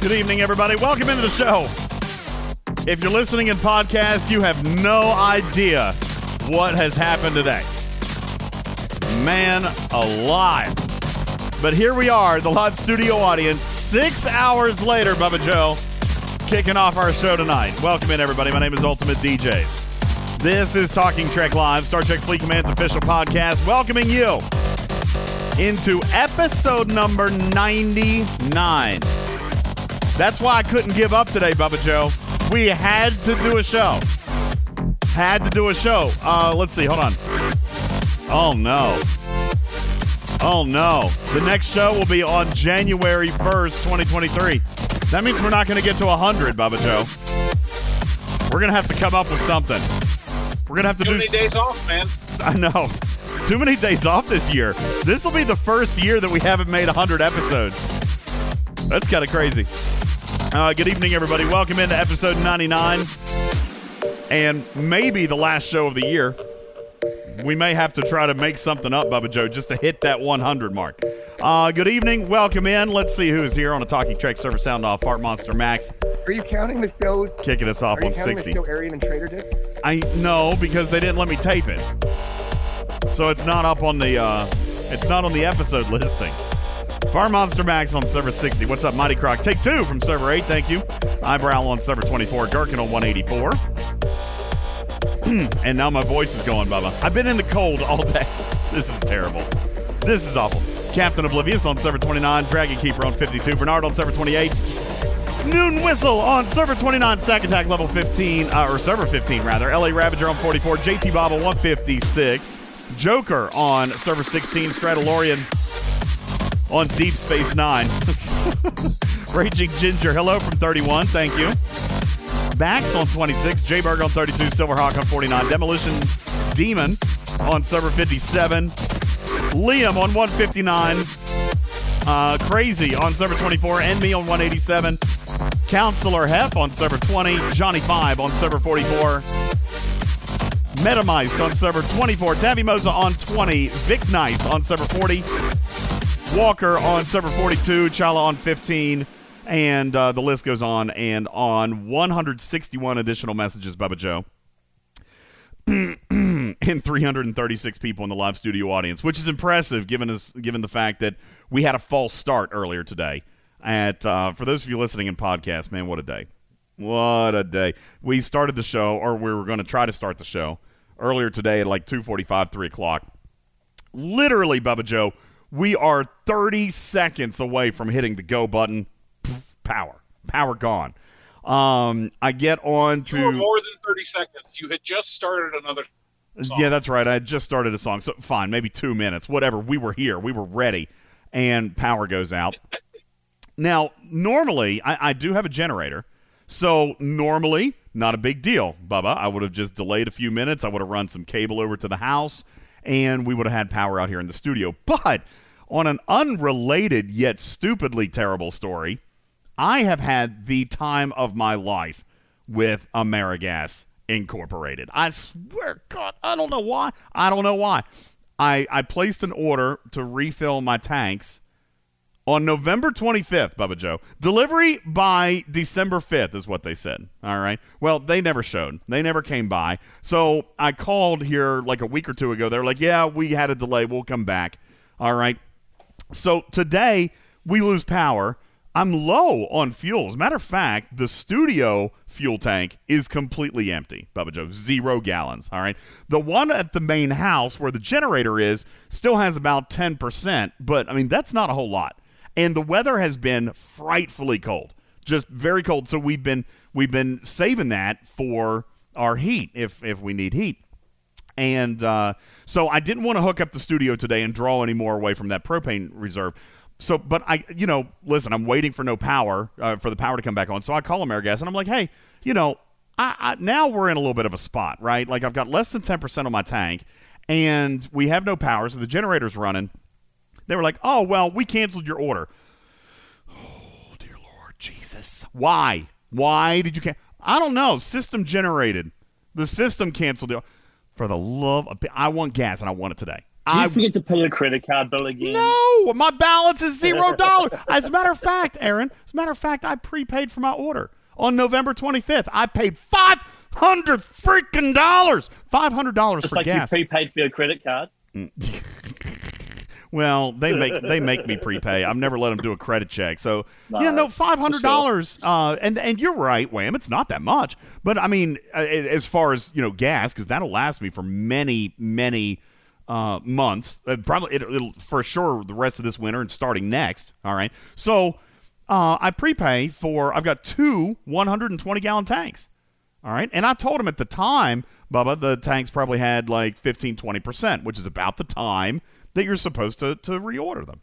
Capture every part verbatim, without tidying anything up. Good evening, everybody. Welcome into the show. If you're listening in podcast, you have no idea what has happened today. Man alive. But here we are, the live studio audience, six hours later, Bubba Joe, kicking off our show tonight. Welcome in, everybody. My name is Ultimate D Js. This is Talking Trek Live, Star Trek Fleet Command's official podcast, welcoming you into episode number ninety-nine. That's why I couldn't give up today, Bubba Joe. We had to do a show. Had to do a show. Uh, let's see. Hold on. Oh, no. Oh, no. The next show will be on January first, twenty twenty-three. That means we're not going to get to one hundred, Bubba Joe. We're going to have to come up with something. We're going to have to Too do... Too many days st- off, man. I know. Too many days off this year. This will be the first year that we haven't made one hundred episodes. That's kind of crazy. Uh, good evening, everybody. Welcome into episode ninety-nine. And maybe the last show of the year. We may have to try to make something up, Bubba Joe, just to hit that one hundred mark. Uh, good evening. Welcome in. Let's see who's here on a Talking Trek server sound off. Fart Monster Max. Are you counting the shows? Kicking us off on sixty. Are you counting the show Arian and Trader did? I, no, because they didn't let me tape it. So it's not up on the, uh, it's not on the episode listing. Fart Monster Max on server sixty. What's up, Mighty Croc? Take two from server eight. Thank you. Eyebrow on server twenty-four. Gherkin on one eighty-four. And now my voice is going, Bubba. I've been in the cold all day. This is terrible. This is awful. Captain Oblivious on server twenty-nine. Dragon Keeper on fifty-two. Bernard on server twenty-eight. Noon Whistle on server twenty-nine. Sack Attack level fifteen, uh, or server fifteen, rather. L A Ravager on forty-four. J T Bobble one fifty-six. Joker on server sixteen. Stradalorian on Deep Space Nine. Raging Ginger. Hello from thirty-one. Thank you. Bax on twenty-six, J-Berg on thirty-two, Silverhawk on forty-nine, Demolition Demon on server fifty-seven, Liam on one fifty-nine, uh, Crazy on server twenty-four, Enemy on one eighty-seven, Counselor Hef on server twenty, Johnny Five on server forty-four, Metamized on server twenty-four, Tabby Moza on twenty, Vic Nice on server forty, Walker on server forty-two, Chala on fifteen, and uh, the list goes on and on. one hundred sixty-one additional messages, Bubba Joe. And three hundred thirty-six people in the live studio audience, which is impressive given us, given the fact that we had a false start earlier today. At uh, for those of you listening in podcast, man, what a day. What a day. We started the show, or we were going to try to start the show, earlier today at like two forty-five, three o'clock. Literally, Bubba Joe, we are thirty seconds away from hitting the go button. Power. Power gone. Um, I get on to... You were more than thirty seconds. You had just started another song. Yeah, that's right. I had just started a song. So fine, maybe two minutes. Whatever. We were here. We were ready. And power goes out. Now, normally, I, I do have a generator. So normally, not a big deal, Bubba. I would have just delayed a few minutes. I would have run some cable over to the house. And we would have had power out here in the studio. But on an unrelated yet stupidly terrible story... I have had the time of my life with AmeriGas Incorporated. I swear, God, I don't know why. I don't know why. I, I placed an order to refill my tanks on November twenty-fifth, Bubba Joe. Delivery by December fifth is what they said. All right. Well, they never showed. They never came by. So I called here like a week or two ago. They were like, yeah, we had a delay. We'll come back. All right. So today we lose power. I'm low on fuel. As a matter of fact, the studio fuel tank is completely empty, Bubba Joe. Zero gallons, all right? The one at the main house where the generator is still has about ten percent, but, I mean, that's not a whole lot. And the weather has been frightfully cold, just very cold. So we've been we've been saving that for our heat if, if we need heat. And uh, so I didn't want to hook up the studio today and draw any more away from that propane reserve. So, but I, you know, listen, I'm waiting for no power, uh, for the power to come back on. So I call AmeriGas and I'm like, hey, you know, I, I now we're in a little bit of a spot, right? Like I've got less than ten percent on my tank and we have no power. So the generator's running. They were like, oh, well, we canceled your order. Oh, dear Lord Jesus. Why? Why did you cancel? I don't know. System generated. The system canceled. The- for the love of, I want gas and I want it today. Did you I, forget to pay your credit card bill again? No, my balance is zero dollars. As a matter of fact, Aaron, as a matter of fact, I prepaid for my order on November twenty-fifth. I paid five hundred freaking dollars, five hundred dollars for like gas. Just like you prepaid for your credit card. Well, they make they make me prepay. I've never let them do a credit check. So no, yeah, no, five hundred dollars. Sure. Uh, and and you're right, Wham. It's not that much, but I mean, as far as you know, gas, because that'll last me for many many uh, months. Uh, probably it, it'll for sure the rest of this winter and starting next. All right, so uh, I prepay for. I've got two one hundred twenty gallon tanks. All right, and I told him at the time, Bubba, the tanks probably had like fifteen, twenty percent, which is about the time that you're supposed to, to reorder them.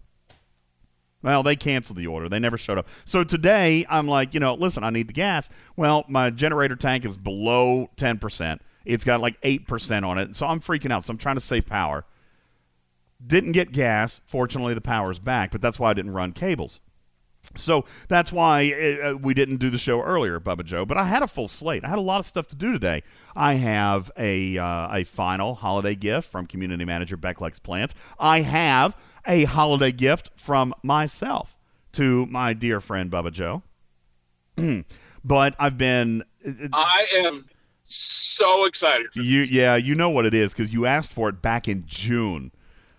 Well, they canceled the order. They never showed up. So today, I'm like, you know, listen, I need the gas. Well, my generator tank is below ten percent. It's got like eight percent on it. So I'm freaking out. So I'm trying to save power. Didn't get gas. Fortunately, the power's back, but that's why I didn't run cables. So that's why it, uh, we didn't do the show earlier, Bubba Joe. But I had a full slate. I had a lot of stuff to do today. I have a uh, a final holiday gift from community manager Becklex Plants. I have a holiday gift from myself to my dear friend Bubba Joe. But I've been. I am so excited. For you, this. Yeah, you know what it is because you asked for it back in June.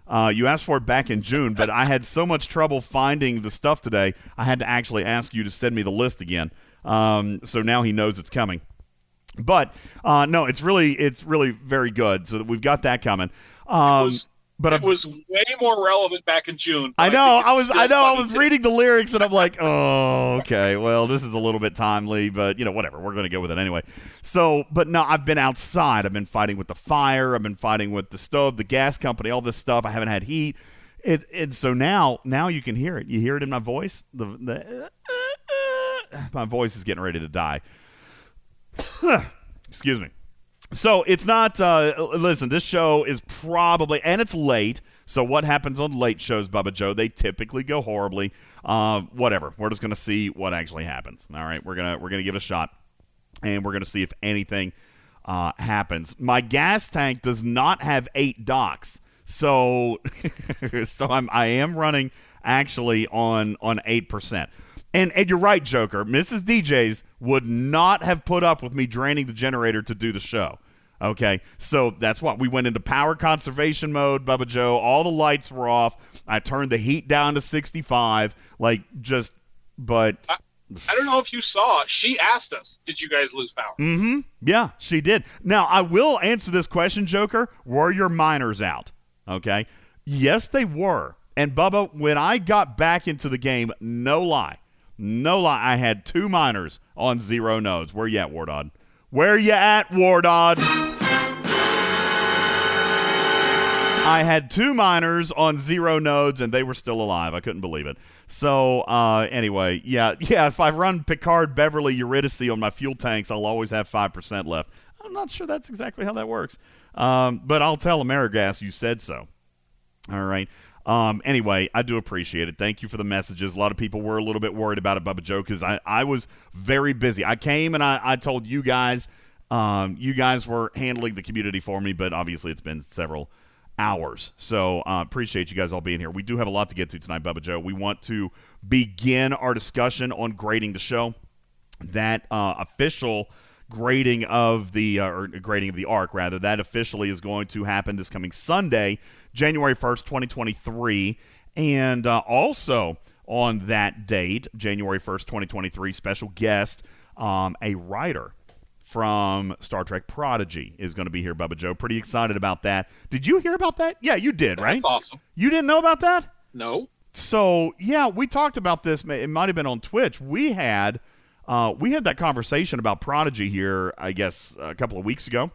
Uh, you asked for it back in June, but I had so much trouble finding the stuff today, I had to actually ask you to send me the list again. Um, so now he knows it's coming. But, uh, no, it's really it's really very good, so we've got that coming. Um, it was, but it was way more relevant back in June. I know, I, I was, I, know I was reading the lyrics, and I'm like, oh, okay, well, this is a little bit timely, but, you know, whatever, we're going to go with it anyway. So, but no, I've been outside. I've been fighting with the fire. I've been fighting with the stove, the gas company, all this stuff. I haven't had heat. It, and so now now you can hear it. You hear it in my voice. The, the uh, uh, uh, My voice is getting ready to die. Excuse me. So it's not uh, – listen, this show is probably – and it's late. So what happens on late shows, Bubba Joe, they typically go horribly. Uh, whatever. We're just going to see what actually happens. All right, we're going to we're gonna give it a shot, and we're going to see if anything uh, happens. My gas tank does not have eight docks. So so I'm, I am running actually on, on eight percent. And, and you're right, Joker. Missus D Js would not have put up with me draining the generator to do the show. Okay, so that's why we went into power conservation mode, Bubba Joe. All the lights were off. I turned the heat down to sixty-five. Like, just, but. I, I don't know if you saw. She asked us, did you guys lose power? Mm-hmm. Yeah, she did. Now, I will answer this question, Joker. Were your miners out? Okay. Yes, they were. And, Bubba, when I got back into the game, no lie. No lie, I had two miners on zero nodes. Where you at, Wardod? Where you at, Wardod? I had two miners on zero nodes, and they were still alive. I couldn't believe it. So, uh, anyway, yeah, yeah. If I run Picard, Beverly, Eurydice on my fuel tanks, I'll always have five percent left. I'm not sure that's exactly how that works. Um, but I'll tell Amerigas you said so. All right. Um, anyway, I do appreciate it. Thank you for the messages. A lot of people were a little bit worried about it, Bubba Joe, because I, I was very busy. I came and I, I told you guys, um, you guys were handling the community for me, but obviously it's been several hours. So I uh, appreciate you guys all being here. We do have a lot to get to tonight, Bubba Joe. We want to begin our discussion on grading the show. That uh, official grading of the uh, or grading of the arc rather that officially is going to happen this coming Sunday, January first, twenty twenty-three, and uh, also on that date, January first, twenty twenty-three, special guest, um, a writer from Star Trek Prodigy is going to be here, Bubba Joe. Pretty excited about that. Did you hear about that? Yeah, you did, right? That's awesome. You didn't know about that? No. So yeah, we talked about this. It might have been on Twitch. We had. Uh, we had that conversation about Prodigy here, I guess, a couple of weeks ago,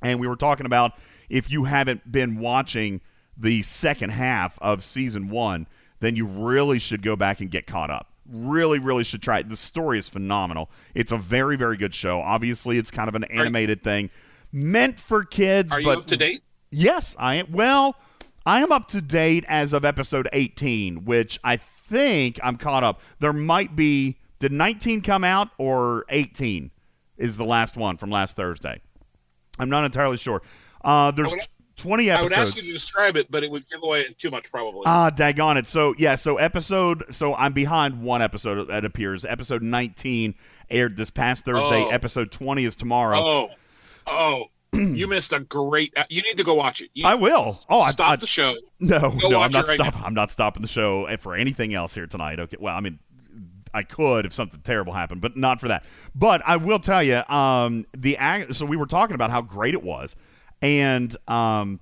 and we were talking about if you haven't been watching the second half of season one, then you really should go back and get caught up. Really, really should try it. The story is phenomenal. It's a very, very good show. Obviously, it's kind of an animated thing meant for kids. Are you but up to date? Yes, I am. Well, I am up to date as of episode eighteen, which I think I'm caught up. There might be... Did nineteen come out or eighteen is the last one from last Thursday? I'm not entirely sure. Uh, there's twenty episodes. I would ask you to describe it, but it would give away too much, probably. Ah, daggone it. So, yeah, so episode, so I'm behind one episode that appears. Episode nineteen aired this past Thursday. Oh. Episode twenty is tomorrow. Oh, oh. You missed a great. You need to go watch it. You I will. Oh, I stop I, the show. No, go no, I'm not right stopping. I'm not stopping the show for anything else here tonight. Okay. Well, I mean, I could if something terrible happened, but not for that. But I will tell you, um, the so we were talking about how great it was, and um,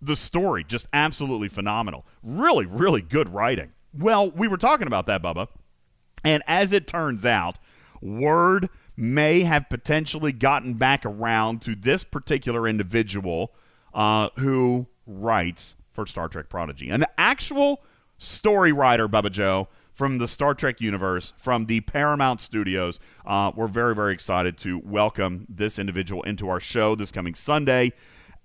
the story just absolutely phenomenal. Really, really good writing. Well, we were talking about that, Bubba, and as it turns out, word may have potentially gotten back around to this particular individual uh, who writes for Star Trek Prodigy. An actual story writer, Bubba Joe, from the Star Trek universe, from the Paramount Studios. Uh, we're very, very excited to welcome this individual into our show this coming Sunday,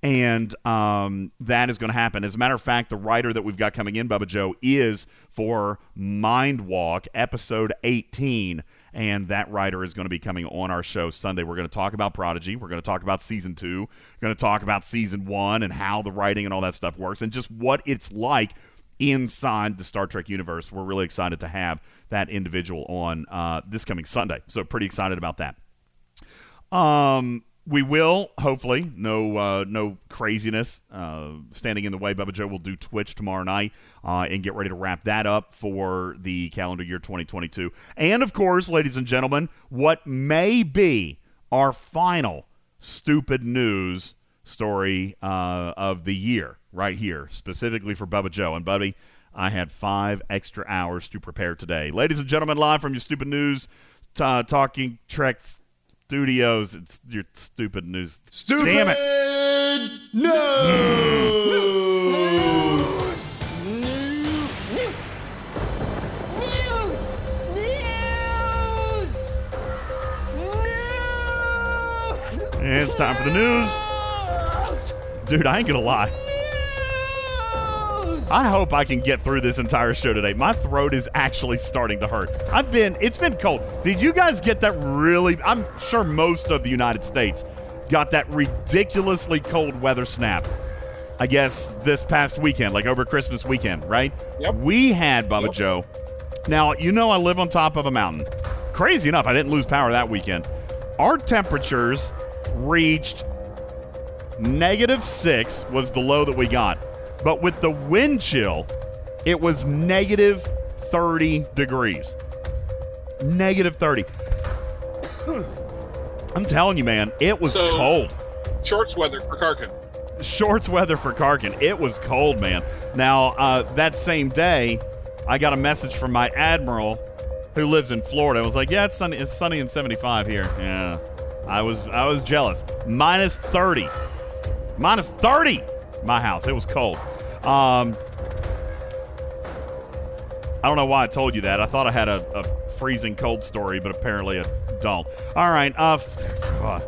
and um, that is going to happen. As a matter of fact, the writer that we've got coming in, Bubba Joe, is for Mindwalk, episode eighteen, and that writer is going to be coming on our show Sunday. We're going to talk about Prodigy. We're going to talk about Season two. We're going to talk about Season one and how the writing and all that stuff works and just what it's like inside the Star Trek universe. We're really excited to have that individual on uh, this coming Sunday, so pretty excited about that. Um, we will, hopefully, no uh, no craziness uh, standing in the way. Bubba Joe will do Twitch tomorrow night uh, and get ready to wrap that up for the calendar year twenty twenty-two. And, of course, ladies and gentlemen, what may be our final stupid news story uh, of the year, right here, specifically for Bubba Joe. And, Bubby, I had five extra hours to prepare today. Ladies and gentlemen, live from your stupid news, t- uh, Talking Trek Studios. It's your stupid news. Stupid Damn it. News! News! News! News! News! News! News! And it's time for the news. Dude, I ain't gonna lie. I hope I can get through this entire show today. My throat is actually starting to hurt. I've been, it's been cold. Did you guys get that really, I'm sure most of the United States got that ridiculously cold weather snap, I guess, this past weekend, like over Christmas weekend, right? Yep. We had, Bubba yep. Joe. Now, you know I live on top of a mountain. Crazy enough, I didn't lose power that weekend. Our temperatures reached negative six was the low that we got. But with the wind chill, it was negative thirty degrees. Negative thirty. I'm telling you, man, it was so cold. Shorts weather for Karkin. Shorts weather for Karkin. It was cold, man. Now, uh, that same day, I got a message from my admiral who lives in Florida. I was like, yeah, it's sunny, it's sunny and seventy-five here. Yeah, I was, I was jealous. Minus thirty. Minus thirty. My house. It was cold. Um, I don't know why I told you that. I thought I had a, a freezing cold story, but apparently I don't. All right. Uh,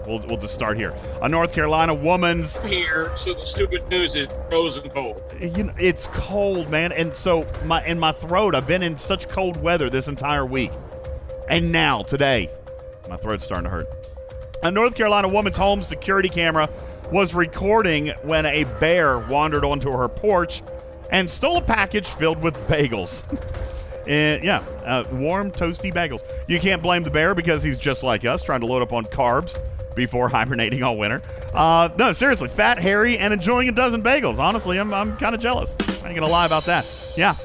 we'll we'll just start here. A North Carolina woman's here. So the stupid news is frozen cold. You know, it's cold, man. And so my in my throat, I've been in such cold weather this entire week, and now today, my throat's starting to hurt. A North Carolina woman's home security camera was recording when a bear wandered onto her porch and stole a package filled with bagels. and, yeah, uh, warm, toasty bagels. You can't blame the bear because he's just like us, trying to load up on carbs before hibernating all winter. Uh, no, seriously, fat, hairy, and enjoying a dozen bagels. Honestly, I'm, I'm kind of jealous. I ain't going to lie about that. Yeah,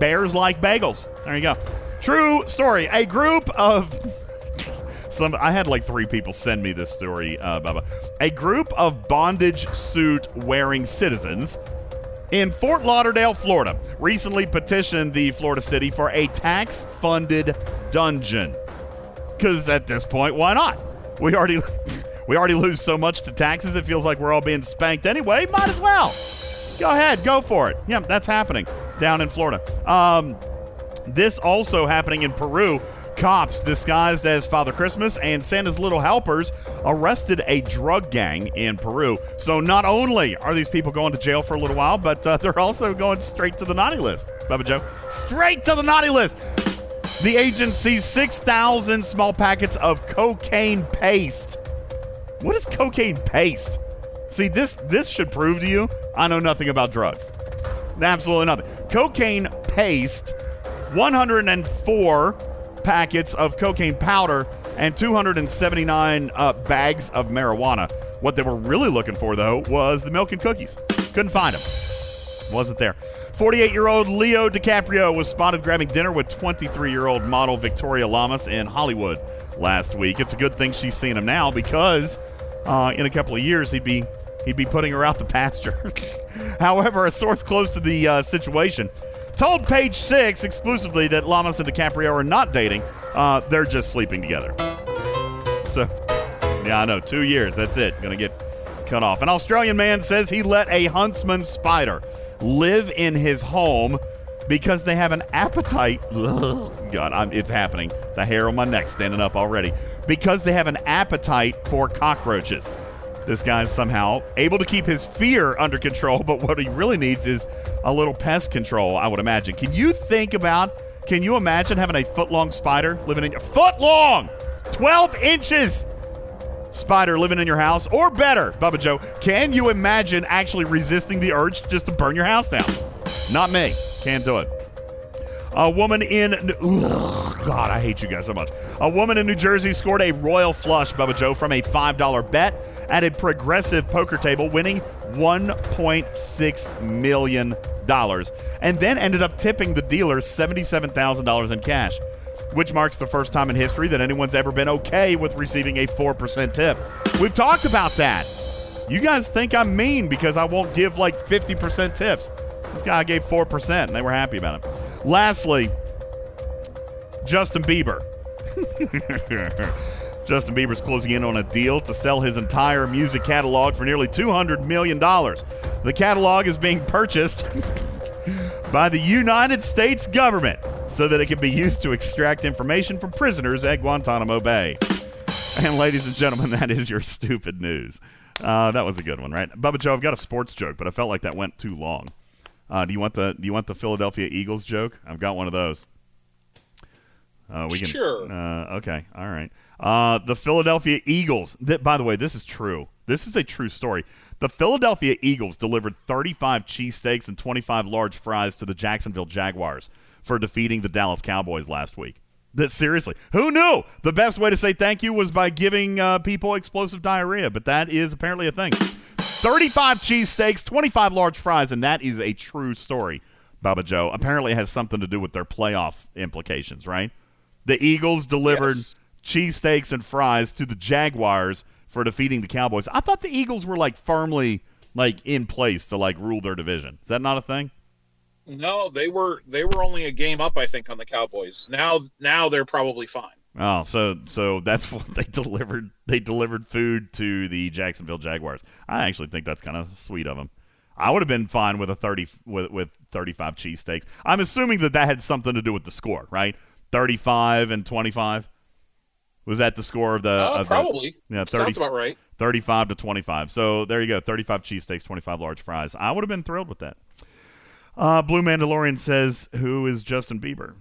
bears like bagels. There you go. True story. A group of... Some, I had like three people send me this story, uh, Bubba. A group of bondage suit-wearing citizens in Fort Lauderdale, Florida, recently petitioned the Florida city for a tax-funded dungeon. Because at this point, why not? We already we already lose so much to taxes, it feels like we're all being spanked anyway. Might as well. Go ahead. Go for it. Yeah, that's happening down in Florida. Um, this also happening in Peru. Cops disguised as Father Christmas and Santa's Little Helpers arrested a drug gang in Peru. So not only are these people going to jail for a little while, but uh, they're also going straight to the naughty list. Bubba Joe, straight to the naughty list. The agency seized six thousand small packets of cocaine paste. What is cocaine paste? See, this this should prove to you I know nothing about drugs. Absolutely nothing. Cocaine paste, one hundred four packets of cocaine powder, and two hundred seventy-nine uh, bags of marijuana. What they were really looking for, though, was the milk and cookies. Couldn't find them. Wasn't there. forty-eight-year-old Leo DiCaprio was spotted grabbing dinner with twenty-three-year-old model Victoria Lamas in Hollywood last week. It's a good thing she's seeing him now, because uh, in a couple of years he'd be he'd be putting her out to pasture. However, a source close to the uh, situation told Page Six exclusively that Lamas and DiCaprio are not dating. Uh, they're just sleeping together. So, yeah, I know. Two years. That's it. Gonna get cut off. An Australian man says he let a huntsman spider live in his home because they have an appetite. God, I'm, it's happening. The hair on my neck standing up already. Because they have an appetite for cockroaches. This guy is somehow able to keep his fear under control, but what he really needs is a little pest control, I would imagine. Can you think about, can you imagine having a foot-long spider living in your, foot-long, twelve inches spider living in your house, or better, Bubba Joe, can you imagine actually resisting the urge just to burn your house down? Not me. Can't do it. A woman in... Ugh, God, I hate you guys so much. A woman in New Jersey scored a royal flush, Bubba Joe, from a five dollar bet at a progressive poker table, winning one point six million dollars, and then ended up tipping the dealer seventy-seven thousand dollars in cash, which marks the first time in history that anyone's ever been okay with receiving a four percent tip. We've talked about that. You guys think I'm mean because I won't give like fifty percent tips. This guy gave four percent, and they were happy about it. Lastly, Justin Bieber. Justin Bieber's closing in on a deal to sell his entire music catalog for nearly two hundred million dollars. The catalog is being purchased by the United States government, so that it can be used to extract information from prisoners at Guantanamo Bay. And ladies and gentlemen, that is your stupid news. Uh, that was a good one, right? Bubba Joe, I've got a sports joke, but I felt like that went too long. Uh, do you want the Do you want the Philadelphia Eagles joke? I've got one of those. Uh, we can. Sure. Uh, okay. All right. Uh, the Philadelphia Eagles. Th- by the way, this is true. This is a true story. The Philadelphia Eagles delivered thirty-five cheesesteaks and twenty-five large fries to the Jacksonville Jaguars for defeating the Dallas Cowboys last week. That, seriously, who knew the best way to say thank you was by giving uh, people explosive diarrhea? But that is apparently a thing. thirty-five cheesesteaks, twenty-five large fries, and that is a true story, Baba Joe. Apparently it has something to do with their playoff implications, right? The Eagles delivered yes. cheesesteaks and fries to the Jaguars for defeating the Cowboys. I thought the Eagles were, like, firmly, like, in place to, like, rule their division. Is that not a thing? No, they were they were only a game up, I think, on the Cowboys. Now now they're probably fine. Oh, so so that's what they delivered. They delivered food to the Jacksonville Jaguars. I actually think that's kind of sweet of them. I would have been fine with a thirty with with thirty-five cheesesteaks. I'm assuming that that had something to do with the score, right? thirty-five and twenty-five. Was that the score of the? Uh, of probably. The, yeah, thirty. Sounds about right. Thirty-five to twenty-five. So there you go. Thirty-five cheesesteaks, twenty-five large fries. I would have been thrilled with that. Uh, Blue Mandalorian says, "Who is Justin Bieber?"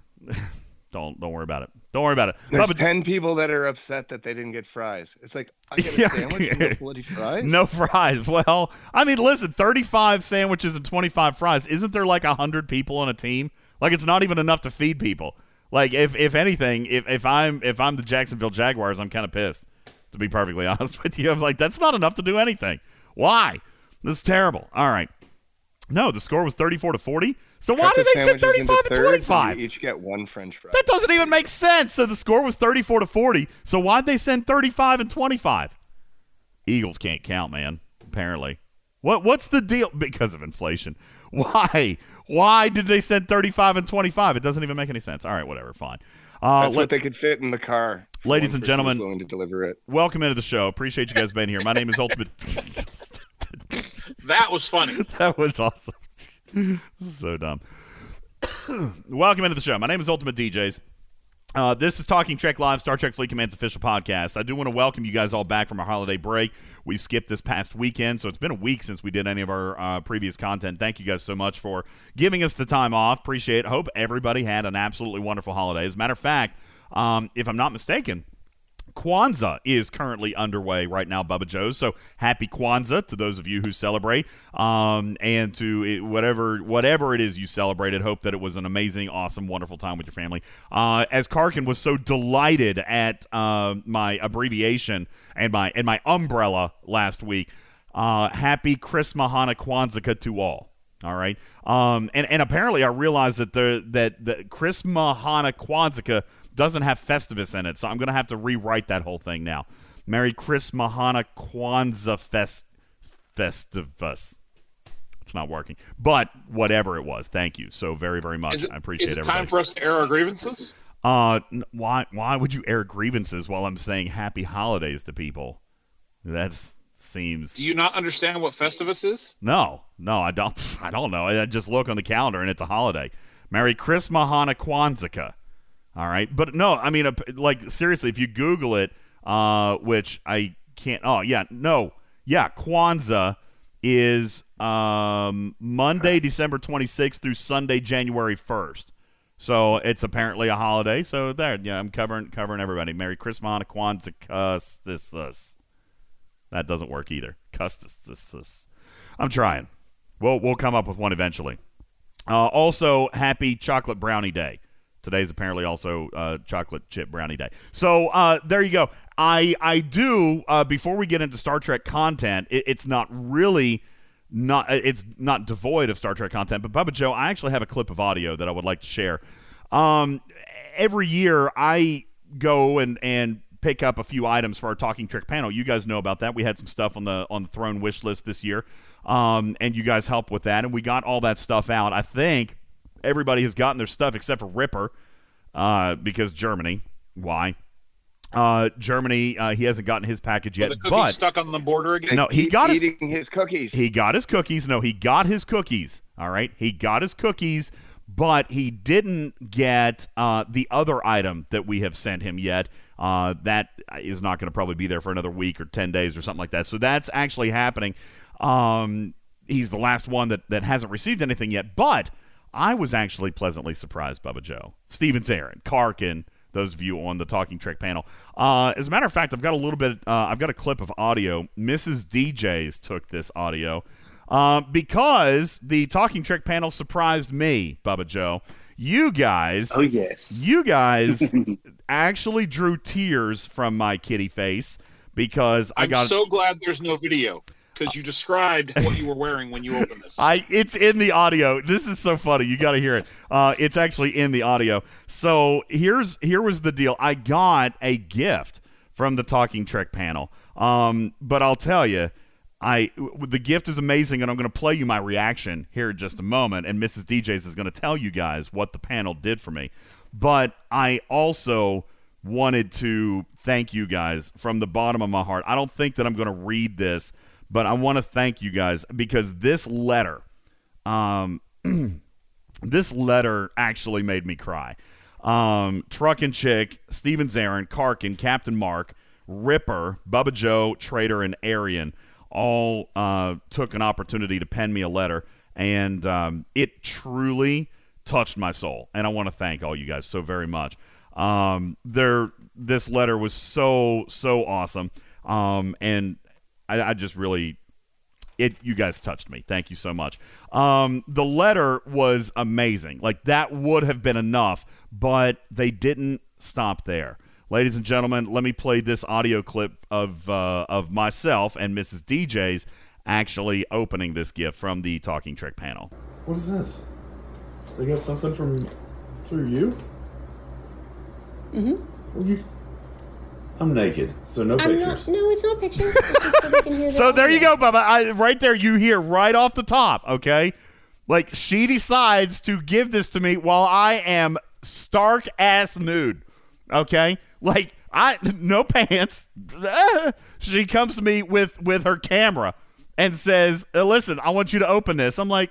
don't don't worry about it. Don't worry about it. There's Bubba, ten people that are upset that they didn't get fries. It's like, I get a yeah, sandwich and no bloody fries. No fries. Well, I mean, listen, thirty-five sandwiches and twenty-five fries. Isn't there like a hundred people on a team? Like, it's not even enough to feed people. Like, if if anything, if, if I'm if I'm the Jacksonville Jaguars, I'm kind of pissed, to be perfectly honest with you. I'm like, that's not enough to do anything. Why? This is terrible. All right. No, the score was thirty-four to forty. So why did they sit thirty-five to twenty-five? You each get one French fry. That doesn't even make sense. So the score was thirty-four to forty. So why'd they send thirty-five and twenty-five? Eagles can't count, man, apparently. What what's the deal? Because of inflation. Why? Why did they send thirty-five and twenty-five? It doesn't even make any sense. All right, whatever, fine. Uh, That's let, what they could fit in the car. Ladies and gentlemen, to deliver it. Welcome into the show. Appreciate you guys being here. My name is Ultimate... That was funny. That was awesome. So dumb. Welcome into the show. My name is Ultimate D Js. Uh, this is Talking Trek Live, Star Trek Fleet Command's official podcast. I do want to welcome you guys all back from our holiday break. We skipped this past weekend, so it's been a week since we did any of our uh, previous content. Thank you guys so much for giving us the time off. Appreciate it. Hope everybody had an absolutely wonderful holiday. As a matter of fact, um, if I'm not mistaken, Kwanzaa is currently underway right now, Bubba Joe's. So happy Kwanzaa to those of you who celebrate, um, and to it, whatever whatever it is you celebrated. Hope that it was an amazing, awesome, wonderful time with your family. Uh, as Karkin was so delighted at uh, my abbreviation and my and my umbrella last week. Uh, happy Chris Mahana Kwanzaa to all. All right, um, and and apparently I realized that the that the Chris Mahana Kwanzaa doesn't have Festivus in it, so I'm going to have to rewrite that whole thing now. Merry Chris Mahana Kwanzaa Fest, Festivus. It's not working. But whatever it was, thank you so very, very much. It, I appreciate it. Is it everybody. Time for us to air our grievances? Uh, why, why would you air grievances while I'm saying happy holidays to people? That's... Seems. Do you not understand what Festivus is? No, no, I don't. I don't know. I just look on the calendar and it's a holiday. Merry Chris Mahana Kwanzaa. All right, but no, I mean, like seriously, if you Google it, uh, which I can't. Oh yeah, no, yeah, Kwanzaa is um, Monday, December twenty-sixth through Sunday, January first. So it's apparently a holiday. So there, yeah, I'm covering covering everybody. Merry Chris Mahana Kwanzaa. This us. That doesn't work either. Custis, this, this. I'm trying. We'll we'll come up with one eventually. Uh, also, happy Chocolate Brownie Day. Today's apparently also uh, Chocolate Chip Brownie Day. So uh, there you go. I I do. Uh, before we get into Star Trek content, it, it's not really not. It's not devoid of Star Trek content. But Bubba Joe, I actually have a clip of audio that I would like to share. Um, every year I go and and. pick up a few items for our Talking Trek panel. You guys know about that. We had some stuff on the on the Throne wish list this year, um, and you guys helped with that, and we got all that stuff out. I think everybody has gotten their stuff except for Ripper, uh, because Germany. Why? Uh, Germany, uh, he hasn't gotten his package yet. Well, the but stuck on the border again. No, he got his, eating his cookies. He got his cookies. No, he got his cookies. All right, he got his cookies, but he didn't get uh, the other item that we have sent him yet. Uh, that is not going to probably be there for another week or ten days or something like that. So that's actually happening. Um, he's the last one that, that hasn't received anything yet. But I was actually pleasantly surprised, Bubba Joe. Stevens, Aaron, Karkin, those of you on the Talking Trek panel. Uh, as a matter of fact, I've got a little bit, uh, I've got a clip of audio. Missus D J's took this audio uh, because the Talking Trek panel surprised me, Bubba Joe. You guys, oh yes, you guys actually drew tears from my kitty face because I'm I got. I'm so glad there's no video because you described what you were wearing when you opened this. I, it's in the audio. This is so funny. You got to hear it. Uh, it's actually in the audio. So here's here was the deal. I got a gift from the Talking Trek panel, um, but I'll tell you. I the gift is amazing, and I'm going to play you my reaction here in just a moment, and Missus D J's is going to tell you guys what the panel did for me. But I also wanted to thank you guys from the bottom of my heart. I don't think that I'm going to read this, but I want to thank you guys because this letter, um, this letter actually made me cry. Um, Truck and Chick, Steven Zarin, Karkin, Captain Mark, Ripper, Bubba Joe, Trader, and Arian all uh, took an opportunity to pen me a letter, and um, it truly touched my soul. And I want to thank all you guys so very much. Um, there, this letter was so, so awesome. Um, and I, I just really, it, you guys touched me. Thank you so much. Um, the letter was amazing. Like that would have been enough, but they didn't stop there. Ladies and gentlemen, let me play this audio clip of uh, of myself and Missus D J's actually opening this gift from the Talking Trek panel. What is this? They got something from through you? Mm-hmm. Well, you, I'm naked, so no I'm pictures. Not, no, it's not pictures. It's just so they can hear that. So there you go, Bubba. I, right there, you hear right off the top, okay? Like, she decides to give this to me while I am stark-ass nude, okay? Like, I no pants. She comes to me with, with her camera and says, listen, I want you to open this. I'm like,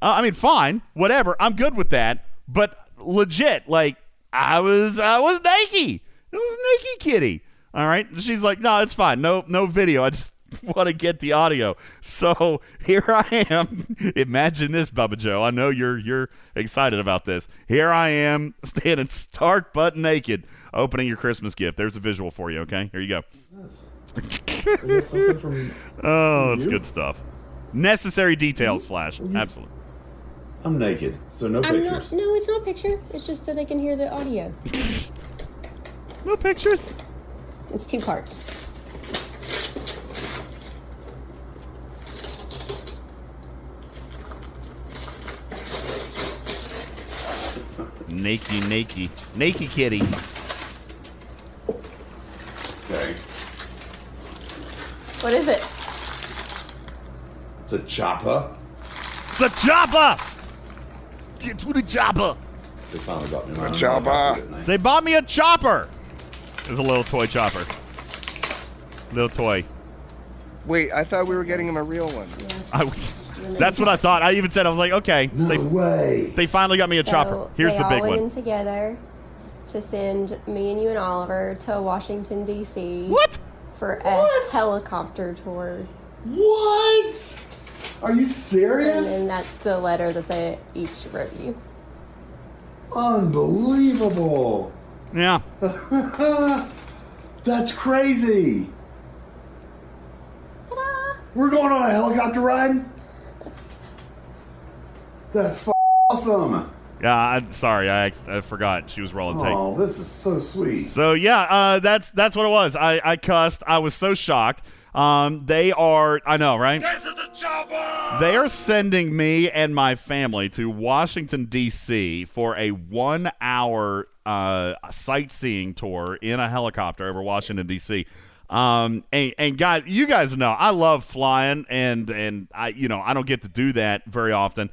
uh, I mean, fine, whatever. I'm good with that. But legit, like, I was I was Nike. It was Nike kitty. All right? She's like, no, it's fine. No no video. I just want to get the audio. So here I am. Imagine this, Bubba Joe. I know you're you're excited about this. Here I am standing stark butt naked opening your Christmas gift. There's a visual for you, okay? Here you go. Yes. From, from oh, that's you? Good stuff. Necessary details, you, Flash. You, Absolutely. I'm naked, so no I'm pictures. Not, no, it's not a picture. It's just that I can hear the audio. No pictures. It's two parts. Nakey, nakey. Nakey kitty. Okay. What is it? It's a chopper. It's a chopper! Get to the chopper! They finally got me a chopper. They bought me a chopper! It's a little toy chopper. Little toy. Wait, I thought we were getting him a real one. Yeah. I, that's what I thought. I even said, I was like, okay. No they, way. They finally got me a so chopper. Here's the big one. We all went in together to send me and you and Oliver to Washington, D C What? For a what? helicopter tour. What? Are you serious? And that's the letter that they each wrote you. Unbelievable. Yeah. That's crazy. Ta-da. We're going on a helicopter ride? That's f- awesome. Yeah, I'm sorry. I, I forgot she was rolling tape. Oh, this is so sweet. So, yeah, uh, that's that's what it was. I, I cussed. I was so shocked. Um, they are, I know, right? Get to the chopper! They are sending me and my family to Washington, D C for a one-hour uh, sightseeing tour in a helicopter over Washington, D C Um, and, and guys, you guys know I love flying, and and I, you know, I don't get to do that very often.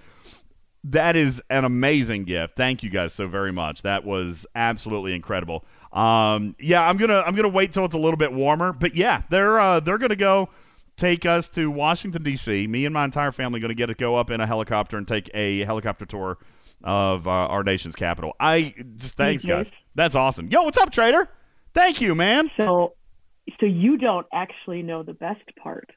That is an amazing gift. Thank you guys so very much. That was absolutely incredible. Um, yeah, I'm gonna I'm gonna wait till it's a little bit warmer, but yeah, they're uh, they're gonna go take us to Washington D C. Me and my entire family gonna get to go up in a helicopter and take a helicopter tour of uh, our nation's capital. I just thanks guys, yes. That's awesome. Yo, what's up, Trader? Thank you, man. So, so you don't actually know the best part.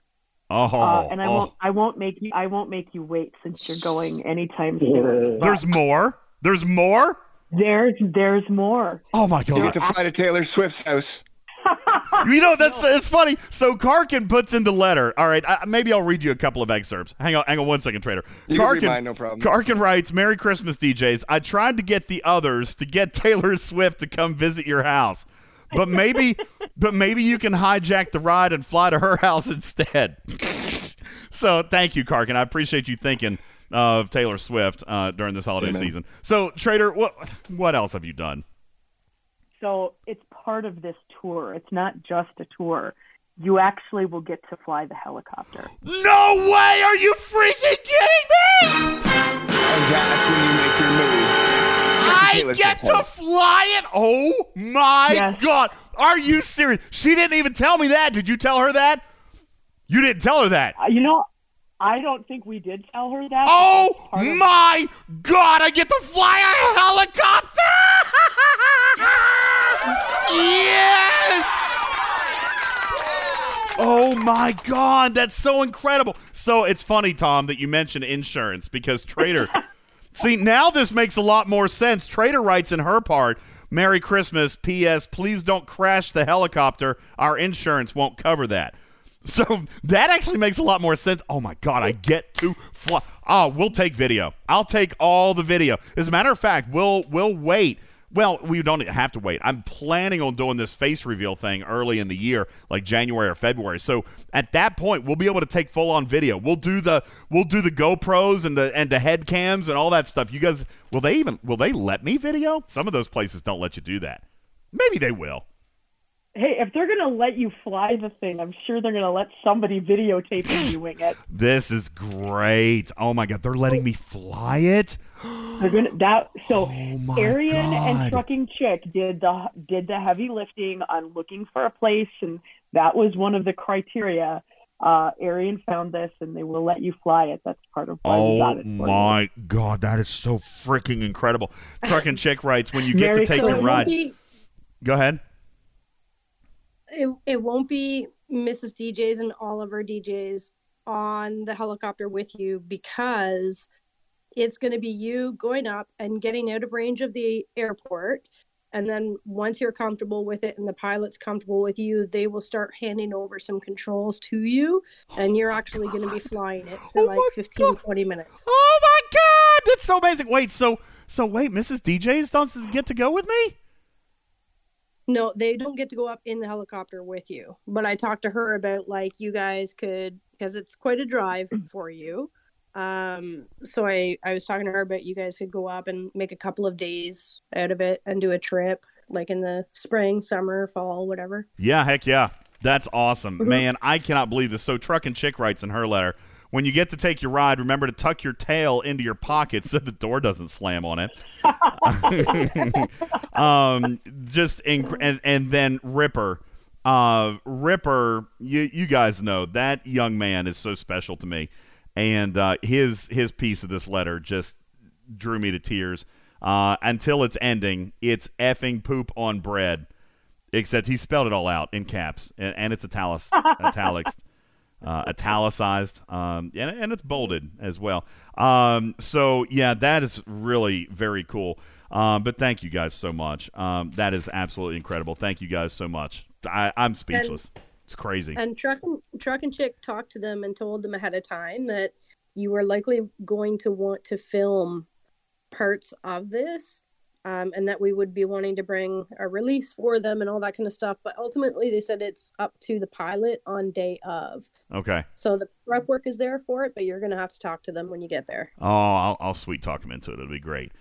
Oh, uh, and I oh. won't I won't make you I won't make you wait since you're going anytime soon. There's more. There's more. There's there's more. Oh my God! You get to fly to Taylor Swift's house. You know that's it's funny. So Karkin puts in the letter. All right, I, maybe I'll read you a couple of excerpts. Hang on, hang on one second, Trader. You Karkin, can read mine, no problem. Karkin writes, "Merry Christmas, D Js. I tried to get the others to get Taylor Swift to come visit your house, but maybe, but maybe you can hijack the ride and fly to her house instead." So thank you, Karkin. I appreciate you thinking of Taylor Swift uh, during this holiday Amen. season. So, Trader, what what else have you done? So it's part of this tour. It's not just a tour. You actually will get to fly the helicopter. No way! Are you freaking kidding me? And that's when you make your move. You get I get to home. fly it? Oh, my yes. God. Are you serious? She didn't even tell me that. Did you tell her that? You didn't tell her that. Uh, you know, I don't think we did tell her that. Oh, my of- God. I get to fly a helicopter. Yes. Oh, my God. That's so incredible. So it's funny, Tom, that you mentioned insurance because Trader. See, now this makes a lot more sense. Trader writes in her part, "Merry Christmas. P S. Please don't crash the helicopter. Our insurance won't cover that." So that actually makes a lot more sense. Oh, my God, I get to fly. Oh, we'll take video. I'll take all the video. As a matter of fact, we'll we'll wait. Well, we don't have to wait. I'm planning on doing this face reveal thing early in the year, like January or February. So at that point, we'll be able to take full-on video. We'll do the we'll do the GoPros and the and the head cams and all that stuff. You guys, will they even will they let me video? Some of those places don't let you do that. Maybe they will. Hey, if they're going to let you fly the thing, I'm sure they're going to let somebody videotape you doing it. This is great. Oh, my God. They're letting me fly it? They're gonna, that, so oh Arian God. and Trucking Chick did the, did the heavy lifting on looking for a place, and that was one of the criteria. Uh, Arian found this, and they will let you fly it. That's part of why oh we got it. Oh, my you. God. That is so freaking incredible. Trucking Chick writes, when you get Mary, to take so your ride. Be- Go ahead. It it won't be Missus D Js and all of our D Js on the helicopter with you, because it's going to be you going up and getting out of range of the airport. And then once you're comfortable with it and the pilot's comfortable with you, they will start handing over some controls to you, and you're actually going to be flying it for oh like fifteen, God. twenty minutes. Oh my God! That's so amazing. Wait, so so wait, Missus D Js don't get to go with me? No, they don't get to go up in the helicopter with you. But I talked to her about, like, you guys could, because it's quite a drive for you. Um, so I, I was talking to her about you guys could go up and make a couple of days out of it and do a trip, like in the spring, summer, fall, whatever. Yeah, heck yeah. That's awesome. Mm-hmm. Man, I cannot believe this. So Truck and Chick writes in her letter, when you get to take your ride, remember to tuck your tail into your pocket so the door doesn't slam on it. um, just inc- and, and then Ripper. Uh, Ripper, you, you guys know, that young man is so special to me. And uh, his his piece of this letter just drew me to tears. Uh, until it's ending, it's effing poop on bread. Except he spelled it all out in caps, and, and it's italic, italics, uh, italicized, um, and, and it's bolded as well. Um, so, yeah, that is really very cool. Um, but thank you guys so much. Um, that is absolutely incredible. Thank you guys so much. I, I'm speechless. And- It's crazy. And Truck and, Truck and Chick talked to them and told them ahead of time that you were likely going to want to film parts of this, um, and that we would be wanting to bring a release for them and all that kind of stuff. But ultimately, they said it's up to the pilot on day of. Okay. So the prep work is there for it, but you're going to have to talk to them when you get there. Oh, I'll, I'll sweet talk them into it. It'll be great.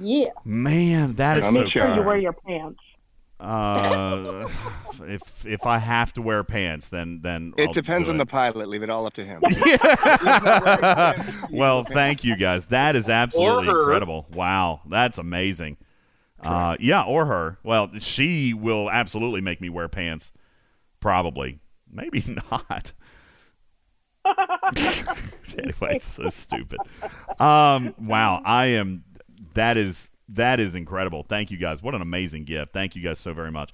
Yeah. Man, that is so make sure you wear your pants. Uh, if if I have to wear pants, then then it I'll depends on it. The pilot. Leave it all up to him. Well, thank you guys. That is absolutely incredible. Wow, that's amazing. Uh, yeah, or her. Well, she will absolutely make me wear pants. Probably, maybe not. Anyway, it's so stupid. Um, wow, I am. That is. That is incredible. Thank you guys. What an amazing gift. Thank you guys so very much.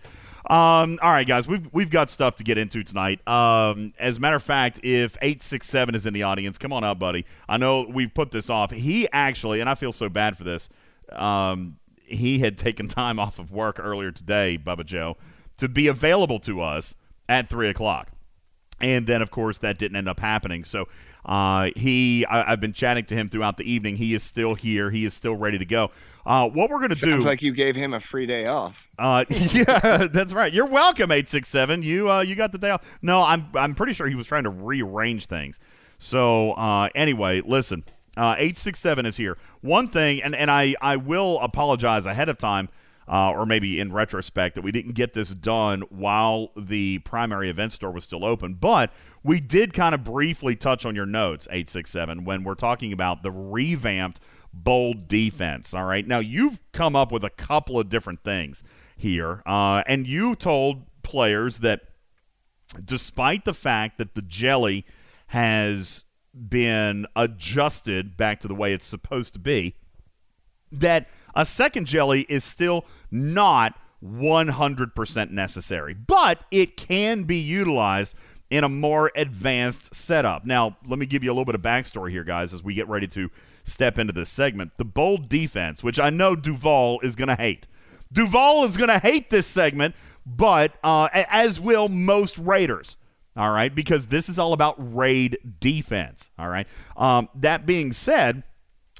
Um, all right, guys, we've we've got stuff to get into tonight. Um, as a matter of fact, if eight six seven is in the audience, come on up, buddy. I know we've put this off. He actually, and I feel so bad for this, um, he had taken time off of work earlier today, Bubba Joe, to be available to us at three o'clock. And then, of course, that didn't end up happening. So uh, he, I, I've been chatting to him throughout the evening. He is still here. He is still ready to go. Uh, what we're going to do. Sounds like you gave him a free day off. Uh, yeah, that's right. You're welcome, eight six seven. You uh, you got the day off. No, I'm I'm pretty sure he was trying to rearrange things. So uh, anyway, listen, uh, eight six seven is here. One thing, and, and I, I will apologize ahead of time, Uh, or maybe in retrospect, that we didn't get this done while the primary event store was still open. But we did kind of briefly touch on your notes, eight six seven, when we're talking about the revamped bold defense. All right. Now, you've come up with a couple of different things here. Uh, and you told players that despite the fact that the jelly has been adjusted back to the way it's supposed to be, that a second jelly is still not one hundred percent necessary, but it can be utilized in a more advanced setup. Now, let me give you a little bit of backstory here, guys, as we get ready to step into this segment. The bold defense, which I know Duvall is going to hate. Duvall is going to hate this segment, but uh, as will most Raiders, all right, because this is all about raid defense, all right? Um, that being said,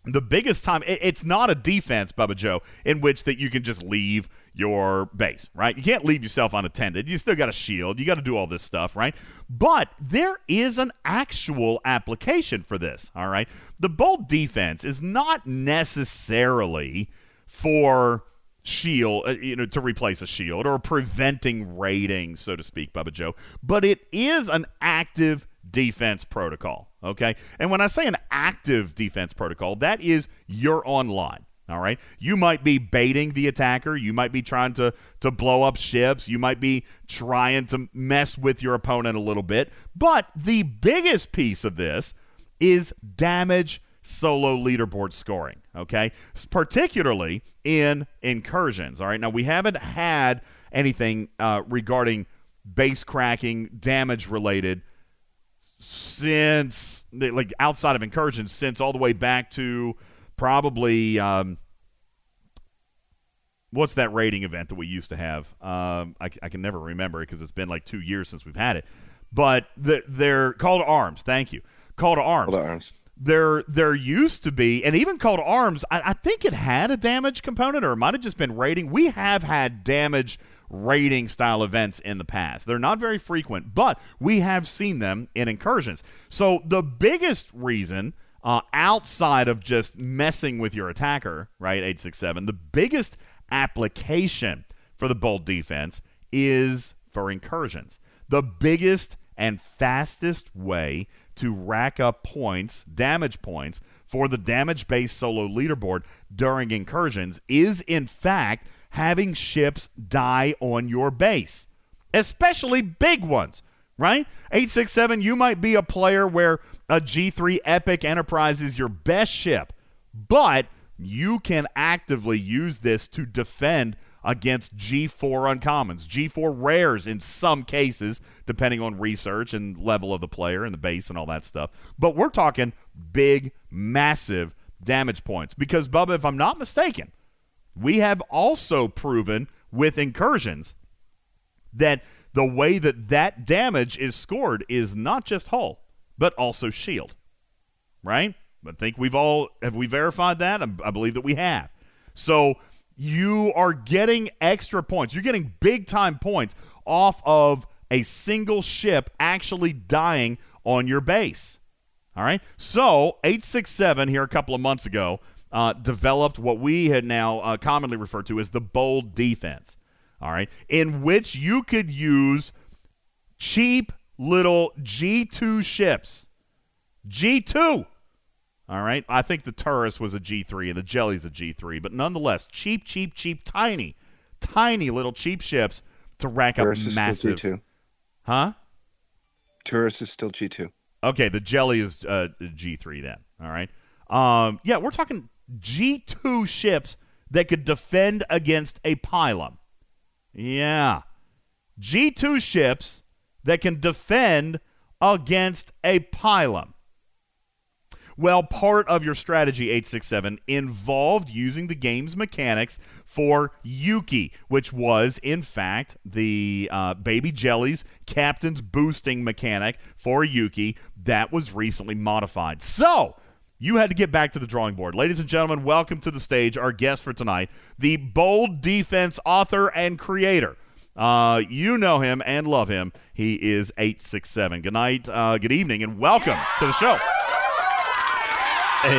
the biggest time, it, it's not a defense, Bubba Joe, in which that you can just leave your base, right? You can't leave yourself unattended. You still got a shield. You got to do all this stuff, right? But there is an actual application for this, all right? The bold defense is not necessarily for shield, you know, to replace a shield or preventing raiding, so to speak, Bubba Joe, but it is an active defense protocol, okay? And when I say an active defense protocol, that is you're online, all right? You might be baiting the attacker. You might be trying to, to blow up ships. You might be trying to mess with your opponent a little bit. But the biggest piece of this is damage solo leaderboard scoring, okay? Particularly in incursions, all right? Now, we haven't had anything uh, regarding base cracking, damage related since, like, outside of incursion, since all the way back to probably um, what's that raiding event that we used to have? Um, I, I can never remember it because it's been like two years since we've had it. But the, they're Call to Arms. Thank you. Call to Arms. Call to Arms. There, there used to be, and even Call to Arms, I, I think it had a damage component, or it might have just been raiding. We have had damage raiding style events in the past. They're not very frequent, but we have seen them in incursions. So the biggest reason, uh, outside of just messing with your attacker, right, eight six seven, the biggest application for the bolt defense is for incursions. The biggest and fastest way to rack up points, damage points, for the damage-based solo leaderboard during incursions is, in fact, having ships die on your base, especially big ones, right? eight six seven, you might be a player where a G three Epic Enterprise is your best ship, but you can actively use this to defend against G four uncommons, G four rares in some cases, depending on research and level of the player and the base and all that stuff. But we're talking big, massive damage points. Because, Bubba, if I'm not mistaken, we have also proven with incursions that the way that that damage is scored is not just hull, but also shield, right? I think we've all, have we verified that? I, I believe that we have. So you are getting extra points. You're getting big-time points off of a single ship actually dying on your base. All right? So eight six seven here a couple of months ago uh, developed what we had now uh, commonly referred to as the bold defense, all right, in which you could use cheap little G two ships. G two! All right, I think the Taurus was a G three and the Jelly's a G three, but nonetheless, cheap, cheap, cheap, tiny, tiny little cheap ships to rack Taurus up massive. Still G two. Huh? Taurus is still G two. Okay, the Jelly is uh, G three then. All right. Um, yeah, we're talking G two ships that could defend against a pylum. Yeah. G two ships that can defend against a pylum. Well, part of your strategy, eight six seven, involved using the game's mechanics for Yuki, which was, in fact, the uh, Baby Jelly's captain's boosting mechanic for Yuki that was recently modified. So, you had to get back to the drawing board. Ladies and gentlemen, welcome to the stage, our guest for tonight, the bold defense author and creator. Uh, you know him and love him. He is eight six seven. Good night, uh, good evening, and welcome to the show. Hey,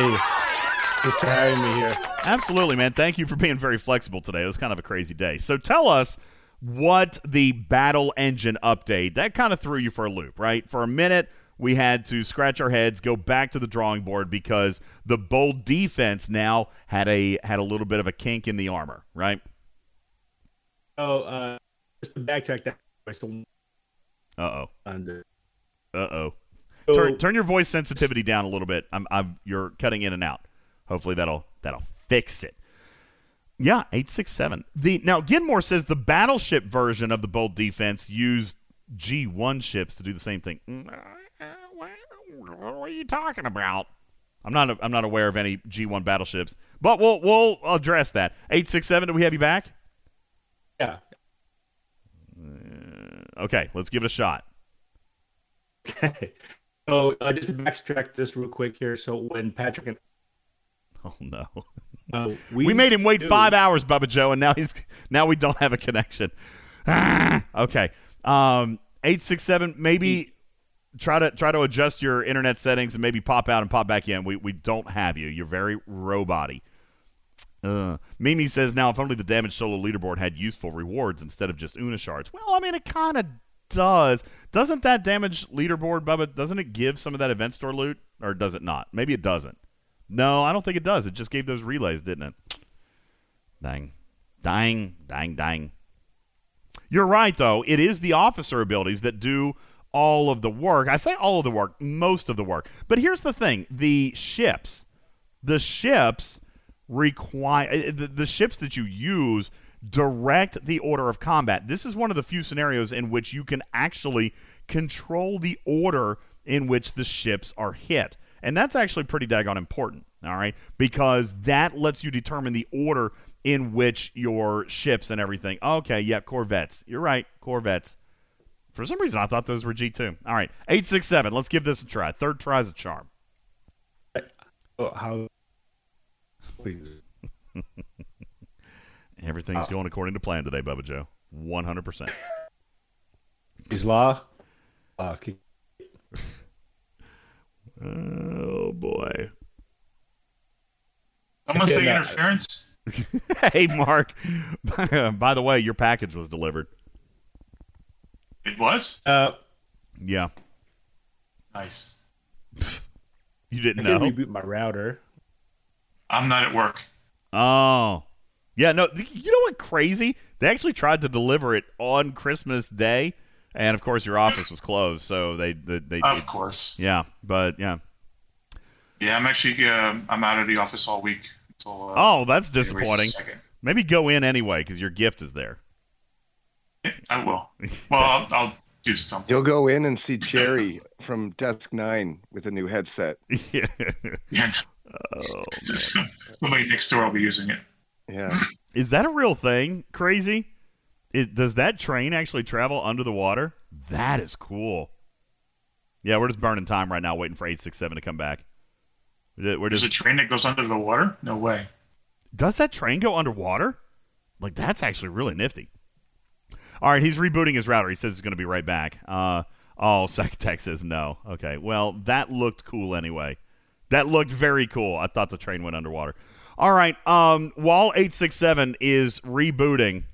thanks for having me here. Absolutely, man. Thank you for being very flexible today. It was kind of a crazy day. So tell us what the Battle Engine update, that kind of threw you for a loop, right? For a minute, we had to scratch our heads, go back to the drawing board because the bold defense now had a had a little bit of a kink in the armor, right? Oh, uh, just to backtrack that. Uh-oh. Uh-oh. Turn, turn your voice sensitivity down a little bit. I'm, I'm, you're cutting in and out. Hopefully that'll that'll fix it. Yeah, eight six seven. The now Gidmore says the battleship version of the bold defense used G one ships to do the same thing. What are you talking about? I'm not I'm not aware of any G one battleships, but we'll we'll address that. eight six seven. Do we have you back? Yeah. Uh, okay, let's give it a shot. Okay. So uh, just to backtrack this real quick here. So when Patrick and oh no, uh, we, we made him wait do. five hours, Bubba Joe, and now he's now we don't have a connection. Ah, okay, um, eight six seven. Maybe try to try to adjust your internet settings and maybe pop out and pop back in. We we don't have you. You're very robot-y. Uh, Mimi says now if only the damage solo leaderboard had useful rewards instead of just Una shards. Well, I mean it kind of. Does doesn't that damage leaderboard, Bubba? Doesn't it give some of that event store loot, or does it not? Maybe it doesn't. No, I don't think it does. It just gave those relays, didn't it? Dang, dang, dang, dang. You're right, though. It is the officer abilities that do all of the work. I say all of the work, most of the work. But here's the thing: the ships, the ships require the, the ships that you use direct the order of combat. This is one of the few scenarios in which you can actually control the order in which the ships are hit. And that's actually pretty daggone important, all right? Because that lets you determine the order in which your ships and everything. Okay, yeah, Corvettes. You're right, Corvettes. For some reason, I thought those were G two. All right, eight six seven. Let's give this a try. Third try's a charm. Oh, how? Please. Everything's oh. going according to plan today, Bubba Joe. one hundred percent. Is law? Uh, keep... Oh, boy. I'm going to say interference. Hey, Mark. By the way, your package was delivered. It was? Uh, yeah. Nice. You didn't I know? I can reboot my router. I'm not at work. Oh. Yeah, no, you know what crazy? They actually tried to deliver it on Christmas Day, and of course your office was closed, so they... they, they of it, course. Yeah, but yeah. Yeah, I'm actually, uh, I'm out of the office all week. Until, uh, oh, that's disappointing. Maybe go in anyway, because your gift is there. I will. Well, I'll, I'll do something. You'll go in and see Jerry from Desk nine with a new headset. Yeah. Yeah. Oh, somebody next door will be using it. Yeah. Is that a real thing? Crazy? It, does that train actually travel under the water? That is cool. Yeah, we're just burning time right now waiting for eight six seven to come back. We're just... There's a train that goes under the water? No way. Does that train go underwater? Like, that's actually really nifty. All right, he's rebooting his router. He says it's going to be right back. Uh, oh, Sectech says no. Okay, well, that looked cool anyway. That looked very cool. I thought the train went underwater. All right, um, while eight six seven is rebooting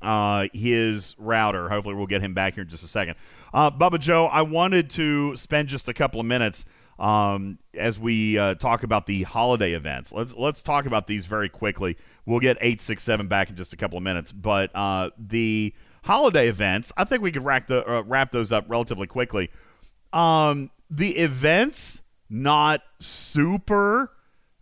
uh, his router, hopefully we'll get him back here in just a second. Uh, Bubba Joe, I wanted to spend just a couple of minutes um, as we uh, talk about the holiday events. Let's let's talk about these very quickly. We'll get eight six seven back in just a couple of minutes. But uh, the holiday events, I think we could rack the, uh, wrap those up relatively quickly. Um, the events... Not super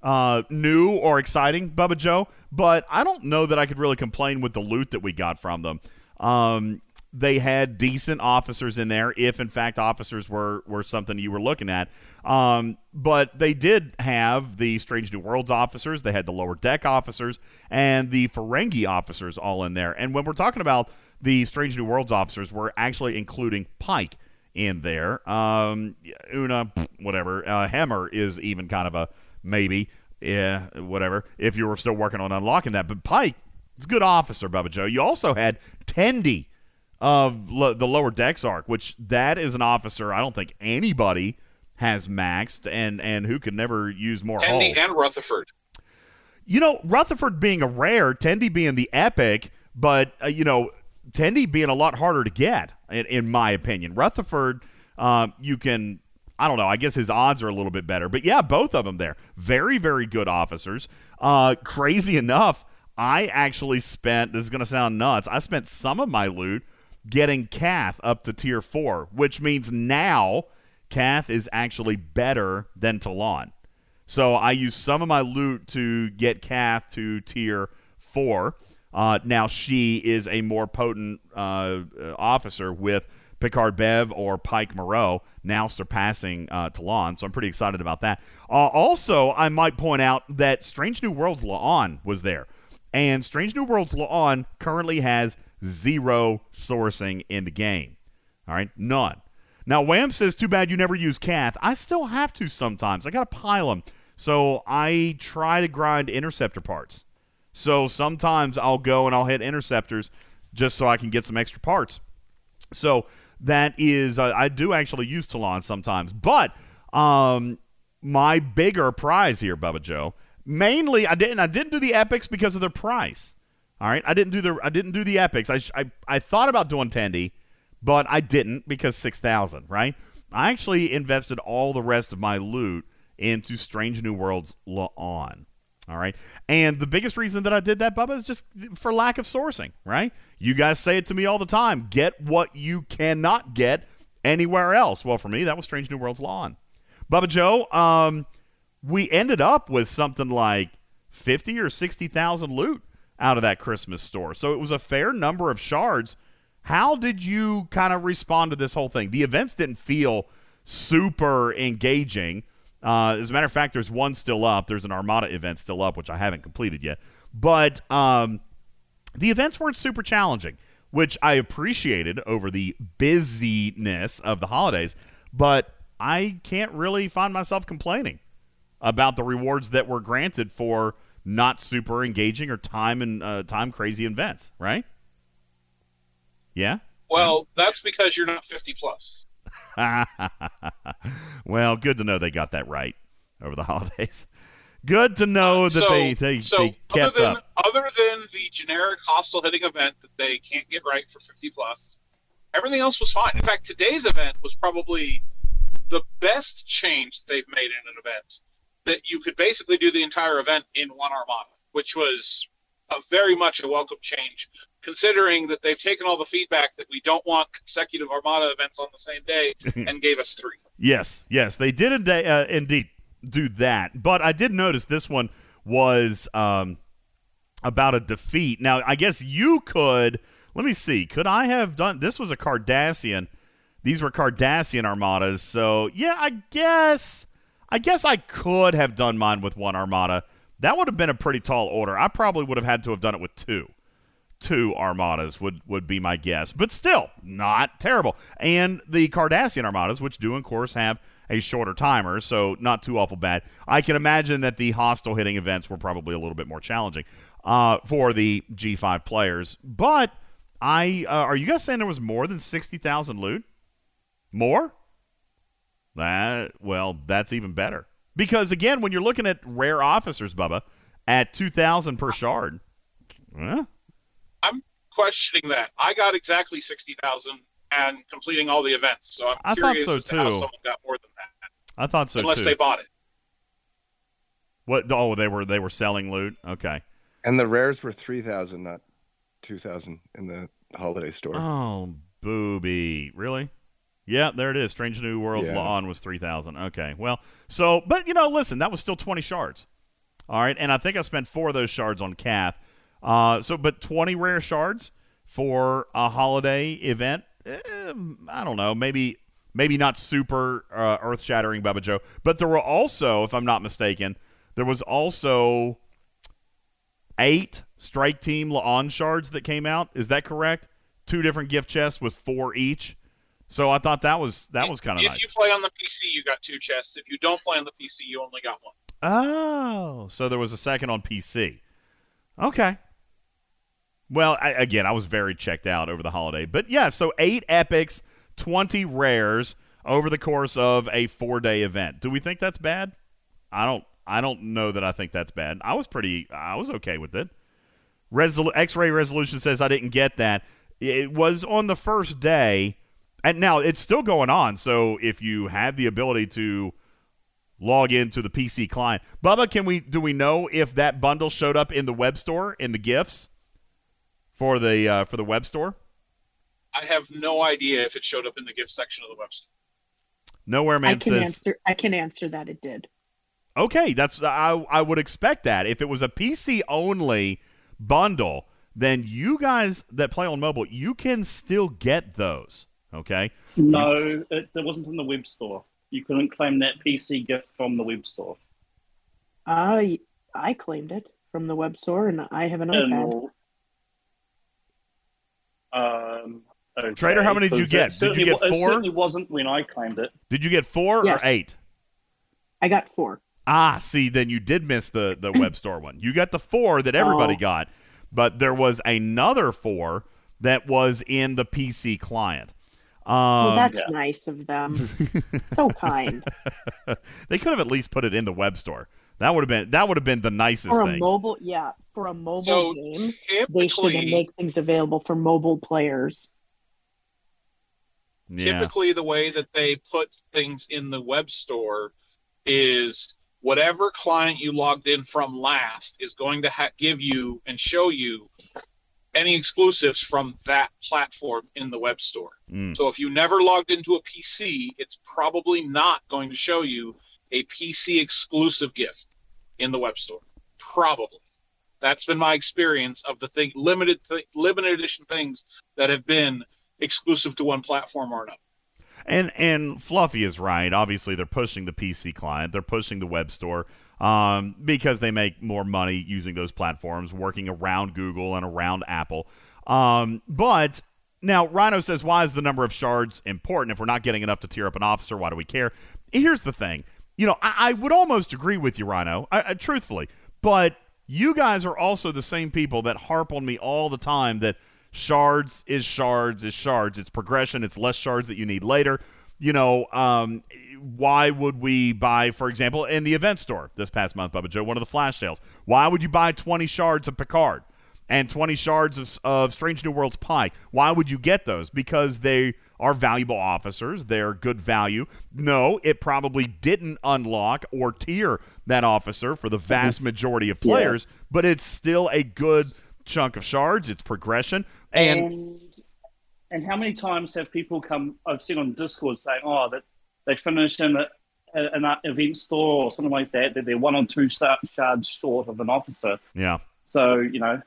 uh, new or exciting, Bubba Joe, but I don't know that I could really complain with the loot that we got from them. Um, they had decent officers in there, if, in fact, officers were, were something you were looking at. Um, but they did have the Strange New Worlds officers, they had the Lower Deck officers, and the Ferengi officers all in there. And when we're talking about the Strange New Worlds officers, we're actually including Pike in there. Um, Una, whatever. Uh, Hammer is even kind of a maybe. Yeah, whatever. If you were still working on unlocking that. But Pike, it's a good officer, Bubba Joe. You also had Tendy of lo- the Lower Decks arc, which that is an officer I don't think anybody has maxed and, and who could never use more hull. Tendy and Rutherford. You know, Rutherford being a rare, Tendy being the epic, but, uh, you know, Tendy being a lot harder to get, in, in my opinion. Rutherford, um, you can, I don't know, I guess his odds are a little bit better. But, yeah, both of them there. Very, very good officers. Uh, crazy enough, I actually spent, this is going to sound nuts, I spent some of my loot getting Kath up to Tier four, which means now Kath is actually better than Talon. So I used some of my loot to get Kath to Tier four. Uh, now she is a more potent uh, officer with Picard Bev or Pike Moreau now surpassing uh, Talon, so I'm pretty excited about that. Uh, also, I might point out that Strange New Worlds La'an was there, and Strange New Worlds La'an currently has zero sourcing in the game. All right, none. Now, Wham says, too bad you never use Kath. I still have to sometimes. I got to pile them, so I try to grind interceptor parts. So sometimes I'll go and I'll hit interceptors just so I can get some extra parts. So that is, uh, I do actually use Talon sometimes. But um, my bigger prize here, Bubba Joe, mainly I didn't I didn't do the epics because of their price. All right, I didn't do the I didn't do the epics. I I, I thought about doing Tendy, but I didn't because six thousand. Right, I actually invested all the rest of my loot into Strange New Worlds La'an. All right. And the biggest reason that I did that, Bubba, is just for lack of sourcing, right? You guys say it to me all the time. Get what you cannot get anywhere else. Well, for me, that was Strange New Worlds La'an. Bubba Joe, um, we ended up with something like fifty or sixty thousand loot out of that Christmas store. So it was a fair number of shards. How did you kind of respond to this whole thing? The events didn't feel super engaging. Uh, as a matter of fact, there's one still up. There's an Armada event still up, which I haven't completed yet. But um, the events weren't super challenging, which I appreciated over the busyness of the holidays. But I can't really find myself complaining about the rewards that were granted for not super engaging or time and uh, time crazy events, right? Yeah? Well, that's because you're not fifty plus. Well, good to know they got that right over the holidays. Good to know that so, they, they, so they kept other than, up. Other than the generic hostile hitting event that they can't get right for fifty plus, everything else was fine. In fact, today's event was probably the best change they've made in an event, that you could basically do the entire event in one Armada, which was a very much a welcome change, considering that they've taken all the feedback that we don't want consecutive Armada events on the same day and gave us three. Yes, yes, they did ind- uh, indeed do that. But I did notice this one was um, about a defeat. Now, I guess you could, let me see, could I have done, this was a Cardassian. These were Cardassian Armadas, so yeah, I guess, I guess I could have done mine with one Armada. That would have been a pretty tall order. I probably would have had to have done it with two. Two Armadas would, would be my guess. But still, not terrible. And the Cardassian Armadas, which do, of course, have a shorter timer, so not too awful bad. I can imagine that the hostile hitting events were probably a little bit more challenging uh, for the G five players. But I, uh, are you guys saying there was more than sixty thousand loot? More? That, well, that's even better. Because, again, when you're looking at rare officers, Bubba, at two thousand per shard. Huh? I'm questioning that. I got exactly sixty thousand and completing all the events. So I'm I curious so as to how someone got more than that. I thought so, Unless too. Unless they bought it. What? Oh, they were they were selling loot? Okay. And the rares were three thousand, not two thousand in the holiday store. Oh, booby. Really? Yeah, there it is. Strange New Worlds yeah. Lawn was three thousand. Okay, well, so, but, you know, listen, that was still twenty shards. All right, and I think I spent four of those shards on Cath. Uh, so, but twenty rare shards for a holiday event, eh, I don't know, maybe maybe not super uh, earth-shattering, Bubba Joe, but there were also, if I'm not mistaken, there was also eight Strike Team Laon shards that came out. Is that correct? Two different gift chests with four each. So I thought that was that if, was kind of nice. If you play on the P C, you got two chests. If you don't play on the P C, you only got one. Oh, so there was a second on P C. Okay. Well, I, again, I was very checked out over the holiday. But, yeah, so eight epics, twenty rares over the course of a four-day event. Do we think that's bad? I don't I don't know that I think that's bad. I was pretty – I was okay with it. Resol- X-Ray Resolution says I didn't get that. It was on the first day – and now, it's still going on, so if you have the ability to log into the P C client. Bubba, can we do we know if that bundle showed up in the web store, in the gifts for the uh, for the web store? I have no idea if it showed up in the gift section of the web store. Nowhere Man I can says... Answer, I can answer that it did. Okay, that's I, I would expect that. If it was a P C-only bundle, then you guys that play on mobile, you can still get those. Okay. No, it, it wasn't from the web store. You couldn't claim that P C gift from the web store. I I claimed it from the web store, and I have an iPad. Um, okay. Trader, how many did you get? Did you get four? It certainly wasn't when I claimed it. Did you get four yes. or eight? I got four. Ah, see, then you did miss the, the web store one. You got the four that everybody oh. got, but there was another four that was in the P C client. Um, well, that's yeah. nice of them. So kind. They could have at least put it in the web store. That would have been that would have been the nicest for a thing. Mobile, yeah, for a mobile so game, they should make things available for mobile players. Yeah. Typically, the way that they put things in the web store is whatever client you logged in from last is going to ha- give you and show you any exclusives from that platform in the web store. Mm. So if you never logged into a P C, it's probably not going to show you a P C exclusive gift in the web store. Probably. That's been my experience of the thing, limited th- limited edition things that have been exclusive to one platform or another. And and Fluffy is right. Obviously, they're pushing the P C client. They're pushing the web store um, because they make more money using those platforms, working around Google and around Apple. Um, but now Rhino says, why is the number of shards important? If we're not getting enough to tier up an officer, why do we care? Here's the thing. You know, I, I would almost agree with you, Rhino, I, I, truthfully. But you guys are also the same people that harp on me all the time that shards is shards is shards. It's progression. It's less shards that you need later. You know, um, why would we buy, for example, in the event store this past month, Bubba Joe, one of the flash sales, why would you buy twenty shards of Picard and twenty shards of, of Strange New Worlds Pike? Why would you get those? Because they are valuable officers. They're good value. No, it probably didn't unlock or tier that officer for the vast majority of players, yeah. But it's still a good chunk of shards. It's progression. And, and and how many times have people come, I've seen on Discord saying, oh, that they finish in a, an event store or something like that, that they're one or two shards short of an officer. Yeah. So, you know,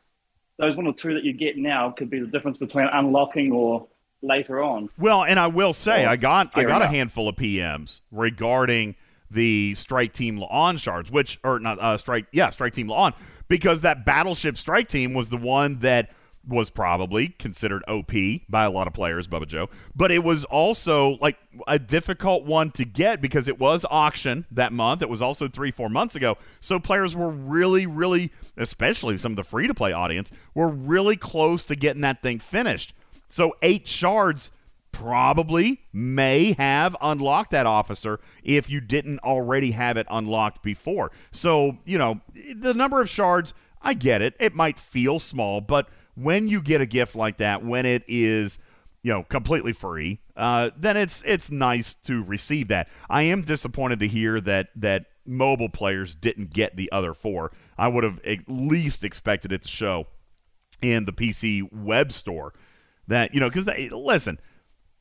those one or two that you get now could be the difference between unlocking or later on. Well, and I will say, oh, I got I got enough. a handful of P Ms regarding the Strike Team La'an shards, which or not uh, Strike, yeah, Strike Team La'an, because that Battleship Strike Team was the one that was probably considered O P by a lot of players, Bubba Joe, but it was also like a difficult one to get because it was auction that month. It was also three, four months ago. So players were really, really, especially some of the free-to-play audience, were really close to getting that thing finished. So eight shards probably may have unlocked that officer if you didn't already have it unlocked before. So, you know, the number of shards, I get it. It might feel small, but when you get a gift like that, when it is, you know, completely free, uh, then it's it's nice to receive that. I am disappointed to hear that that mobile players didn't get the other four. I would have at least expected it to show in the P C web store that, you know, because, listen,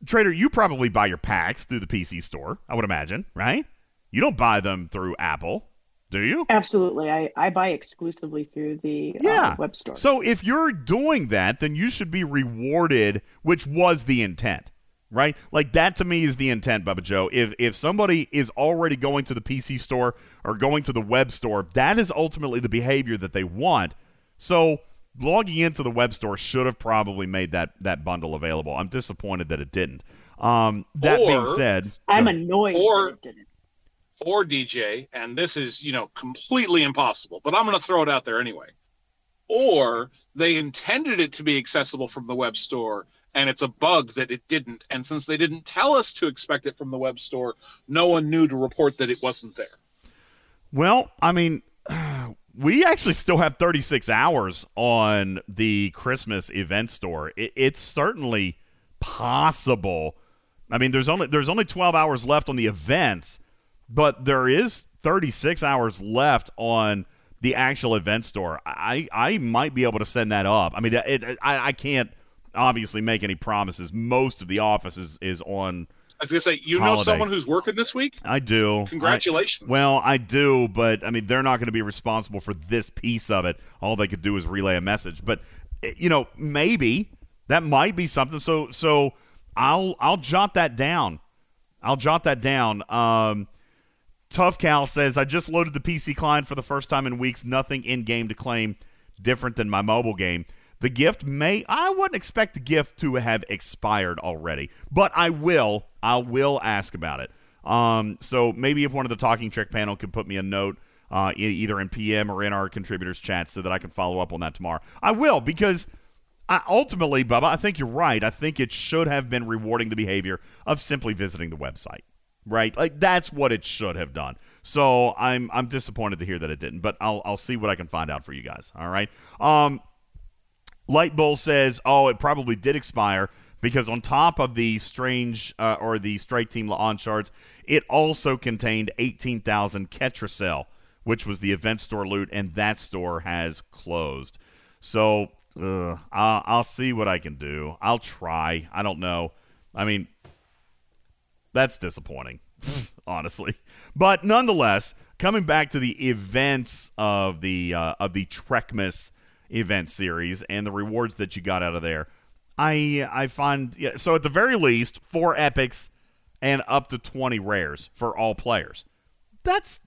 Trader, you probably buy your packs through the P C store, I would imagine, right? You don't buy them through Apple, do you? Absolutely. I, I buy exclusively through the yeah. uh, web store. So if you're doing that, then you should be rewarded, which was the intent, right? Like that to me is the intent, Bubba Joe. If, if somebody is already going to the P C store or going to the web store, that is ultimately the behavior that they want. So logging into the web store should have probably made that, that bundle available. I'm disappointed that it didn't. Um, that or, being said, I'm annoyed or, that it didn't. Or D J, and this is, you know, completely impossible, but I'm going to throw it out there anyway. Or they intended it to be accessible from the web store, and it's a bug that it didn't. And since they didn't tell us to expect it from the web store, no one knew to report that it wasn't there. Well, I mean, we actually still have thirty-six hours on the Christmas event store. It, it's certainly possible. I mean, there's only there's only twelve hours left on the events, but there is thirty-six hours left on the actual event store. I, I might be able to send that up. I mean, it, it, I, I can't obviously make any promises. Most of the office is, is on I was going to say, you holiday. Know someone who's working this week? I do. Congratulations. I, well, I do, but, I mean, they're not going to be responsible for this piece of it. All they could do is relay a message. But, you know, maybe that might be something. So so I'll I'll jot that down. I'll jot that down. Um, Tough Cal says, I just loaded the P C client for the first time in weeks. Nothing in-game to claim different than my mobile game. The gift may – I wouldn't expect the gift to have expired already, but I will. I will ask about it. Um, so maybe if one of the Talking Trick panel could put me a note uh, in, either in P M or in our contributors chat so that I can follow up on that tomorrow. I will because I, ultimately, Bubba, I think you're right. I think it should have been rewarding the behavior of simply visiting the website, right? Like that's what it should have done. So I'm I'm disappointed to hear that it didn't, but I'll I'll see what I can find out for you guys. All right. Um, Light Bull says, oh, it probably did expire because on top of the Strange uh, or the Strike Team La'an shards, it also contained eighteen thousand Ketracel, which was the event store loot, and that store has closed. So uh, I'll, I'll see what I can do. I'll try. I don't know. I mean, that's disappointing, honestly. But nonetheless, coming back to the events of the uh, of the Trekmas event series and the rewards that you got out of there, I I find yeah, so at the very least four epics and up to twenty rares for all players. That's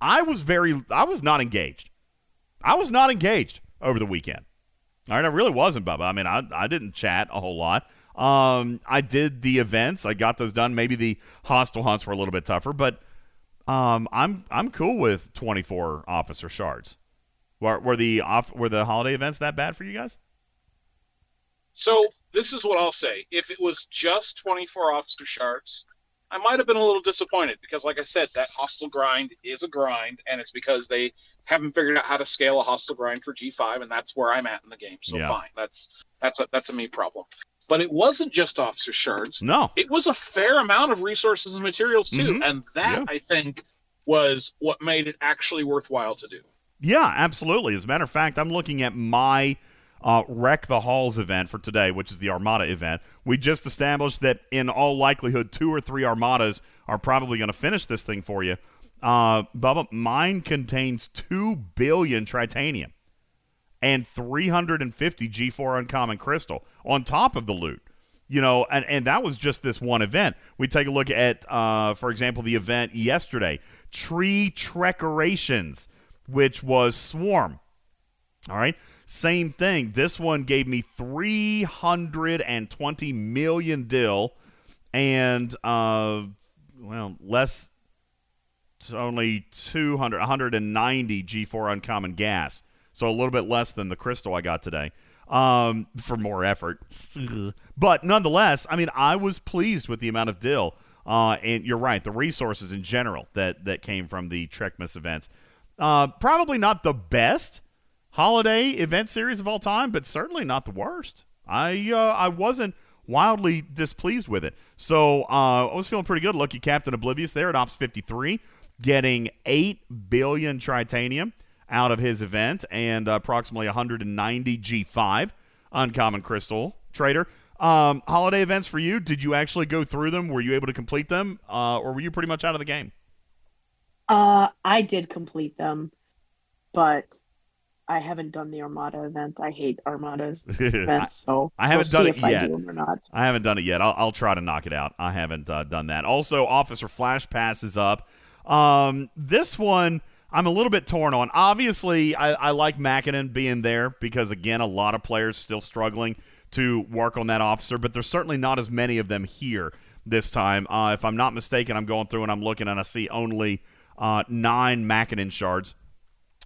I was very I was not engaged. I was not engaged over the weekend. All right, I really wasn't, Bubba. I mean, I I didn't chat a whole lot. Um, I did the events. I got those done. Maybe the hostile hunts were a little bit tougher, but um, I'm I'm cool with twenty-four officer shards. Were, were the off, were the holiday events that bad for you guys? So this is what I'll say. If it was just twenty-four officer shards, I might have been a little disappointed because, like I said, that hostile grind is a grind, and it's because they haven't figured out how to scale a hostile grind for G five, and that's where I'm at in the game. So yeah. Fine, that's that's a that's a me problem. But it wasn't just officer shards. No. It was a fair amount of resources and materials, too. Mm-hmm. And that, yeah. I think, was what made it actually worthwhile to do. Yeah, absolutely. As a matter of fact, I'm looking at my uh, Wreck the Halls event for today, which is the Armada event. We just established that, in all likelihood, two or three Armadas are probably going to finish this thing for you. Uh, Bubba, mine contains two billion Tritanium and three hundred fifty G four Uncommon Crystal on top of the loot. You know, and, and that was just this one event. We take a look at, uh, for example, the event yesterday, Tree Trecorations, which was Swarm. All right, same thing. This one gave me three hundred twenty million dill and, uh, well, less, only two hundred, one hundred ninety G four Uncommon Gas. So a little bit less than the crystal I got today um, for more effort. But nonetheless, I mean, I was pleased with the amount of dill. Uh, and you're right, the resources in general that, that came from the Trekmas events. Uh, probably not the best holiday event series of all time, but certainly not the worst. I uh, I wasn't wildly displeased with it. So uh, I was feeling pretty good. Lucky Captain Oblivious there at Ops fifty-three, getting eight billion Tritanium out of his event, and uh, approximately one hundred ninety G five Uncommon Crystal Trader. Um, holiday events for you, did you actually go through them? Were you able to complete them, uh, or were you pretty much out of the game? Uh, I did complete them, but I haven't done the Armada event. I hate Armadas events, so I haven't we'll done it yet. I, do or not. I haven't done it yet. I'll, I'll try to knock it out. I haven't uh, done that. Also, Officer Flash Pass is up. Um, this one... I'm a little bit torn on. Obviously, I, I like Mackinnon being there because, again, a lot of players still struggling to work on that officer, but there's certainly not as many of them here this time. Uh, if I'm not mistaken, I'm going through and I'm looking, and I see only uh, nine Mackinnon shards.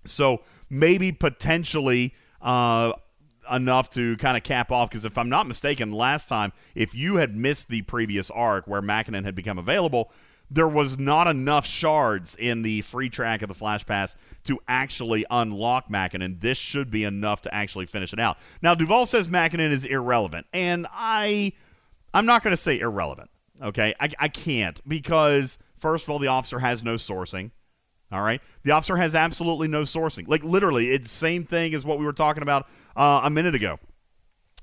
So maybe potentially uh, enough to kind of cap off, because if I'm not mistaken, last time, if you had missed the previous arc where Mackinnon had become available, there was not enough shards in the free track of the Flash Pass to actually unlock Mackinnon. This should be enough to actually finish it out. Now, Duvall says Mackinnon is irrelevant, and I, I'm not going to say irrelevant, okay? I, I can't, because, first of all, the officer has no sourcing, all right? The officer has absolutely no sourcing. Like, literally, it's the same thing as what we were talking about uh, a minute ago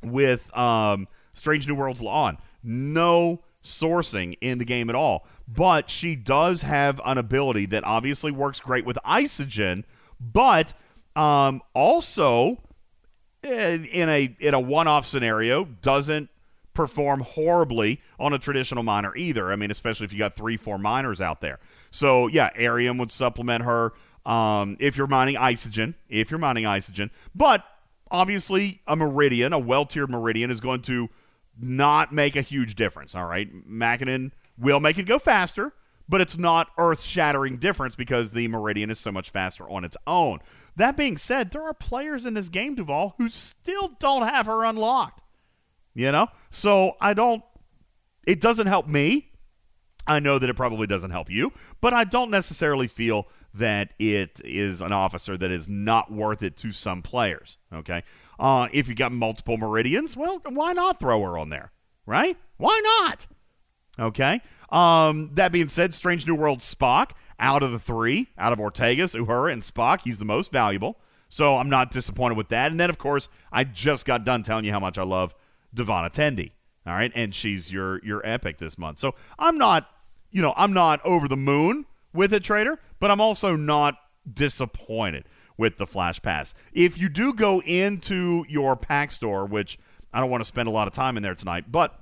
with um, Strange New Worlds Lawn. No sourcing in the game at all. But she does have an ability that obviously works great with Isogen, but um, also in a in a one-off scenario doesn't perform horribly on a traditional miner either. I mean, especially if you got three, four miners out there. So yeah, Arium would supplement her um, if you're mining Isogen. If you're mining Isogen, but obviously a Meridian, a well-tiered Meridian, is going to not make a huge difference. All right, Mackinnon will make it go faster, but it's not earth-shattering difference because the Meridian is so much faster on its own. That being said, there are players in this game, Duvall, who still don't have her unlocked. You know? So I don't... It doesn't help me. I know that it probably doesn't help you, but I don't necessarily feel that it is an officer that is not worth it to some players. Okay? Uh, if you got multiple Meridians, well, why not throw her on there? Right? Why not? Okay. Um, that being said, Strange New World Spock, out of the three, out of Ortegas, Uhura, and Spock, he's the most valuable. So I'm not disappointed with that. And then, of course, I just got done telling you how much I love Devon Atendi. All right. And she's your your epic this month. So I'm not, you know, I'm not over the moon with it, Trader, but I'm also not disappointed with the Flash Pass. If you do go into your pack store, which I don't want to spend a lot of time in there tonight, but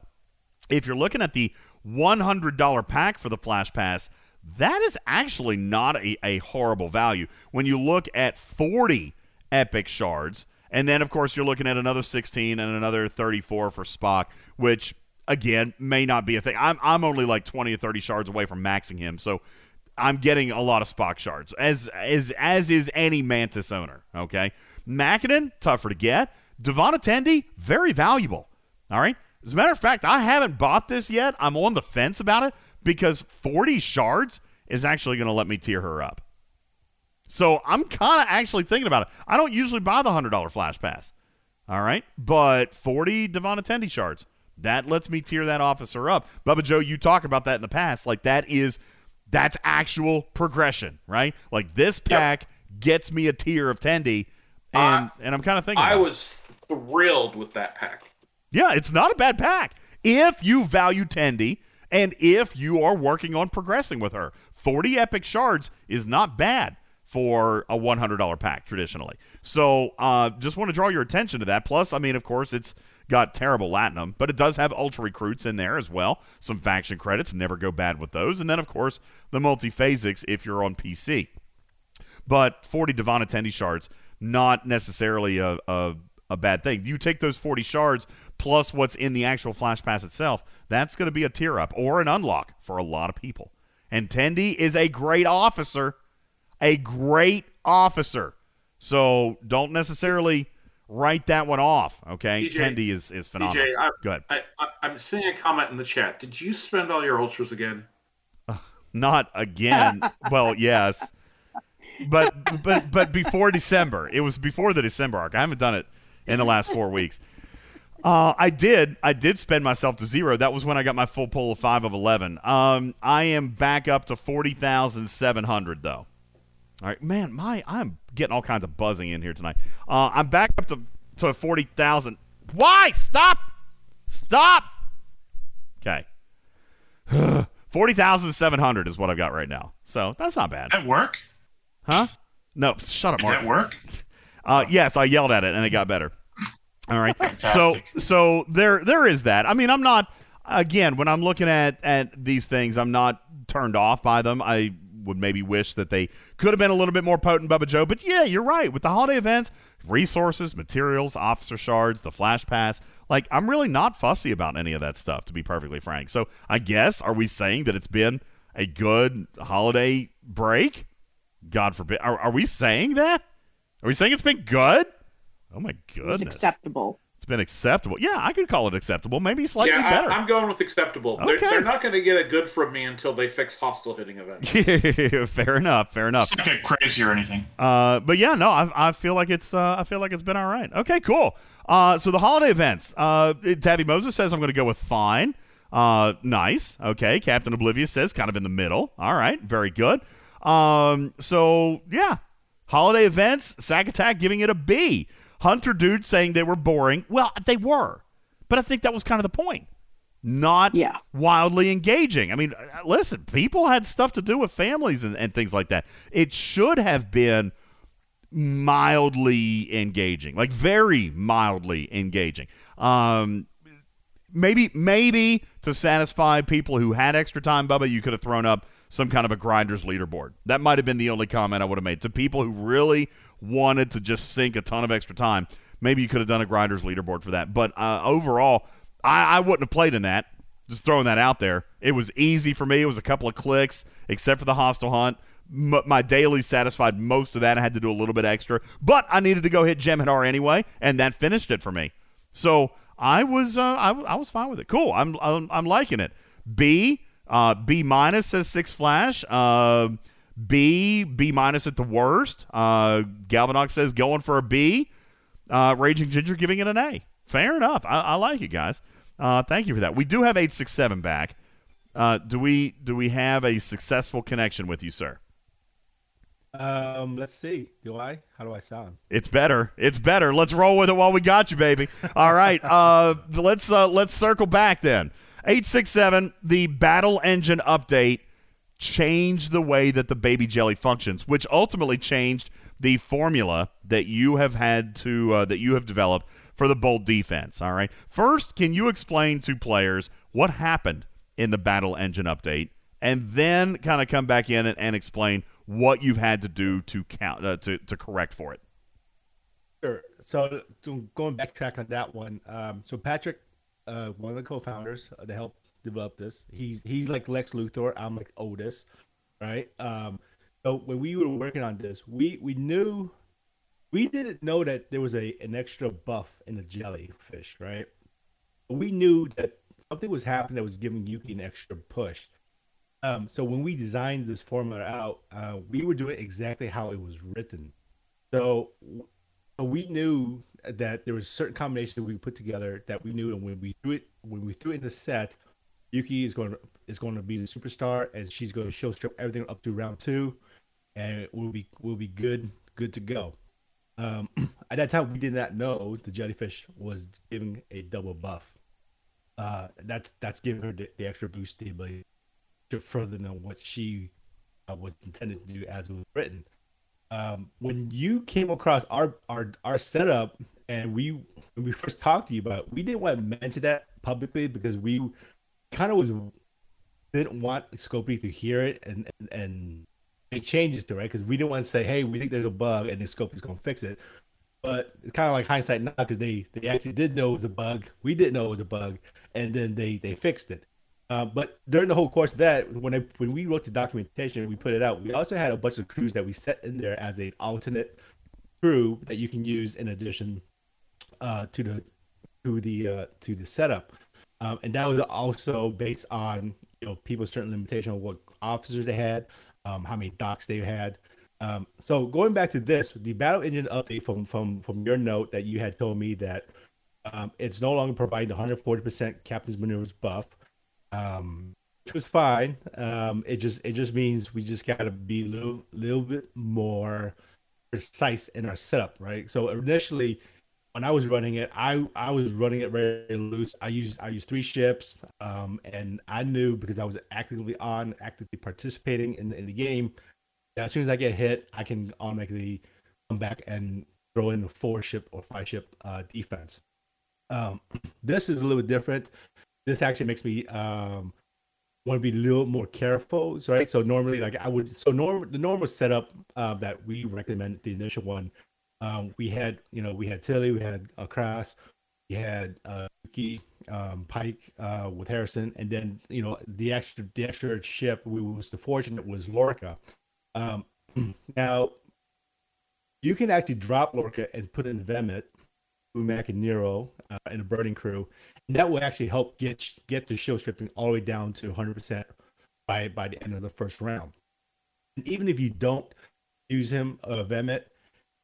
if you're looking at the one hundred dollars pack for the Flash Pass, that is actually not a, a horrible value. When you look at forty Epic Shards, and then, of course, you're looking at another sixteen and another thirty-four for Spock, which, again, may not be a thing. I'm I'm only like twenty or thirty shards away from maxing him, so I'm getting a lot of Spock shards, as, as, as is any Mantis owner, okay? Mackinnon, tougher to get. Devon Attendee, very valuable, all right? As a matter of fact, I haven't bought this yet. I'm on the fence about it because forty shards is actually going to let me tier her up. So I'm kind of actually thinking about it. I don't usually buy the one hundred dollars Flash Pass, all right? But forty Devon Attendee shards, that lets me tier that officer up. Bubba Joe, you talk about that in the past. Like, that is, that's actual progression, right? Like, this pack yep. gets me a tier of Attendee, and, I, and I'm kind of thinking I was it. thrilled with that pack. Yeah, it's not a bad pack. If you value Attendee, and if you are working on progressing with her, forty Epic Shards is not bad for a one hundred dollars pack traditionally. So uh, just want to draw your attention to that. Plus, I mean, of course, it's got terrible Latinum, but it does have Ultra Recruits in there as well. Some faction credits, never go bad with those. And then, of course, the Multiphasics if you're on P C. But forty Devon Attendee Shards, not necessarily a, a, a bad thing. You take those forty Shards plus what's in the actual Flash Pass itself, that's going to be a tier up or an unlock for a lot of people. And Attendee is a great officer. A great officer. So don't necessarily write that one off, okay? Attendee is, is phenomenal. D J, I, Go ahead. I, I, I'm seeing a comment in the chat. Did you spend all your ultras again? Uh, not again. Well, yes. But but but before December. It was before the December arc. I haven't done it in the last four weeks. Uh, I did. I did spend myself to zero. That was when I got my full pull of five of eleven. Um, I am back up to forty thousand seven hundred, though. All right, man, my I'm getting all kinds of buzzing in here tonight. Uh, I'm back up to, to forty thousand. Why? Stop! Stop! Okay. forty thousand seven hundred is what I've got right now. So that's not bad. At work? Huh? No, shut up, Mark. At work? Uh, yes, I yelled at it, and it got better. All right. Fantastic. So so there there is that. I mean, I'm not, again, when I'm looking at, at these things, I'm not turned off by them. I would maybe wish that they could have been a little bit more potent, Bubba Joe. But yeah, you're right. With the holiday events, resources, materials, officer shards, the Flash Pass, like, I'm really not fussy about any of that stuff, to be perfectly frank. So I guess, are we saying that it's been a good holiday break? God forbid. Are, are we saying that? Are we saying it's been good? Oh my goodness. It's acceptable. It's been acceptable. Yeah, I could call it acceptable. Maybe slightly yeah, I, better. I'm going with acceptable. Okay. They're, they're not going to get a good from me until they fix hostile hitting events. Fair enough. Fair enough. It's not get crazy or anything. Uh, but yeah, no, I, I feel like it's uh, I feel like it's been all right. Okay, cool. Uh, so the holiday events. Uh, Tabby Moses says I'm going to go with fine. Uh, nice. Okay. Captain Oblivious says kind of in the middle. All right. Very good. Um, so yeah, holiday events. Sack Attack giving it a B. Hunter Dude saying they were boring. Well, they were. But I think that was kind of the point. Not yeah. wildly engaging. I mean, listen, people had stuff to do with families and, and things like that. It should have been mildly engaging, like very mildly engaging. Um, maybe, maybe to satisfy people who had extra time, Bubba, you could have thrown up some kind of a Grinders leaderboard. That might have been the only comment I would have made. To people who really wanted to just sink a ton of extra time, maybe you could have done a Grinders leaderboard for that. But uh, overall, I, I wouldn't have played in that. Just throwing that out there. It was easy for me. It was a couple of clicks, except for the hostile hunt. M- my daily satisfied most of that. I had to do a little bit extra. But I needed to go hit Jem'Hadar anyway, and that finished it for me. So I was uh, I, w- I was fine with it. Cool. I'm I'm, I'm liking it. B, uh, B minus says Six Flash. Uh, B, B minus at the worst. Uh, Galvanox says going for a B. Uh, Raging Ginger giving it an A. Fair enough. I, I like you guys. Uh, thank you for that. We do have eight six seven back. Uh, do we do we have a successful connection with you, sir? Um, let's see. Do I? How do I sound? It's better. It's better. Let's roll with it while we got you, baby. All right. Uh, let's uh, let's circle back then. eight six seven, the Battle Engine update change the way that the baby jelly functions, which ultimately changed the formula that you have had to uh, that you have developed for the Bolt defense. All right. First, can you explain to players what happened in the Battle Engine update, and then kind of come back in and, and explain what you've had to do to count uh, to to correct for it? Sure. So going backtrack on that one. Um, so Patrick, uh, one of the co-founders that helped develop this, he's he's like Lex Luthor. I'm like Otis, right? Um, so when we were working on this, we we knew we didn't know that there was a an extra buff in the jellyfish, right? We knew that something was happening that was giving Yuki an extra push. Um, so when we designed this formula out, uh, we were doing exactly how it was written. So. We knew that there was a certain combination we put together that we knew, and when we threw it, when we threw it in the set, Yuki is going to, is going to be the superstar, and she's going to show strip everything up to round two, and we'll be we'll be good good to go. Um, at that time, we did not know the jellyfish was giving a double buff. Uh, that's that's giving her the, the extra boost, the ability to further than what she uh, was intended to do as it was written. Um, when you came across our, our, our setup, and we when we first talked to you about it, we didn't want to mention that publicly because we kind of was didn't want Scopely to hear it and, and, and make changes to it, right? Because we didn't want to say, hey, we think there's a bug and then Scopely's going to fix it. But it's kind of like hindsight now because they, they actually did know it was a bug. We didn't know it was a bug, and then they, they fixed it. Uh, but during the whole course of that, when I, when we wrote the documentation and we put it out, we also had a bunch of crews that we set in there as an alternate crew that you can use in addition uh, to the to the uh, to the setup, um, and that was also based on you know people's certain limitation on what officers they had, um, how many docs they had. Um, so going back to this, the Battle Engine update from from from your note that you had told me that um, it's no longer providing one hundred forty percent Captain's Maneuvers buff. Um, which was fine. Um, it just it just means we just gotta be a little little bit more precise in our setup, right? So initially, when I was running it, I, I was running it very loose. I used I used three ships, um, and I knew because I was actively on, actively participating in, in the game. That as soon as I get hit, I can automatically come back and throw in a four ship or five ship uh, defense. Um, this is a little bit different. This actually makes me um, want to be a little more careful, right? So normally, like I would, so norm the normal setup uh, that we recommended, the initial one, um, we had, you know, we had Tilly, we had Akras, we had uh, Yuki, um, Pike uh, with Harrison, and then you know the extra the extra ship we was the fortunate was Lorca. Um, now you can actually drop Lorca and put in Vemet, Umak, and Nero uh, in a birding crew. That will actually help get get the shield stripping all the way down to one hundred percent by by the end of the first round. And even if you don't use him of Vemet,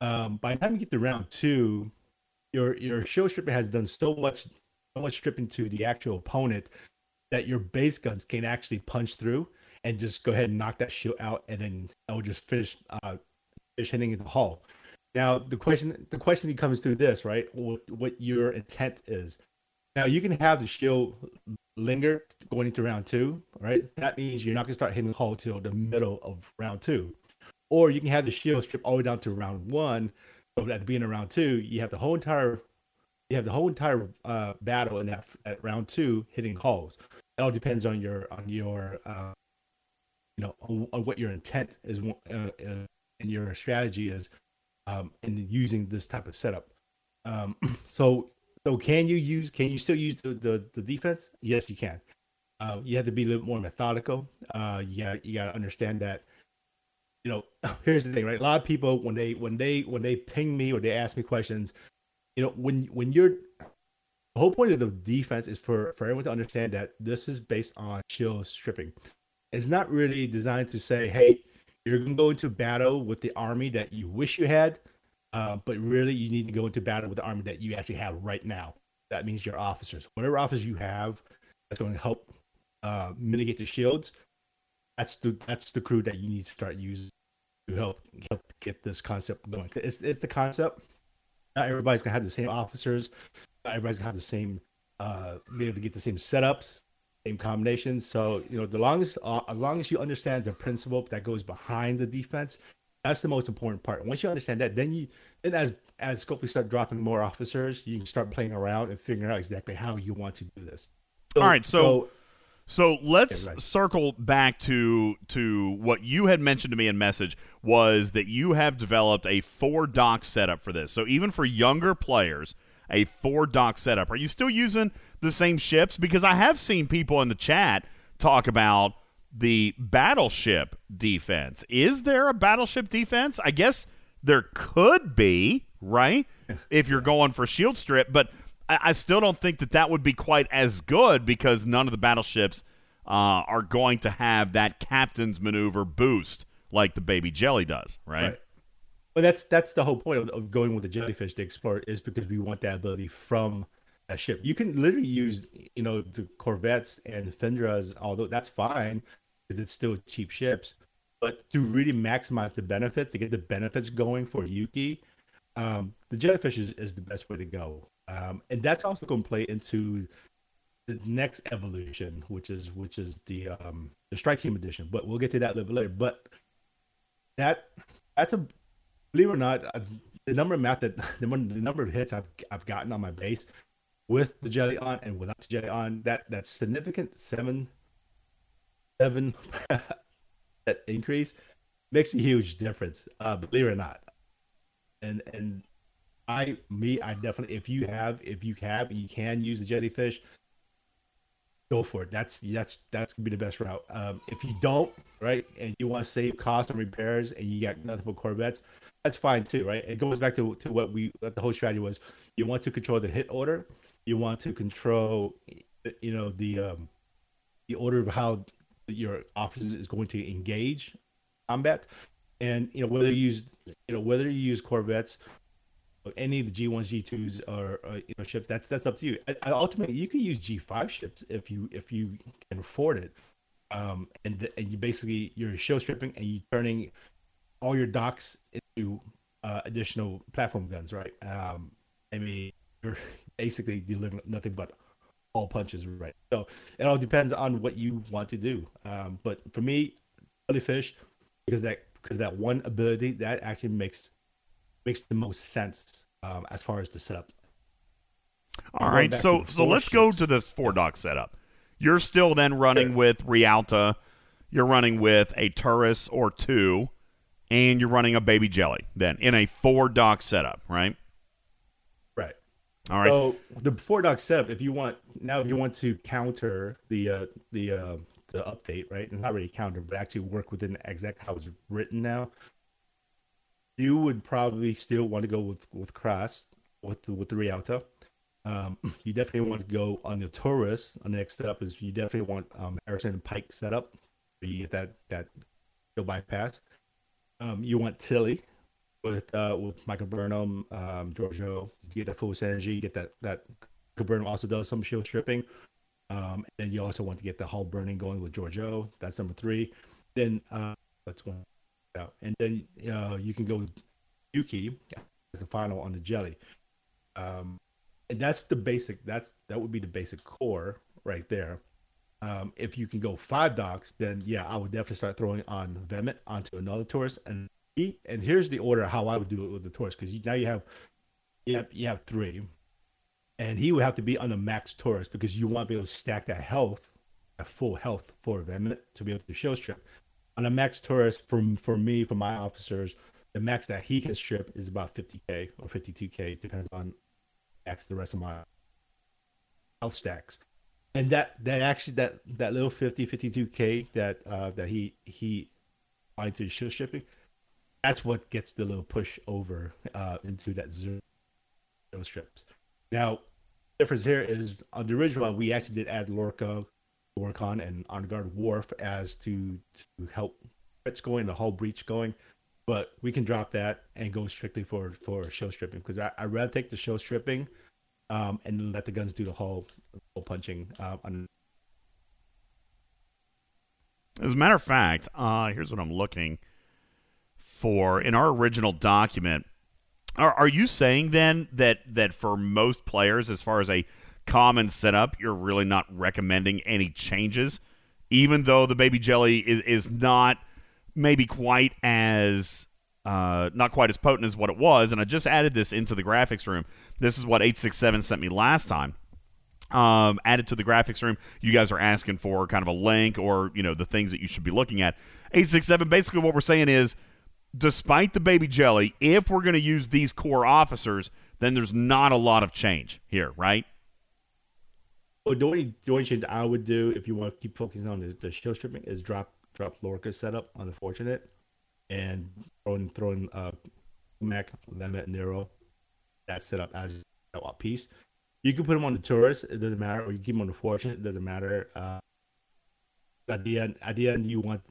um, by the time you get to round two, your your shield stripper has done so much so much stripping to the actual opponent that your base guns can actually punch through and just go ahead and knock that shield out, and then it'll just finish uh, finish hitting in the hull. Now the question the question comes through this, right? What, what your intent is. Now, you can have the shield linger going into round two, right? That means you're not going to start hitting the hull till the middle of round two. Or you can have the shield strip all the way down to round one. So at the beginning of round two, you have the whole entire you have the whole entire uh, battle in that at round two hitting hulls. It all depends on your on your uh, you know on, on what your intent is uh, uh, and your strategy is um, in using this type of setup. Um, so. So can you use? Can you still use the, the, the defense? Yes, you can. Uh, you have to be a little more methodical. Uh, you got you got to understand that. You know, here's the thing, right? A lot of people when they when they when they ping me or they ask me questions, you know, when when you're the whole point of the defense is for, for everyone to understand that this is based on shield stripping. It's not really designed to say, hey, you're gonna go into battle with the army that you wish you had. Uh, but really, you need to go into battle with the army that you actually have right now. That means your officers. Whatever officers you have that's going to help uh, mitigate the shields, that's the that's the crew that you need to start using to help help get this concept going. It's it's the concept. Not everybody's going to have the same officers. Not everybody's going to have the same, uh, be able to get the same setups. same combinations. So, you know, the longest, uh, as long as you understand the principle that goes behind the defense, that's the most important part. Once you understand that, then you, then as as Copley start dropping more officers, you can start playing around and figuring out exactly how you want to do this. So, all right, so so, so let's okay, right. circle back to to what you had mentioned to me in message, was that you have developed a four doc setup for this. So even for younger players, a four doc setup. Are you still using the same ships? Because I have seen people in the chat talk about the battleship defense. Is there a battleship defense? I guess there could be, right? If you're going for shield strip, but I, I still don't think that that would be quite as good, because none of the battleships uh, are going to have that captain's maneuver boost like the Baby Jelly does, right? right. Well, that's that's the whole point of, of going with the jellyfish to explore, is because we want that ability from a ship. You can literally use, you know, the corvettes and Fendra's, although that's fine, because it's still cheap ships. But to really maximize the benefits, to get the benefits going for Yuki, um, the jellyfish is, is the best way to go. Um, and that's also going to play into the next evolution, which is which is the um, the strike team edition. But we'll get to that a little bit later. But that that's a believe it or not, the number of math that the number of hits I've I've gotten on my base with the jelly on and without the jelly on, that that's significant seven seven. That increase makes a huge difference, uh, believe it or not. And and I me I definitely if you have if you have and you can use the jellyfish, go for it. That's that's that's gonna be the best route. Um, if you don't, right, and you want to save costs and repairs, and you got nothing but corvettes, that's fine too, right? It goes back to to what we what the whole strategy was. You want to control the hit order. You want to control, you know, the um, the order of how your officer is going to engage combat. And you know, whether you use you know whether you use corvettes or any of the G ones G twos or, or you know, ships, that's that's up to you. And ultimately you can use G five ships if you if you can afford it, um and the, and you basically you're show stripping and you turning all your docks into uh additional platform guns, right? um I mean, you're basically delivering nothing but all punches, right? So it all depends on what you want to do. Um, but for me, jellyfish, because that because that one ability that actually makes makes the most sense um, as far as the setup. All right, so so let's ships. go to this four dock setup. You're still then running yeah. with Rialta, you're running with a Turris or two, and you're running a Baby Jelly then in a four dock setup, right? All right. So the four dock setup, if you want now, if you want to counter the uh, the uh, the update, right, and not really counter, but actually work within exact how it's written now, you would probably still want to go with with Cross with the, with the Rialta. Um, you definitely want to go on the Taurus. On the next setup is you definitely want um, Harrison and Pike setup. So you get that that kill bypass. Um, you want Tilly. With uh, with Michael Burnham, um, Giorgio, you get that full synergy. You get that that Burnham also does some shield stripping. Um, and then you also want to get the hull burning going with Giorgio. That's number three. Then uh, that's one out. And then uh, you can go with Yuki as the final on the jelly. Um, and that's the basic. That's that would be the basic core right there. Um, if you can go five docs, then yeah, I would definitely start throwing on Vemet onto another Taurus. And And here's the order how I would do it with the Taurus, because now you have, you have you have three, and he would have to be on the max Taurus, because you want to be able to stack that health, that full health for them to be able to show strip. On a max Taurus, for for me, for my officers, the max that he can strip is about fifty K or fifty-two K, depends on max the rest of my health stacks, and that that actually that that little fifty, fifty-two K that uh, that he he applied to show stripping. That's what gets the little push over uh, into that zero strips. Now, the difference here is on the original one, we actually did add Lorca, Lorcan, and On Guard Wharf as to, to help it's going, the hull breach going. But we can drop that and go strictly for, for show stripping, because I'd rather take the show stripping um, and let the guns do the hull, hull punching. Uh, on... As a matter of fact, uh, here's what I'm looking for in our original document. Are, are you saying then that that for most players, as far as a common setup, you're really not recommending any changes, even though the baby jelly is, is not maybe quite as uh, not quite as potent as what it was. And I just added this into the graphics room. This is what eight six seven sent me last time. Um, added to the graphics room. You guys are asking for kind of a link or, you know, the things that you should be looking at. eight six seven, basically what we're saying is, despite the baby jelly, if we're going to use these core officers, then there's not a lot of change here, right? Well, the only, the only change I would do, if you want to keep focusing on the, the show stripping, is drop drop Lorca's setup on the Fortunate and throw in, throw in uh, Mac, Lemet, Nero, that setup as a piece. You can put him on the Tourist, it doesn't matter, or you keep him on the Fortunate, it doesn't matter. Uh, at the end, at the end, you want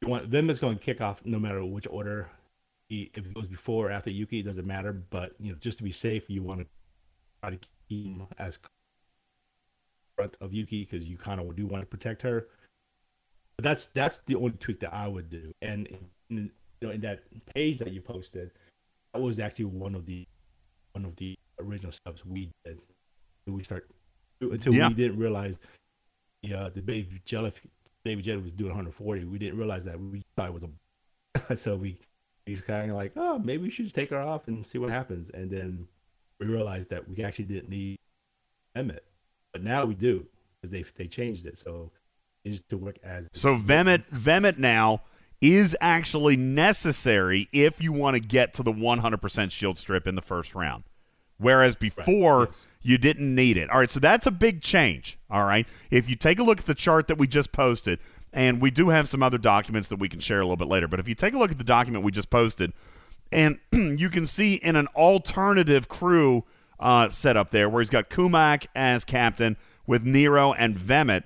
you want them is going to kick off no matter which order. He, if it goes before or after Yuki, it doesn't matter. But you know, just to be safe, you want to try to keep him as front of Yuki because you kind of do want to protect her. But that's that's the only tweak that I would do. And in, you know, in that page that you posted, that was actually one of the one of the. original subs we did we start until yeah. we didn't realize yeah the baby jelly baby jelly was doing one forty. We didn't realize that. We thought it was a so we he's kind of like, oh, maybe we should just take her off and see what happens. And then we realized that we actually didn't need Vemet, but now we do because they they changed it so it used to work as so Vemet Vemet now is actually necessary if you want to get to the one hundred percent shield strip in the first round. Whereas before, right, yes. you didn't need it. All right, so that's a big change, all right? If you take a look at the chart that we just posted, and we do have some other documents that we can share a little bit later, but if you take a look at the document we just posted, and you can see in an alternative crew uh, setup there where he's got Kumak as captain with Nero and Vemet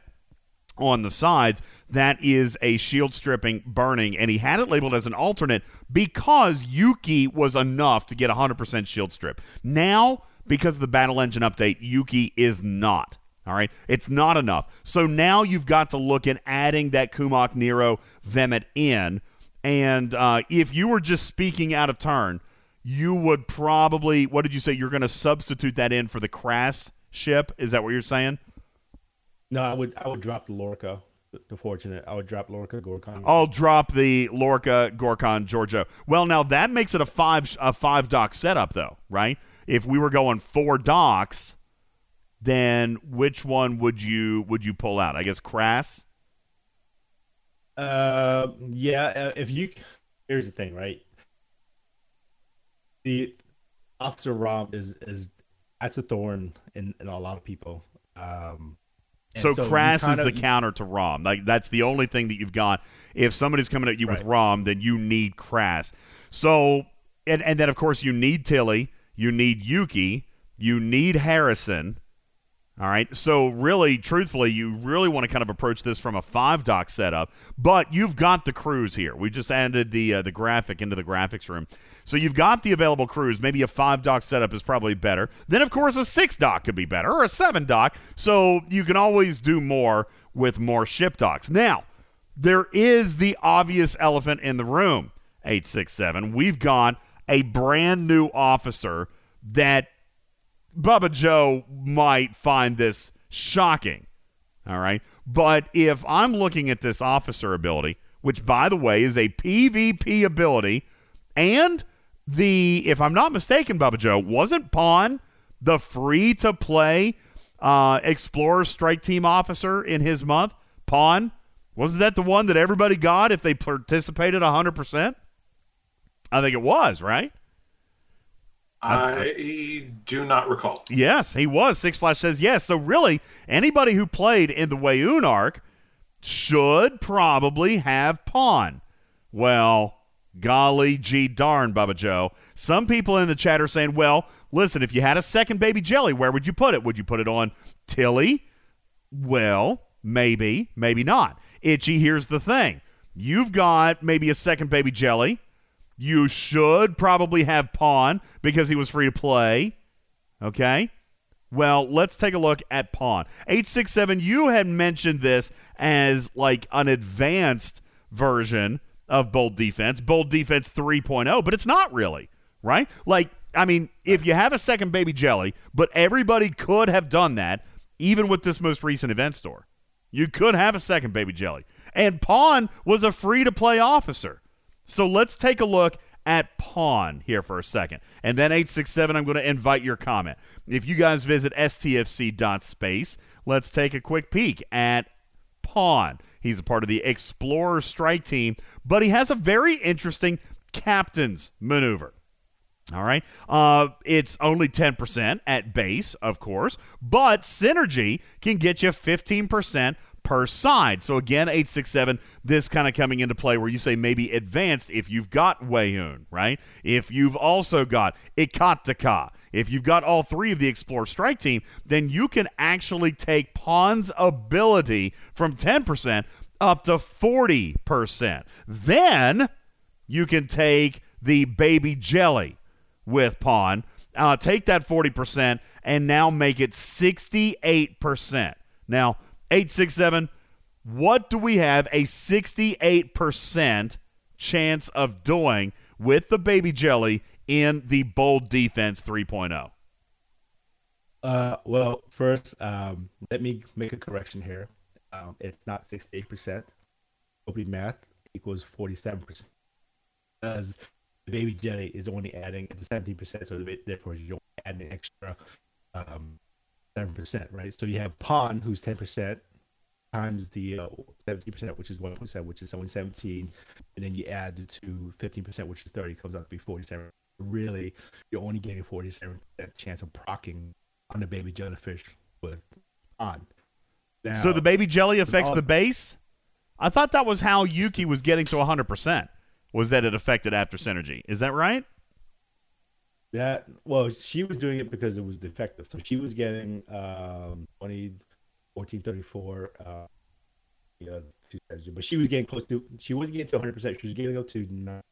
on the sides, that is a shield stripping burning, and he had it labeled as an alternate because Yuki was enough to get one hundred percent shield strip. Now, because of the Battle Engine update, Yuki is not, all right? It's not enough. So now you've got to look at adding that Kumak, Nero, Vemet in, and uh, if you were just speaking out of turn, you would probably, what did you say, you're going to substitute that in for the Crass ship? Is that what you're saying? No, I would I would drop the Lorca, the Fortunate. I would drop Lorca, Gorkon. I'll drop the Lorca, Gorkon, Giorgio. Well, now that makes it a five a five dock setup, though, right? If we were going four docks, then which one would you would you pull out? I guess Crass. Uh, yeah. If you here's the thing, right? The Officer Rob is is that's a thorn in, in a lot of people. Um. So, so Crass is the counter to Rom. Like, that's the only thing that you've got. If somebody's coming at you right. with Rom, then you need Crass. So, and, and then, of course, you need Tilly. You need Yuki. You need Harrison. All right? So, really, truthfully, you really want to kind of approach this from a five-dock setup. But you've got the crews here. We just added the uh, the graphic into the graphics room. So, you've got the available crews. Maybe a five-dock setup is probably better. Then, of course, a six-dock could be better, or a seven-dock. So, you can always do more with more ship docks. Now, there is the obvious elephant in the room, eight six seven. We've got a brand-new officer that Bubba Joe might find this shocking, all right? But if I'm looking at this officer ability, which, by the way, is a PvP ability, and the, if I'm not mistaken, Bubba Joe, wasn't Pawn the free-to-play uh, Explorer Strike Team officer in his month? Pawn, wasn't that the one that everybody got if they participated one hundred percent? I think it was, right? I do not recall. Yes, he was. Six Flash says yes. So really, anybody who played in the Wayoon arc should probably have Pawn. Well, golly gee darn, Bubba Joe. Some people in the chat are saying, well, listen, if you had a second baby jelly, where would you put it? Would you put it on Tilly? Well, maybe, maybe not. Itchy, here's the thing. You've got maybe a second baby jelly. You should probably have Pawn because he was free to play. Okay? Well, let's take a look at Pawn. eight six seven, you had mentioned this as like an advanced version of Bold Defense, Bold Defense three point oh, but it's not really, right? Like I mean, if you have a second baby jelly, but everybody could have done that, even with this most recent event store. You could have a second baby jelly. And Pawn was a free-to-play officer. So let's take a look at Pawn here for a second. And then eight six seven, I'm going to invite your comment. If you guys visit S T F C dot space, let's take a quick peek at Pawn. He's a part of the Explorer Strike team, but he has a very interesting captain's maneuver. All right. Uh, it's only ten percent at base, of course, but Synergy can get you fifteen percent per side. So, again, eight six seven, this kind of coming into play where you say maybe advanced if you've got Wei-Un, right? If you've also got Ikataka, if you've got all three of the Explore Strike team, then you can actually take Pawn's ability from ten percent up to forty percent. Then you can take the Baby Jelly with Pawn, uh, take that forty percent and now make it sixty-eight percent. Now, eight six seven, what do we have a sixty-eight percent chance of doing with the Baby Jelly in the Bold Defense three point oh? Uh, well, first, um, let me make a correction here. Um, it's not sixty-eight percent. Open math equals forty-seven percent. Because the Baby Jelly is only adding it's seventeen percent, so therefore you don't add an extra um, seven percent, right? So you have Pawn, who's ten percent, times the uh, seventeen percent, which is one percent, which is only seventeen, and then you add the two fifteen percent, which is thirty, comes out to be forty-seven. Really, you're only getting forty-seven percent chance of procking on the Baby Jellyfish with Pawn. Now, so the Baby Jelly affects all- the base? I thought that was how Yuki was getting to one hundred percent. Was that it affected after Synergy. Is that right? That well, she was doing it because it was defective. So she was getting um, twenty, fourteen, thirty-four, uh, you know, but she was getting close to, she wasn't getting to one hundred percent. She was getting up to nine,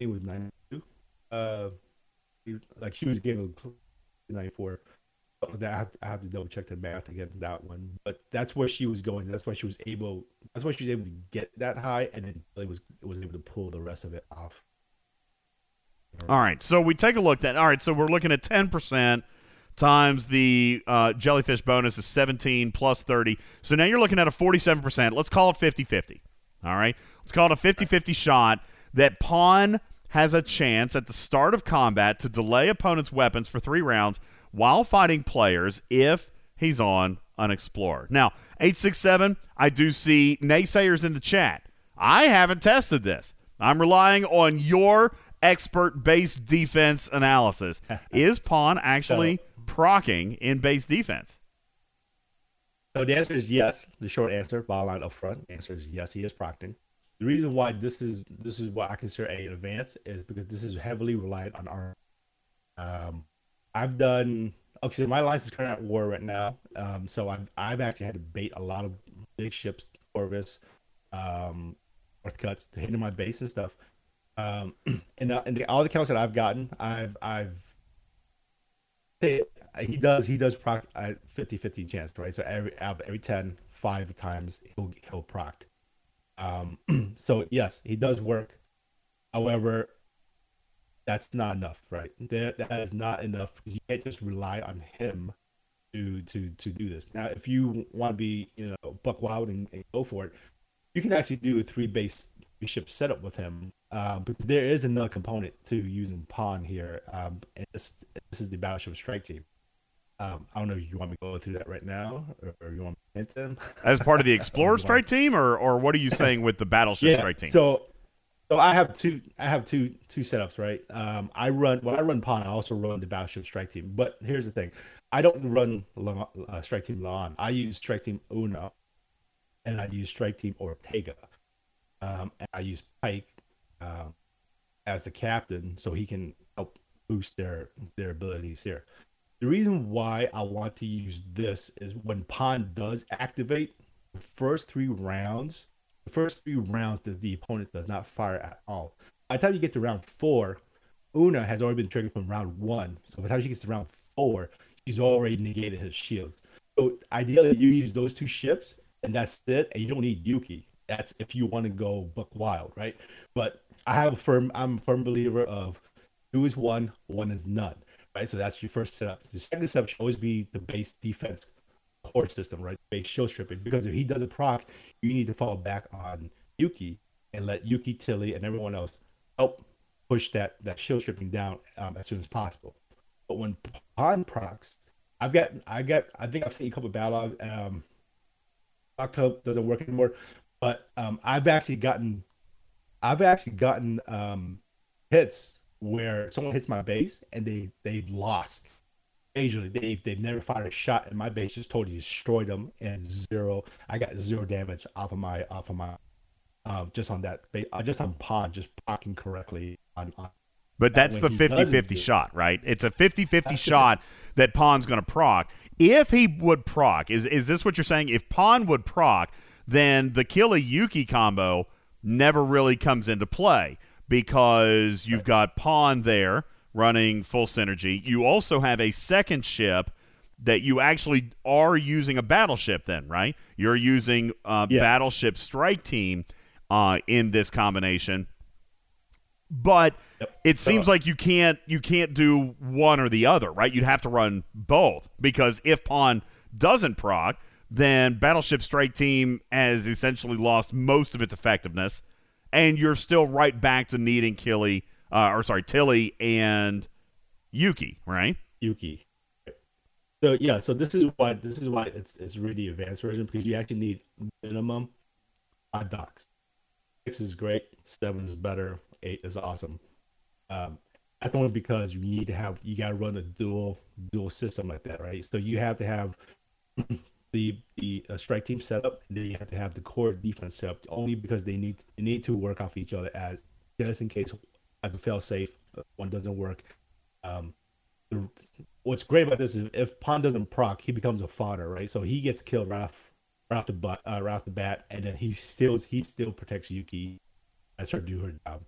it was ninety-two. Uh, like she was getting close to ninety-four. I have, to, I have to double check the math to get that one, but that's where she was going. That's why she was able. That's why she was able to get that high, and then it was it was able to pull the rest of it off. All right, so we take a look at. All right, so we're looking at ten percent times the uh, jellyfish bonus is seventeen plus thirty. So now you're looking at a forty-seven percent. Let's call it fifty-fifty. All right, let's call it a fifty-fifty shot that Pawn has a chance at the start of combat to delay opponents' weapons for three rounds. While fighting players if he's on an Explorer. Now, eight six seven, I do see naysayers in the chat. I haven't tested this. I'm relying on your expert base defense analysis. Is Pawn actually so, procking in base defense? So the answer is yes. The short answer, bottom line up front, the answer is yes, he is procking. The reason why this is this is what I consider an advance is because this is heavily reliant on our um I've done okay. So my alliance is currently at war right now, um, so I've I've actually had to bait a lot of big ships, Corvus, um, North Cuts, to hit in my base and stuff. Um, and uh, and the, all the counts that I've gotten, I've I've he does he does proc uh, fifty-fifty chance, right? So every out of every ten, five times he'll he'll proc. Um, so yes, he does work. However. That's not enough, right? That, that is not enough. You can't just rely on him to to to do this. Now, if you want to be, you know, buck wild and, and go for it, you can actually do a three base three ship setup with him. Uh, but there is another component to using Pawn here. Um, and this, this is the Battleship Strike Team. Um, I don't know if you want me to go through that right now, or, or you want me to hint them as part of the Explorer Strike Team, or or what are you saying with the Battleship yeah, Strike Team? So. So I have two. I have two two setups, right? Um, I run when I run Pawn. I also run the Battleship Strike Team. But here's the thing: I don't run La, uh, Strike Team Laon. I use Strike Team Una, and I use Strike Team Ortega. Um, and I use Pike uh, as the captain, so he can help boost their their abilities here. The reason why I want to use this is when Pawn does activate the first three rounds. The first three rounds that the opponent does not fire at all. By the time you get to round four, Una has already been triggered from round one. So by the time she gets to round four, she's already negated his shield. So ideally, you use those two ships, and that's it. And you don't need Yuki. That's if you want to go buck wild, right? But I have a firm. I'm a firm believer of Two is one, one is none, right? So that's your first setup. The second setup should always be the base defense core system, right? Base show stripping, because if he doesn't proc, you need to fall back on Yuki and let Yuki, Tilly, and everyone else help push that, that shield stripping down um, as soon as possible. But when Pon procs, I've got, I got, I think I've seen a couple of battles. Um, October doesn't work anymore, but um, I've actually gotten, I've actually gotten um, hits where someone hits my base and they they've lost. Majorly, they've they've never fired a shot, and my base just totally destroyed them and zero. I got zero damage off of my off of my. Um, just on that, just on Pon, just procking correctly. On, on, but that's the fifty-fifty shot, right? It's a fifty-fifty shot that Pon's going to proc. If he would proc, is is this what you're saying? If Pon would proc, then the Kili-Yuki combo never really comes into play because you've got Pon there running full synergy. You also have a second ship that you actually are using a battleship then, right? You're using uh, yeah. Battleship Strike Team Uh, in this combination, but yep. it seems so, like you can't you can't do one or the other, right? You'd have to run both, because if Pon doesn't proc, then Battleship Strike Team has essentially lost most of its effectiveness, and you're still right back to needing Kili, uh, or sorry, Tilly and Yuki, right? Yuki. So yeah, so this is why this is why it's it's really advanced version, because you actually need minimum five docs. Six is great. Seven is better. Eight is awesome. Um, that's only because you need to have, you got to run a dual dual system like that, right? So you have to have the the uh, strike team set up, and then you have to have the core defense set up, only because they need they need to work off each other, as just in case as a fail safe one doesn't work. Um, the, what's great about this is if Pon doesn't proc, he becomes a fodder, right? So he gets killed right off. Right off the bat, uh, right off the bat, and then he still he still protects Yuki. That's her do her job.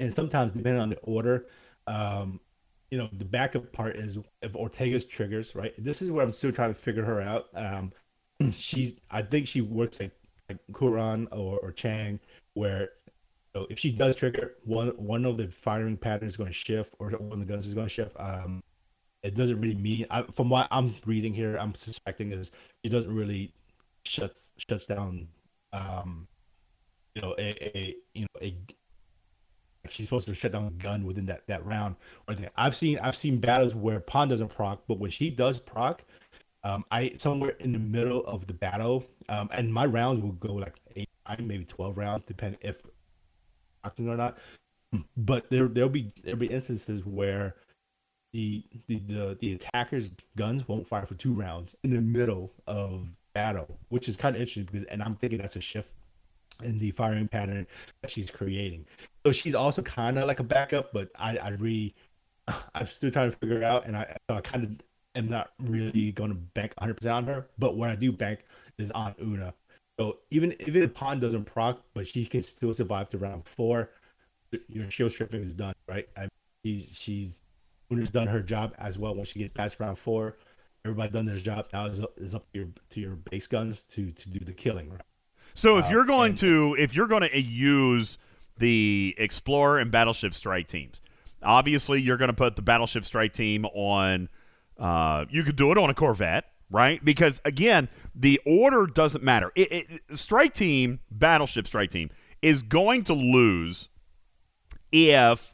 And sometimes, depending on the order, um, you know, the backup part is if Ortega's triggers, right? This is where I'm still trying to figure her out. Um, she's I think she works like, like Kuran or, or Chang, where you know, if she does trigger, one one of the firing patterns is going to shift, or one of the guns is going to shift. Um, it doesn't really mean I, from what I'm reading here, I'm suspecting is it doesn't really. Shuts shuts down, um, you know a, a you know a. She's supposed to shut down a gun within that, that round or anything. I've seen I've seen battles where Pon doesn't proc, but when she does proc, um, I somewhere in the middle of the battle, um, and my rounds will go like eight, nine, maybe twelve rounds, depending if proccing or not. But there there'll be there'll be instances where the the the, the attacker's guns won't fire for two rounds in the middle of battle, which is kind of interesting, because and I'm thinking that's a shift in the firing pattern that she's creating. So she's also kind of like a backup, but I, I really, I'm still trying to figure it out, and I, so I kind of am not really going to bank one hundred percent on her. But what I do bank is on Una. So even even if Pon doesn't proc, but she can still survive to round four, your shield stripping is done, right? I mean, she, she's Una's done her job as well. Once she gets past round four, everybody done their job. Now is is up to your to your base guns to, to do the killing. Right? So if you're going um, to if you're going to use the Explorer and Battleship Strike teams, obviously you're going to put the Battleship Strike team on. Uh, you could do it on a Corvette, right? Because again, the order doesn't matter. It, it, strike team, Battleship Strike team is going to lose if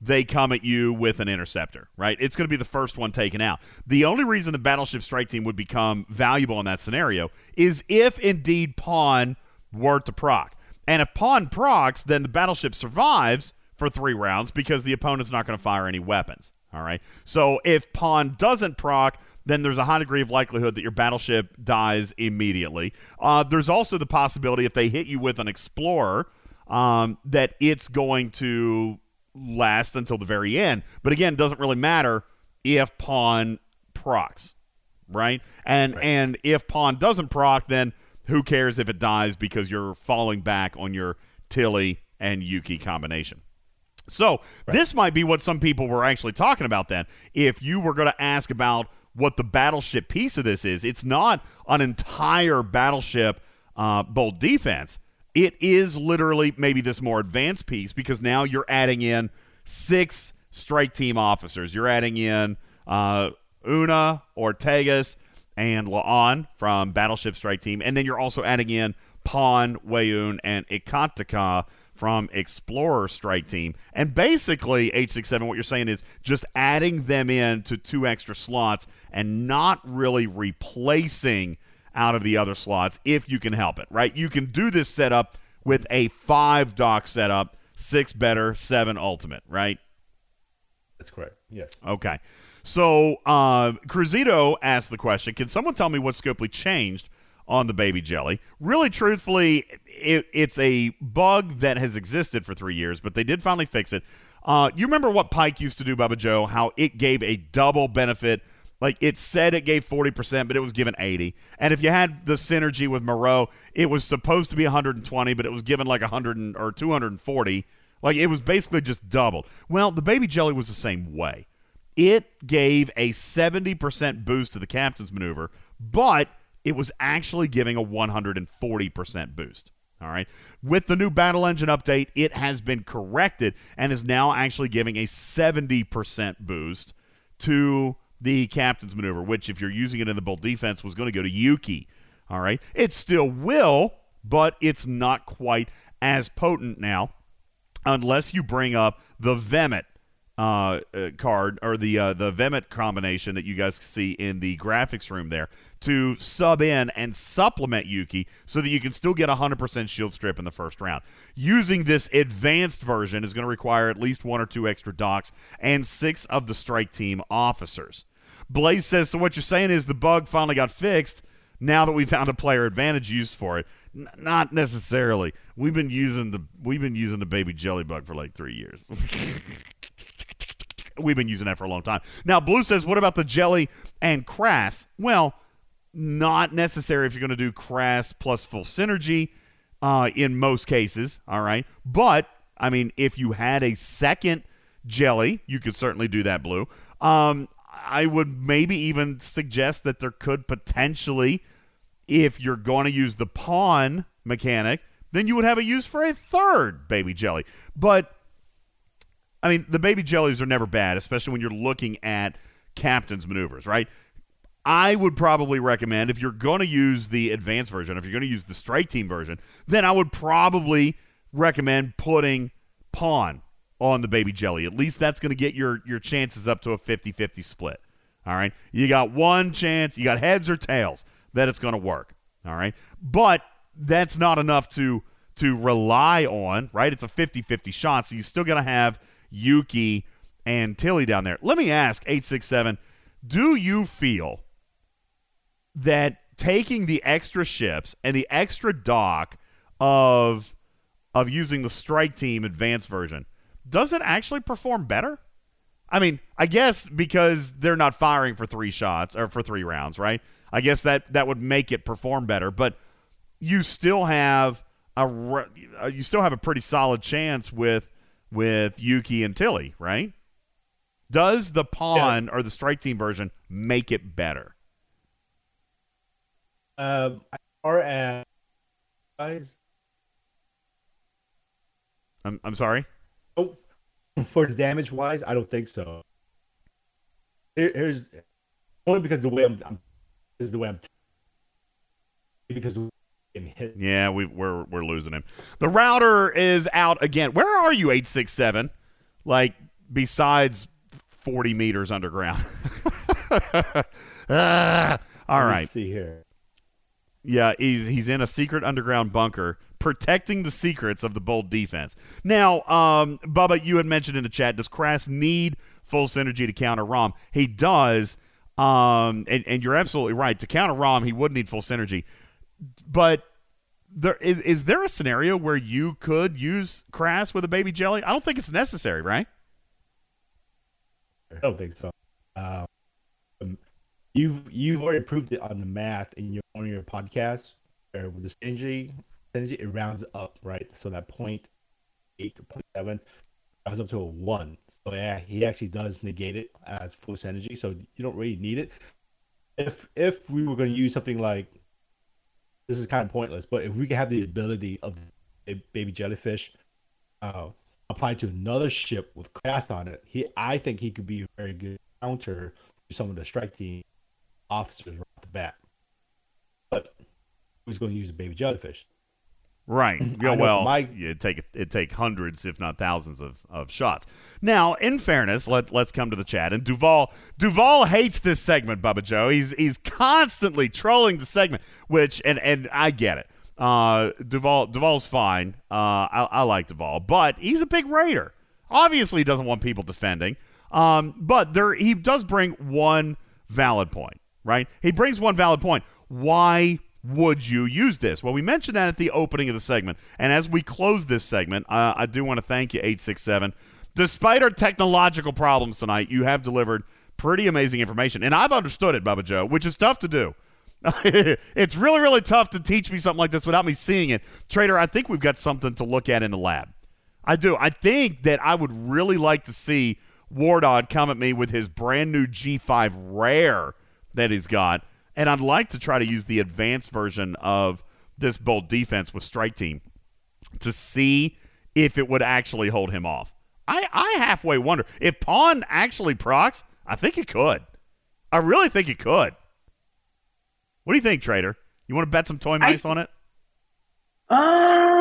they come at you with an interceptor, right? It's going to be the first one taken out. The only reason the Battleship Strike Team would become valuable in that scenario is if indeed Pon were to proc. And if Pon procs, then the Battleship survives for three rounds because the opponent's not going to fire any weapons, all right? So if Pon doesn't proc, then there's a high degree of likelihood that your Battleship dies immediately. Uh, there's also the possibility if they hit you with an Explorer um, that it's going to last until the very end, but again, doesn't really matter if Pon procs, right? And right. and if Pon doesn't proc, then who cares if it dies, because you're falling back on your Tilly and Yuki combination. So right. This might be what some people were actually talking about then. If you were going to ask about what the battleship piece of this is, it's not an entire battleship uh, bold defense. It is literally maybe this more advanced piece, because now you're adding in six strike team officers. You're adding in uh, Una, Ortegas, and La'an from Battleship Strike Team. And then you're also adding in Pon, Weyun, and Ikantaka from Explorer Strike Team. And basically, eight six seven, what you're saying is just adding them in to two extra slots and not really replacing out of the other slots if you can help it, right? You can do this setup with a five dock setup, six better, seven ultimate, right? That's correct, yes. Okay. So, uh, Cruzito asked the question, can someone tell me what Scopely changed on the Baby Jelly? Really, truthfully, it, it's a bug that has existed for three years, but they did finally fix it. Uh, you remember what Pike used to do, Bubba Joe, how it gave a double benefit. Like, it said it gave forty percent, but it was given eighty. And if you had the synergy with Moreau, it was supposed to be one hundred twenty, but it was given like one hundred or two hundred forty. Like, it was basically just doubled. Well, the Baby Jelly was the same way. It gave a seventy percent boost to the captain's maneuver, but it was actually giving a one hundred forty percent boost. All right. With the new battle engine update, it has been corrected and is now actually giving a seventy percent boost to the captain's maneuver, which if you're using it in the bull defense was going to go to Yuki. All right. It still will, but it's not quite as potent now unless you bring up the Vemet uh, uh, card or the, uh, the Vemet combination that you guys see in the graphics room there to sub in and supplement Yuki so that you can still get one hundred percent shield strip in the first round. Using this advanced version is going to require at least one or two extra docks and six of the strike team officers. Blaze says, so what you're saying is the bug finally got fixed now that we found a player advantage use for it. N- not necessarily. We've been using the we've been using the Baby Jelly bug for like three years. We've been using that for a long time. Now, Blue says, what about the Jelly and Crass? Well, not necessary if you're going to do Crass plus full synergy uh, in most cases, all right? But, I mean, if you had a second Jelly, you could certainly do that, Blue. Um, I would maybe even suggest that there could potentially, if you're going to use the pawn mechanic, then you would have a use for a third Baby Jelly. But, I mean, the Baby Jellies are never bad, especially when you're looking at captain's maneuvers, right? I would probably recommend if you're going to use the advanced version, if you're going to use the strike team version, then I would probably recommend putting pawn on the Baby Jelly. At least that's going to get your, your chances up to a fifty-fifty split. All right. You got one chance. You got heads or tails that it's going to work. All right. But that's not enough to, to rely on, right? It's a fifty-fifty shot. So you still got to have Yuki and Tilly down there. Let me ask eight six seven, do you feel that taking the extra ships and the extra dock of of using the strike team advanced version, does it actually perform better? I mean, I guess because they're not firing for three shots or for three rounds, right? I guess that, that would make it perform better, but you still have a you still have a pretty solid chance with with Yuki and Tilly, right? Does the pawn yeah. or the strike team version make it better? Um, as far as guys, I'm I'm sorry. Oh, for the damage wise, I don't think so. Here, here's only because the way I'm, I'm is the way I'm because I'm hit. Yeah, we we're we're losing him. The router is out again. Where are you, eight six seven? Like besides forty meters underground. ah, all Let right. Let's see here. Yeah, he's he's in a secret underground bunker protecting the secrets of the bold defense. Now, um, Bubba, you had mentioned in the chat, does Crass need full synergy to counter Rom? He does, um, and, and you're absolutely right. To counter Rom, he would need full synergy. But there is, is there a scenario where you could use Crass with a Baby Jelly? I don't think it's necessary, right? I don't think so. Uh, um, You've you've already proved it on the math in your on your podcast where with the synergy, synergy it rounds up, right? So that point eight to point seven rounds up to a one. So yeah, he actually does negate it as full synergy. So you don't really need it. If if we were going to use something like this is kind of pointless, but if we could have the ability of a Baby Jellyfish, uh, applied to another ship with craft on it, he I think he could be a very good counter to some of the strike team officers right off the bat. But who's going to use a baby jellyfish? Right. Yeah, well, my... it'd take it'd take hundreds, if not thousands, of, of shots. Now, in fairness, let let's come to the chat. And Duval Duval hates this segment, Bubba Joe. He's he's constantly trolling the segment, which and, and I get it. Uh, Duval Duval's fine. Uh, I, I like Duval, but he's a big raider. Obviously, he doesn't want people defending. Um, but there he does bring one valid point, right? He brings one valid point. Why would you use this? Well, we mentioned that at the opening of the segment. And as we close this segment, uh, I do want to thank you, eight six seven. Despite our technological problems tonight, you have delivered pretty amazing information. And I've understood it, Bubba Joe, which is tough to do. It's really, really tough to teach me something like this without me seeing it. Trader, I think we've got something to look at in the lab. I do. I think that I would really like to see Wardod come at me with his brand new G five Rare that he's got. And I'd like to try to use the advanced version of this bold defense with Strike Team to see if it would actually hold him off. I, I halfway wonder. If Pawn actually procs, I think it could. I really think it could. What do you think, Trader? You want to bet some toy mice I, on it? Uh,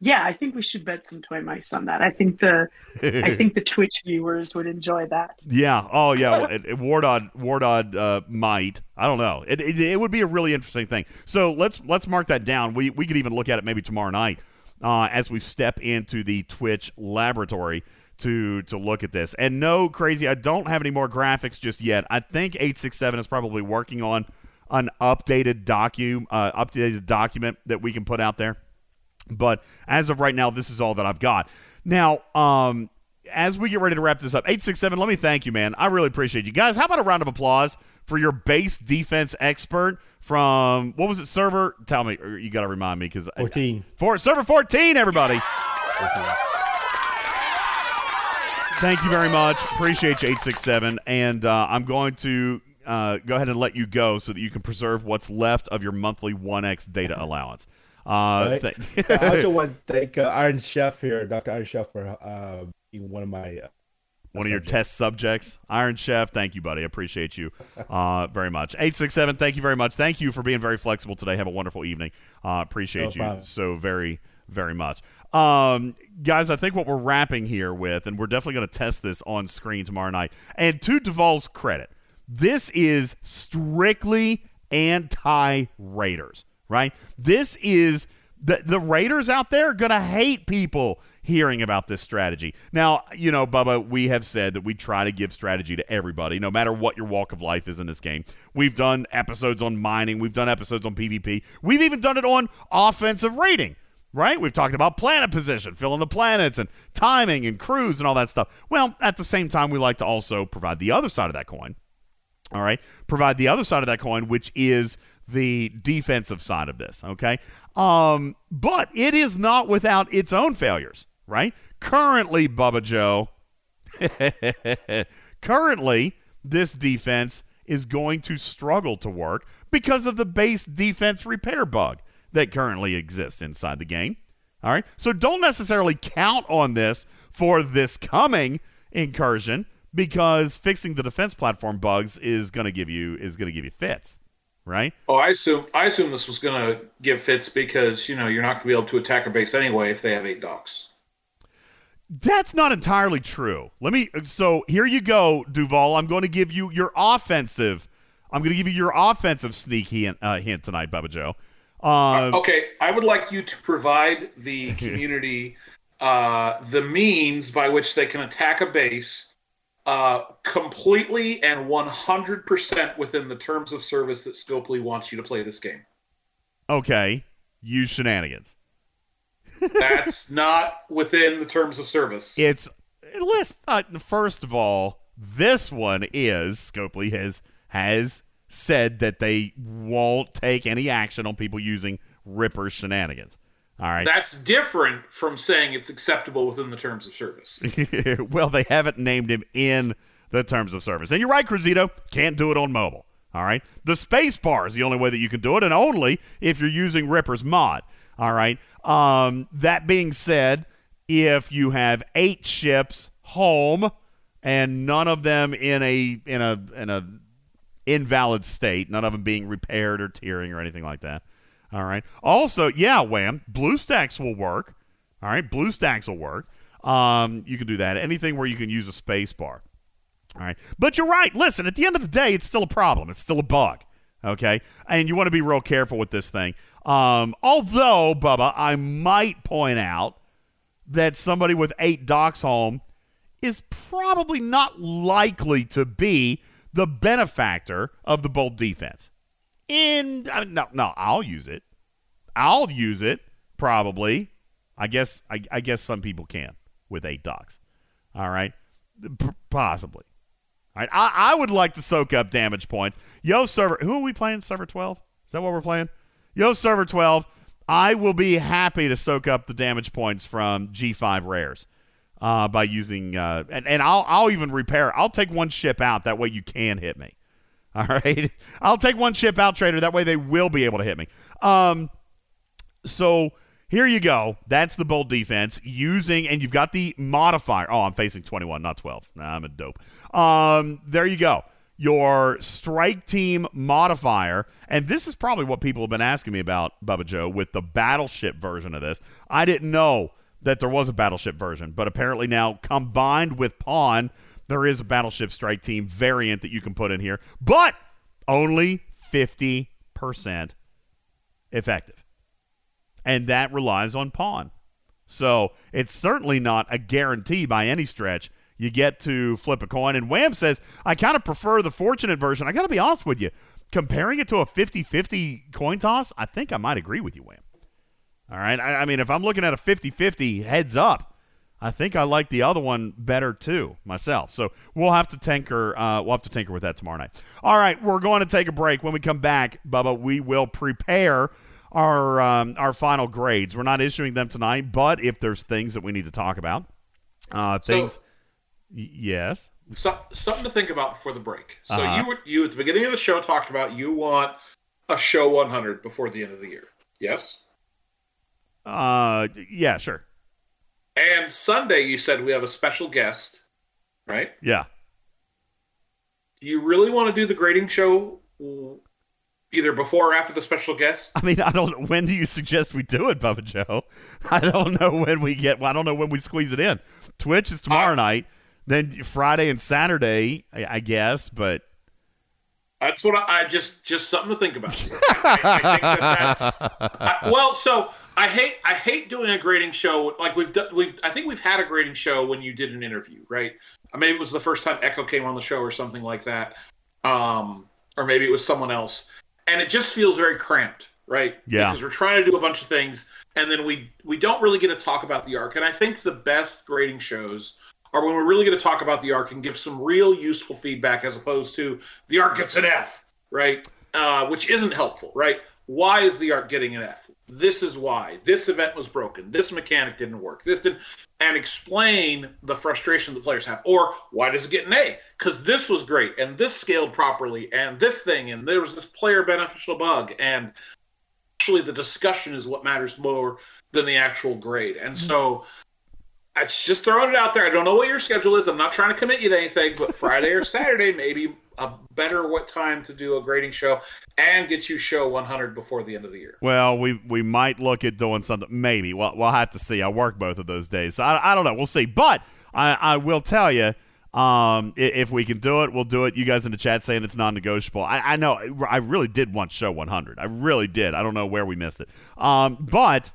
yeah, I think we should bet some toy mice on that. I think the I think the Twitch viewers would enjoy that. Yeah. Oh, yeah. Well, it, it, Wardod Wardod uh, might. I don't know. It, it it would be a really interesting thing. So let's let's mark that down. We we could even look at it maybe tomorrow night uh, as we step into the Twitch laboratory to to look at this. And no, crazy, I don't have any more graphics just yet. I think eight six seven is probably working on an updated docu, uh, updated document that we can put out there. But as of right now, this is all that I've got. Now, um, as we get ready to wrap this up, eight six seven, let me thank you, man. I really appreciate you. Guys, how about a round of applause for your base defense expert from, what was it, server? Tell me, you got to remind me. because fourteen. I, for, server fourteen, everybody. fourteen. Thank you very much. Appreciate you, eight six seven. And uh, I'm going to uh, go ahead and let you go so that you can preserve what's left of your monthly one X data allowance. Uh, right. th- I also want to thank uh, Iron Chef here, Doctor Iron Chef, for uh, being one of my uh, one subjects. of your test subjects. Iron Chef, thank you, buddy. Appreciate you uh, very much. eight six seven, thank you very much. Thank you for being very flexible today. Have a wonderful evening. Uh, appreciate no you problem. so very, very much. Um, guys, I think what we're wrapping here with, and we're definitely going to test this on screen tomorrow night, and to Duval's credit, this is strictly anti-Raiders, right? This is, the, the Raiders out there are going to hate people hearing about this strategy. Now, you know, Bubba, we have said that we try to give strategy to everybody, no matter what your walk of life is in this game. We've done episodes on mining. We've done episodes on PvP. We've even done it on offensive raiding. Right? We've talked about planet position, filling the planets and timing and crews and all that stuff. Well, at the same time, we like to also provide the other side of that coin. All right? Provide the other side of that coin, which is the defensive side of this. Okay? Um, but it is not without its own failures. Right? Currently, Bubba Joe, currently, this defense is going to struggle to work because of the base defense repair bug that currently exists inside the game. All right? So don't necessarily count on this for this coming incursion because fixing the defense platform bugs is going to give you is going to give you fits, right? Oh, I assume I assume this was going to give fits because, you know, you're not going to be able to attack a base anyway if they have eight docks. That's not entirely true. Let me so here you go, Duval. I'm going to give you your offensive I'm going to give you your offensive sneak hint, uh, hint tonight, Bubba Joe. Uh, okay, I would like you to provide the community uh, the means by which they can attack a base uh, completely and one hundred percent within the terms of service that Scopely wants you to play this game. Okay, you shenanigans. That's not within the terms of service. It's let's uh, first of all, this one is Scopely has has. said that they won't take any action on people using Ripper shenanigans. All right. That's different from saying it's acceptable within the terms of service. Well, they haven't named him in the terms of service. And you're right, Cruzito. Can't do it on mobile. All right. The space bar is the only way that you can do it, and only if you're using Ripper's mod. All right. Um, that being said, if you have eight ships home and none of them in a in a in a invalid state, none of them being repaired or tearing or anything like that. All right. Also, yeah, Wham, BlueStacks will work. All right, BlueStacks will work. Um, you can do that. Anything where you can use a space bar. All right. But you're right. Listen, at the end of the day, it's still a problem. It's still a bug. Okay? And you want to be real careful with this thing. Um, although, Bubba, I might point out that somebody with eight docs home is probably not likely to be the benefactor of the bold defense. And uh, no, no, I'll use it. I'll use it, probably. I guess I, I guess some people can with eight docs. All right? P- possibly. All right. I, I would like to soak up damage points. Yo, server. Who are we playing? Server twelve? Is that what we're playing? Yo, server twelve. I will be happy to soak up the damage points from G five rares uh, by using uh, and and I'll I'll even repair. I'll take one ship out. That way you can hit me. All right. I'll take one ship out, trader. That way they will be able to hit me. Um. So here you go. That's the bold defense using, and you've got the modifier. Oh, I'm facing twenty-one, not twelve. Nah, I'm a dope. Um. There you go. Your strike team modifier, and this is probably what people have been asking me about, Bubba Joe, with the battleship version of this. I didn't know that there was a battleship version, but apparently now combined with Pawn, there is a battleship strike team variant that you can put in here, but only fifty percent effective. And that relies on Pawn. So it's certainly not a guarantee by any stretch. You get to flip a coin. And Wham says, I kind of prefer the fortunate version. I got to be honest with you. Comparing it to a fifty-fifty coin toss, I think I might agree with you, Wham. All right? I, I mean, if I'm looking at a fifty-fifty heads up, I think I like the other one better too myself. So we'll have to tinker, uh, we'll have to tinker with that tomorrow night. All right, we're going to take a break. When we come back, Bubba, we will prepare our um, our final grades. We're not issuing them tonight, but if there's things that we need to talk about, uh, things... So- Yes. So, something to think about before the break. So uh-huh. you were, you at the beginning of the show talked about you want a show one hundred before the end of the year. Yes? Uh, yeah, sure. And Sunday you said we have a special guest, right? Yeah. Do you really want to do the grading show either before or after the special guest? I mean, I don't. When do you suggest we do it, Bubba Joe? I don't know when we get. I don't know when we squeeze it in. Twitch is tomorrow I, night. Then Friday and Saturday, I, I guess, but that's what I, I just just something to think about. I, I think that that's I, well. So I hate I hate doing a grading show like we've done. We I think we've had a grading show when you did an interview, right? I mean, it was the first time Echo came on the show or something like that, um, or maybe it was someone else, and it just feels very cramped, right? Yeah, because we're trying to do a bunch of things, and then we we don't really get to talk about the arc. And I think the best grading shows are when we're really going to talk about the arc and give some real useful feedback as opposed to the arc gets an F, right? Uh, which isn't helpful, right? Why is the arc getting an F? This is why. This event was broken. This mechanic didn't work. This didn't. And explain the frustration the players have. Or why does it get an A? Because this was great, and this scaled properly, and this thing, and there was this player beneficial bug. And actually the discussion is what matters more than the actual grade. And so... it's just throwing it out there. I don't know what your schedule is. I'm not trying to commit you to anything, but Friday or Saturday, maybe a better what time to do a grading show and get you show one hundred before the end of the year. Well, we we might look at doing something. Maybe. Well, we'll have to see. I work both of those days. So I, I don't know. We'll see. But I, I will tell you, um, if we can do it, we'll do it. You guys in the chat saying it's non-negotiable. I, I know. I really did want show one hundred. I really did. I don't know where we missed it. Um, but...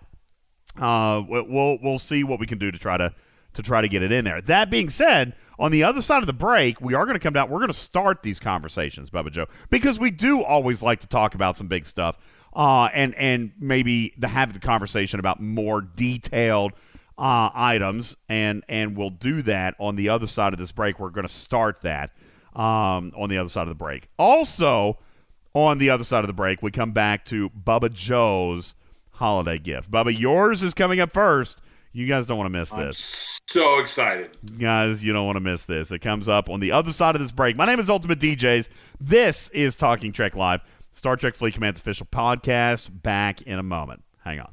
Uh, we'll we'll see what we can do to try to to try to get it in there. That being said, on the other side of the break, we are going to come down. We're going to start these conversations, Bubba Joe, because we do always like to talk about some big stuff, uh, and and maybe the have the conversation about more detailed uh, items, and and we'll do that on the other side of this break. We're going to start that um, on the other side of the break. Also, on the other side of the break, we come back to Bubba Joe's holiday gift. Bubba, yours is coming up first. You guys don't want to miss this. I'm so excited. Guys, you don't want to miss this. It comes up on the other side of this break. My name is Ultimate D Js. This is Talking Trek Live, Star Trek Fleet Command's official podcast. Back in a moment. Hang on.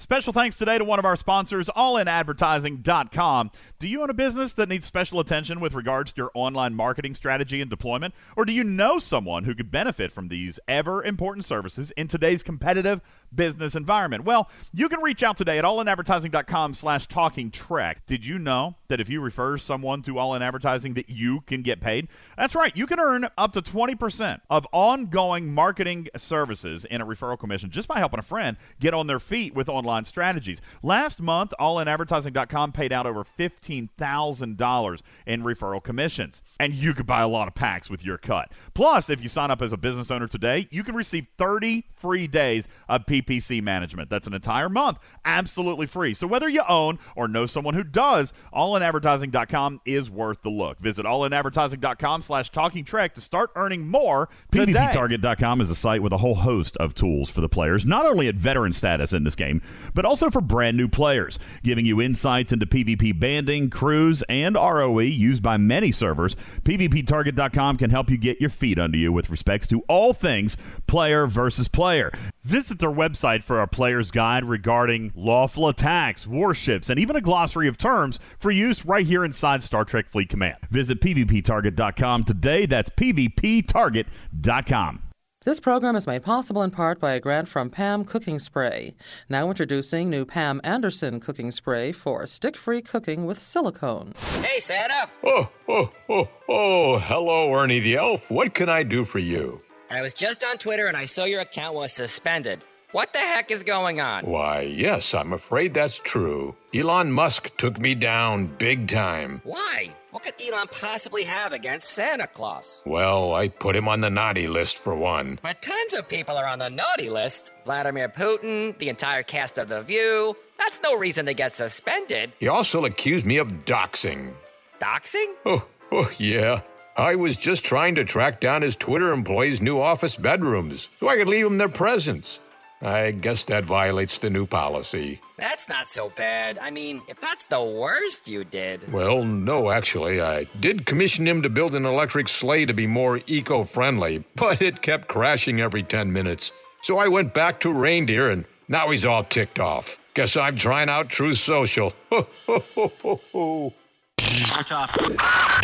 Special thanks today to one of our sponsors, all in advertising dot com. Do you own a business that needs special attention with regards to your online marketing strategy and deployment? Or do you know someone who could benefit from these ever-important services in today's competitive business environment? Well, you can reach out today at all in advertising dot com slash talking trek. Did you know that if you refer someone to All In Advertising that you can get paid? That's right. You can earn up to twenty percent of ongoing marketing services in a referral commission just by helping a friend get on their feet with online strategies. Last month, all in advertising dot com paid out over fifteen thousand dollars in referral commissions, and you could buy a lot of packs with your cut. Plus, if you sign up as a business owner today, you can receive thirty free days of P P C management. That's an entire month, absolutely free. So whether you own or know someone who does, all in advertising dot com is worth the look. Visit all in advertising dot com slash talking trek to start earning more today. P V P target dot com is a site with a whole host of tools for the players, not only at veteran status in this game, but also for brand new players, giving you insights into P V P banding, crews, and R O E used by many servers. P V P target dot com can help you get your feet under you with respects to all things player versus player. Visit their website for our player's guide regarding lawful attacks, warships, and even a glossary of terms for use right here inside Star Trek Fleet Command. Visit P V P target dot com today. That's P V P target dot com. This program is made possible in part by a grant from Pam Cooking Spray. Now introducing new Pam Anderson Cooking Spray for stick-free cooking with silicone. Hey, Santa! Oh, oh, oh, oh, hello, Ernie the Elf. What can I do for you? I was just on Twitter and I saw your account was suspended. What the heck is going on? Why, yes, I'm afraid that's true. Elon Musk took me down big time. Why? What could Elon possibly have against Santa Claus? Well, I put him on the naughty list for one. But tons of people are on the naughty list. Vladimir Putin, the entire cast of The View. That's no reason to get suspended. He also accused me of doxing. Doxing? Oh, oh yeah. I was just trying to track down his Twitter employees' new office bedrooms so I could leave them their presents. I guess that violates the new policy. That's not so bad. I mean, if that's the worst you did... Well, no, actually. I did commission him to build an electric sleigh to be more eco-friendly, but it kept crashing every ten minutes. So I went back to reindeer, and now he's all ticked off. Guess I'm trying out Truth Social. Ho, ho, ho, ho, ho.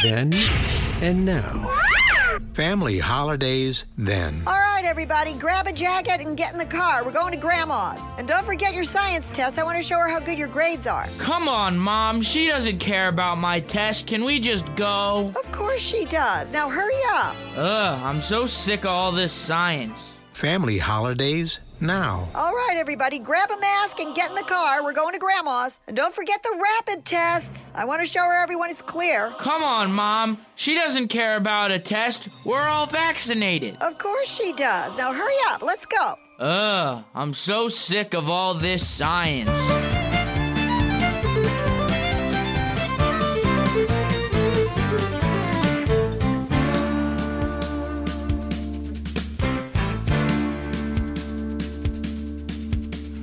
Then and now. Family holidays then. All right, everybody, grab a jacket and get in the car. We're going to Grandma's. And don't forget your science test. I want to show her how good your grades are. Come on, Mom. She doesn't care about my test. Can we just go? Of course she does. Now hurry up. Ugh, I'm so sick of all this science. Family holidays now. All right, everybody, grab a mask and get in the car. We're going to Grandma's. And don't forget the rapid tests. I want to show her everyone is clear. Come on, Mom. She doesn't care about a test. We're all vaccinated. Of course she does. Now hurry up. Let's go. Ugh, I'm so sick of all this science.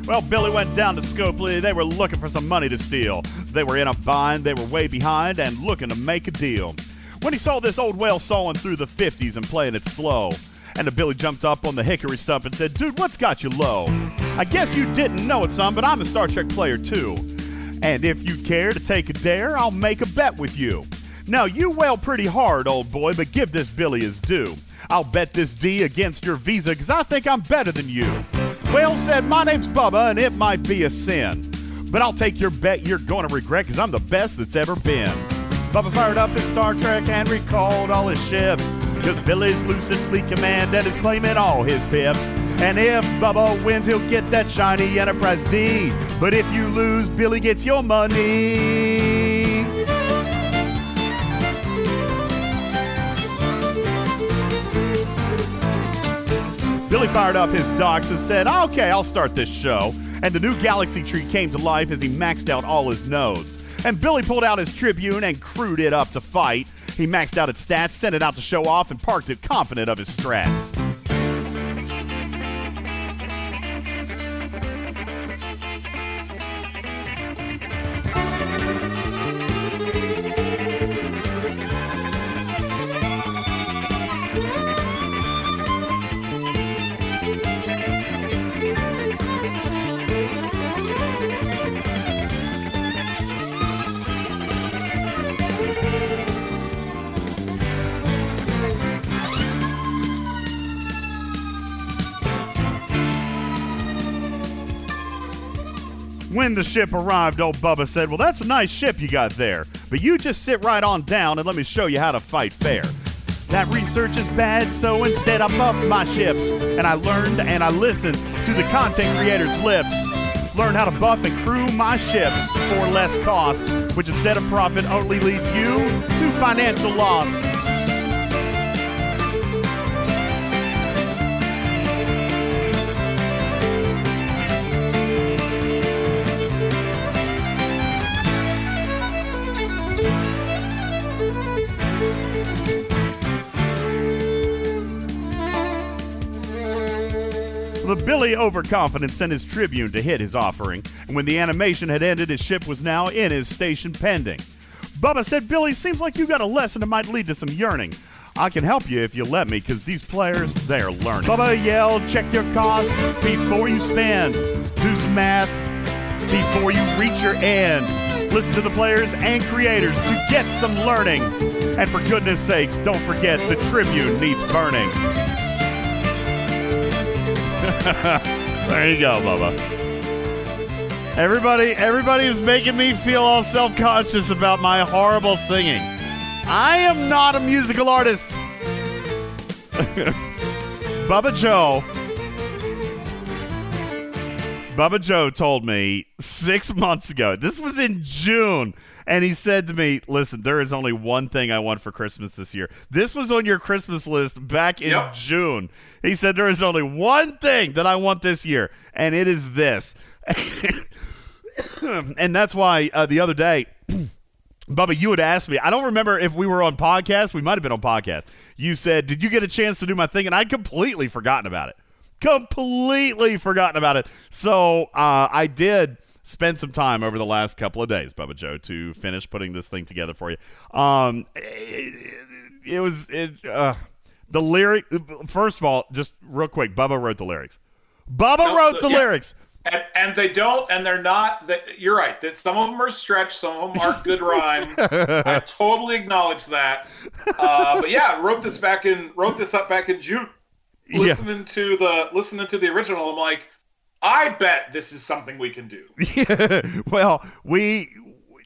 Well, Billy went down to Scopely. They were looking for some money to steal. They were in a bind. They were way behind and looking to make a deal. When he saw this old whale sawing through the fifties and playing it slow, and the Billy jumped up on the hickory stump and said, "Dude, what's got you low? I guess you didn't know it, son, but I'm a Star Trek player too. And if you care to take a dare, I'll make a bet with you. Now, you wail pretty hard, old boy, but give this Billy his due. I'll bet this D against your Visa because I think I'm better than you." Whale said, "My name's Bubba, and it might be a sin, but I'll take your bet you're going to regret because I'm the best that's ever been." Bubba fired up his Star Trek and recalled all his ships because Billy's lucid fleet command and is claiming all his pips. And if Bubba wins, he'll get that shiny Enterprise D. But if you lose, Billy gets your money. Billy fired up his docs and said, "Okay, I'll start this show." And the new galaxy tree came to life as he maxed out all his nodes. And Billy pulled out his Tribune and crewed it up to fight. He maxed out its stats, sent it out to show off, and parked it confident of his strats. Yeah. When the ship arrived, old Bubba said, "Well, that's a nice ship you got there, but you just sit right on down and let me show you how to fight fair. That research is bad, so instead I buffed my ships, and I learned and I listened to the content creator's lips. Learn how to buff and crew my ships for less cost, which instead of profit only leads you to financial loss." The Billy Overconfident sent his tribune to hit his offering, and when the animation had ended, his ship was now in his station pending. Bubba said, "Billy, seems like you got a lesson that might lead to some yearning. I can help you if you let me, because these players, they're learning." Bubba yelled, "Check your cost before you spend. Do some math before you reach your end. Listen to the players and creators to get some learning. And for goodness sakes, don't forget the tribune needs burning." There you go, Bubba. Everybody, everybody is making me feel all self-conscious about my horrible singing. I am not a musical artist. Bubba Joe. Bubba Joe told me six months ago, this was in June, and he said to me, "Listen, there is only one thing I want for Christmas this year." This was on your Christmas list back in yep. June. He said, "There is only one thing that I want this year, and it is this." And that's why uh, the other day, Bubba, you had asked me, I don't remember if we were on podcast. We might have been on podcast. You said, "Did you get a chance to do my thing?" And I'd completely forgotten about it. Completely forgotten about it. So uh, I did spend some time over the last couple of days, Bubba Joe, to finish putting this thing together for you. Um, it, it, it was it, uh, the lyric. First of all, just real quick, Bubba wrote the lyrics. Bubba no, wrote the yeah. lyrics, and, and they don't, and they're not. They, you're right. That some of them are stretched, some of them aren't good rhyme. I totally acknowledge that. Uh, but yeah, wrote this back in wrote this up back in June. Listening yeah. to the listening to the original, I'm like, I bet this is something we can do. Yeah. Well, we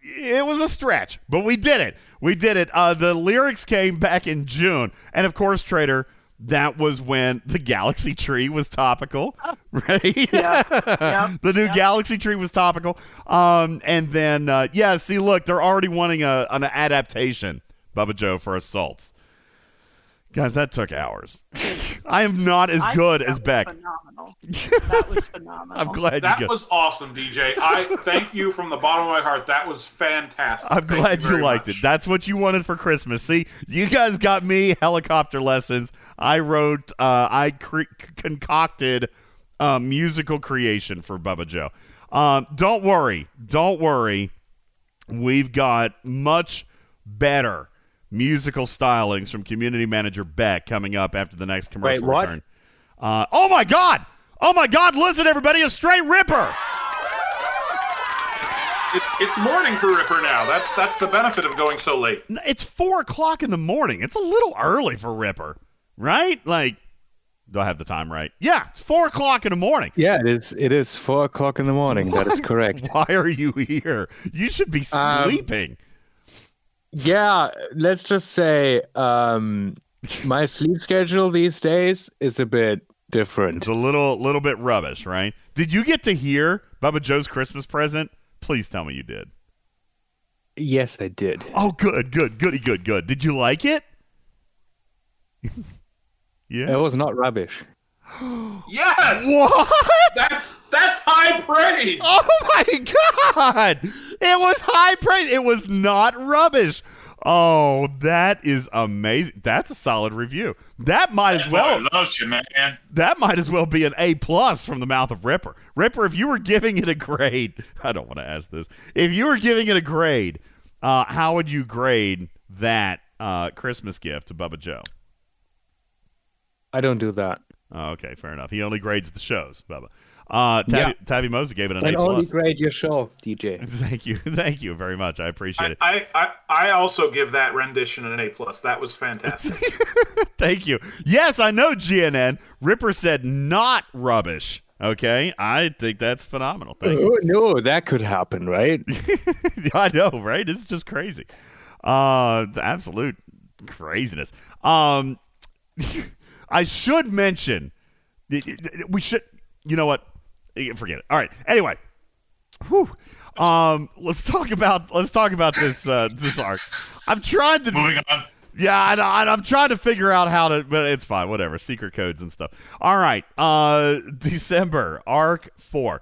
it was a stretch, but we did it. We did it. Uh, the lyrics came back in June, and of course, Trader, that was when the Galaxy Tree was topical, right? Yeah. yeah. The new yeah. Galaxy Tree was topical, um, and then uh, yeah. See, look, they're already wanting a an adaptation, Bubba Joe, for Assaults. Guys, that took hours. I am not as I good as Beck. Phenomenal. That was phenomenal. I'm glad that you That was awesome, D J. I thank you from the bottom of my heart. That was fantastic. I'm thank glad you, you liked much. it. That's what you wanted for Christmas. See, you guys got me helicopter lessons. I wrote, uh, I cre- concocted a musical creation for Bubba Joe. Um, don't worry. Don't worry. We've got much better musical stylings from community manager Beck coming up after the next commercial Wait, what? return. Uh, oh, my God. Oh, my God. Listen, everybody, a stray Ripper. It's it's morning for Ripper now. That's that's the benefit of going so late. It's four o'clock in the morning. It's a little early for Ripper, right? Like, do I have the time right? Yeah, it's four o'clock in the morning. Yeah, it is It is four o'clock in the morning. Why, that is correct. Why are you here? You should be sleeping. Um, Yeah, let's just say um, my sleep schedule these days is a bit different. It's a little little bit rubbish, right? Did you get to hear Bubba Joe's Christmas present? Please tell me you did. Yes, I did. Oh, good, good, goody, good, good. Did you like it? Yeah. It was not rubbish. Yes! What? That's that's high praise! Oh my God! It was high praise. It was not rubbish. Oh, that is amazing. That's a solid review. That might as well. I love you, man. That might as well be an A plus from the mouth of Ripper. Ripper, if you were giving it a grade, I don't want to ask this. If you were giving it a grade, uh, how would you grade that uh, Christmas gift to Bubba Joe? I don't do that. Oh, okay, fair enough. He only grades the shows, Bubba. Uh, Tabby, yeah. Tabby Moser gave it an I A plus. I only grade your show, D J. Thank you. Thank you very much. I appreciate it. I, I, I also give that rendition an A plus. That was fantastic. Thank you. Yes, I know, G N N. Ripper said not rubbish. Okay, I think that's phenomenal. Thank you. No, that could happen, right? I know, right? It's just crazy. Uh, absolute craziness. Um, I should mention, we should, you know what? Forget it. All right. Anyway, whew. Um, let's talk about let's talk about this uh, this arc. I'm trying to moving on. Yeah, I, I, I'm trying to figure out how to, but it's fine. Whatever, secret codes and stuff. All right, uh, December Arc Four,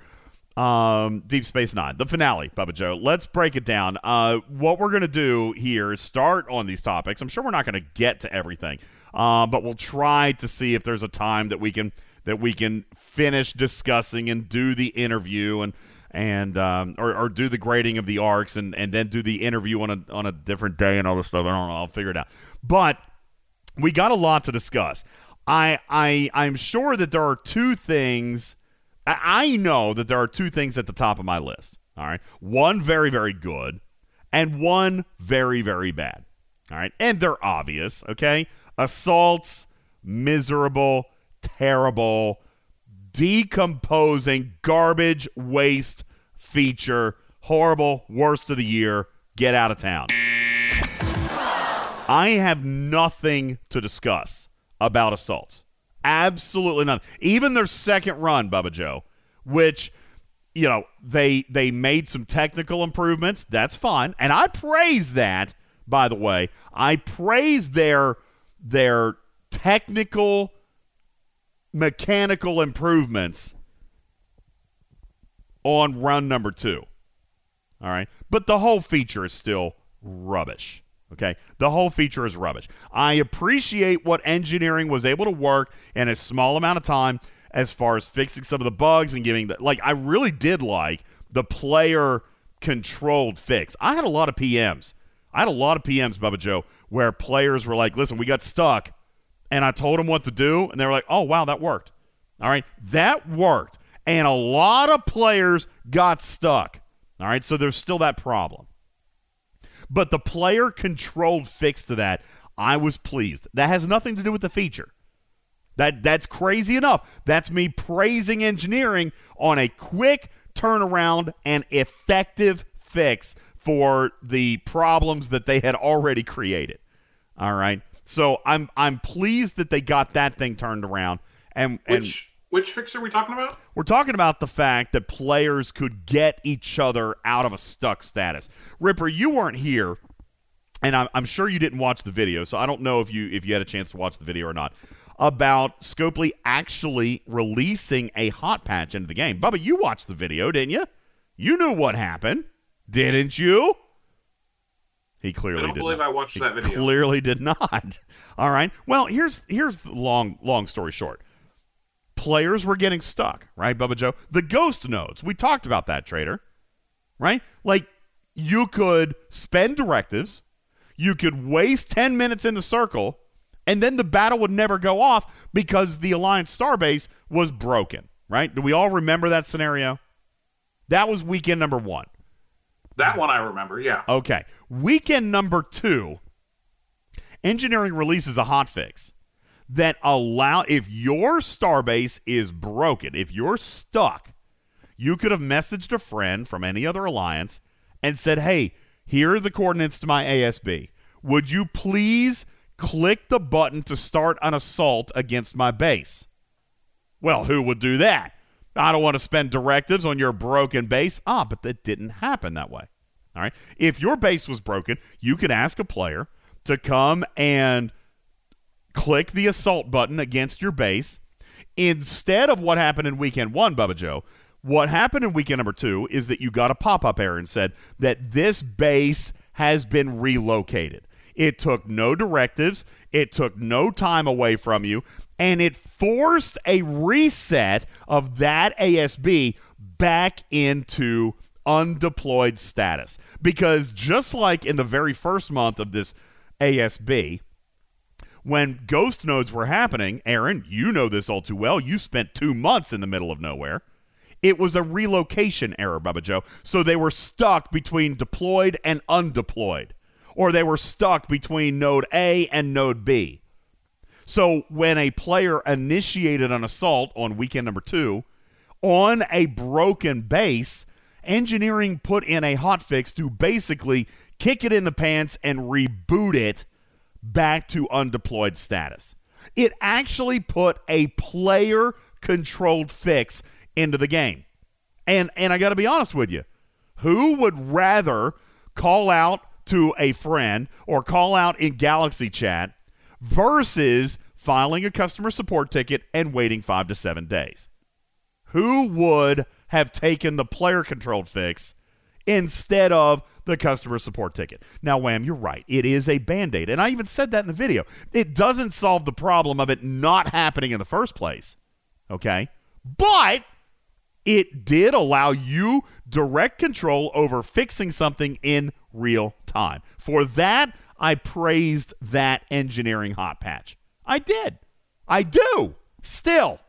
um, Deep Space Nine, the finale. Bubba Joe, let's break it down. Uh, what we're gonna do here is start on these topics. I'm sure we're not gonna get to everything, uh, but we'll try to see if there's a time that we can that we can finish discussing and do the interview and and um, or, or do the grading of the arcs and, and then do the interview on a on a different day and all this stuff. I don't know. I'll figure it out. But we got a lot to discuss. I, I, I'm sure that there are two things. I, I know that there are two things at the top of my list. All right. One very, very good and one very, very bad. All right. And they're obvious. Okay. Assaults, miserable, terrible, decomposing garbage waste feature, horrible, worst of the year, get out of town. I have nothing to discuss about Assaults. Absolutely nothing. Even their second run, Bubba Joe, which, you know, they they made some technical improvements. That's fine. And I praise that, by the way. I praise their their technical mechanical improvements on run number two. All right. But the whole feature is still rubbish. Okay. The whole feature is rubbish. I appreciate what engineering was able to work in a small amount of time as far as fixing some of the bugs and giving the, like, I really did like the player controlled fix. I had a lot of P Ms. I had a lot of P Ms, Bubba Joe, where players were like, listen, we got stuck. And I told them what to do, and they were like, oh, wow, that worked. All right, that worked. And a lot of players got stuck. All right, so there's still that problem. But the player-controlled fix to that, I was pleased. That has nothing to do with the feature. That That's crazy enough. That's me praising engineering on a quick turnaround and effective fix for the problems that they had already created. All right. So I'm I'm pleased that they got that thing turned around. And, and which which fix are we talking about? We're talking about the fact that players could get each other out of a stuck status. Ripper, you weren't here, and I'm I'm sure you didn't watch the video, so I don't know if you if you had a chance to watch the video or not, about Scopely actually releasing a hot patch into the game. Bubba, you watched the video, didn't you? You knew what happened, didn't you? He clearly I don't did believe not. I watched he that video. Clearly did not. All right. Well, here's here's the long long story short. Players were getting stuck, right, Bubba Joe? The ghost nodes. We talked about that, Trader. Right? Like, you could spend directives, you could waste ten minutes in the circle, and then the battle would never go off because the Alliance Starbase was broken, right? Do we all remember that scenario? That was weekend number one. That one I remember, yeah. Okay. Weekend number two, engineering releases a hotfix that allow, if your starbase is broken, if you're stuck, you could have messaged a friend from any other alliance and said, hey, here are the coordinates to my A S B. Would you please click the button to start an assault against my base? Well, who would do that? I don't want to spend directives on your broken base. Ah, but that didn't happen that way. All right. If your base was broken, you could ask a player to come and click the assault button against your base. Instead of what happened in weekend one, Bubba Joe, what happened in weekend number two is that you got a pop-up error and said that this base has been relocated. It took no directives. It took no time away from you, and it forced a reset of that A S B back into undeployed status. Because just like in the very first month of this A S B, when ghost nodes were happening, Aaron, you know this all too well. You spent two months in the middle of nowhere. It was a relocation error, Bubba Joe. So they were stuck between deployed and undeployed, or they were stuck between node A and node B. So when a player initiated an assault on weekend number two, on a broken base, engineering put in a hotfix to basically kick it in the pants and reboot it back to undeployed status. It actually put a player-controlled fix into the game. And and I got to be honest with you, who would rather call out to a friend or call out in Galaxy Chat versus filing a customer support ticket and waiting five to seven days? Who would have taken the player-controlled fix instead of the customer support ticket? Now, Wham, you're right. It is a Band-Aid. And I even said that in the video. It doesn't solve the problem of it not happening in the first place. Okay? But it did allow you direct control over fixing something in real time. For that, I praised that engineering hot patch. I did. I do. Still,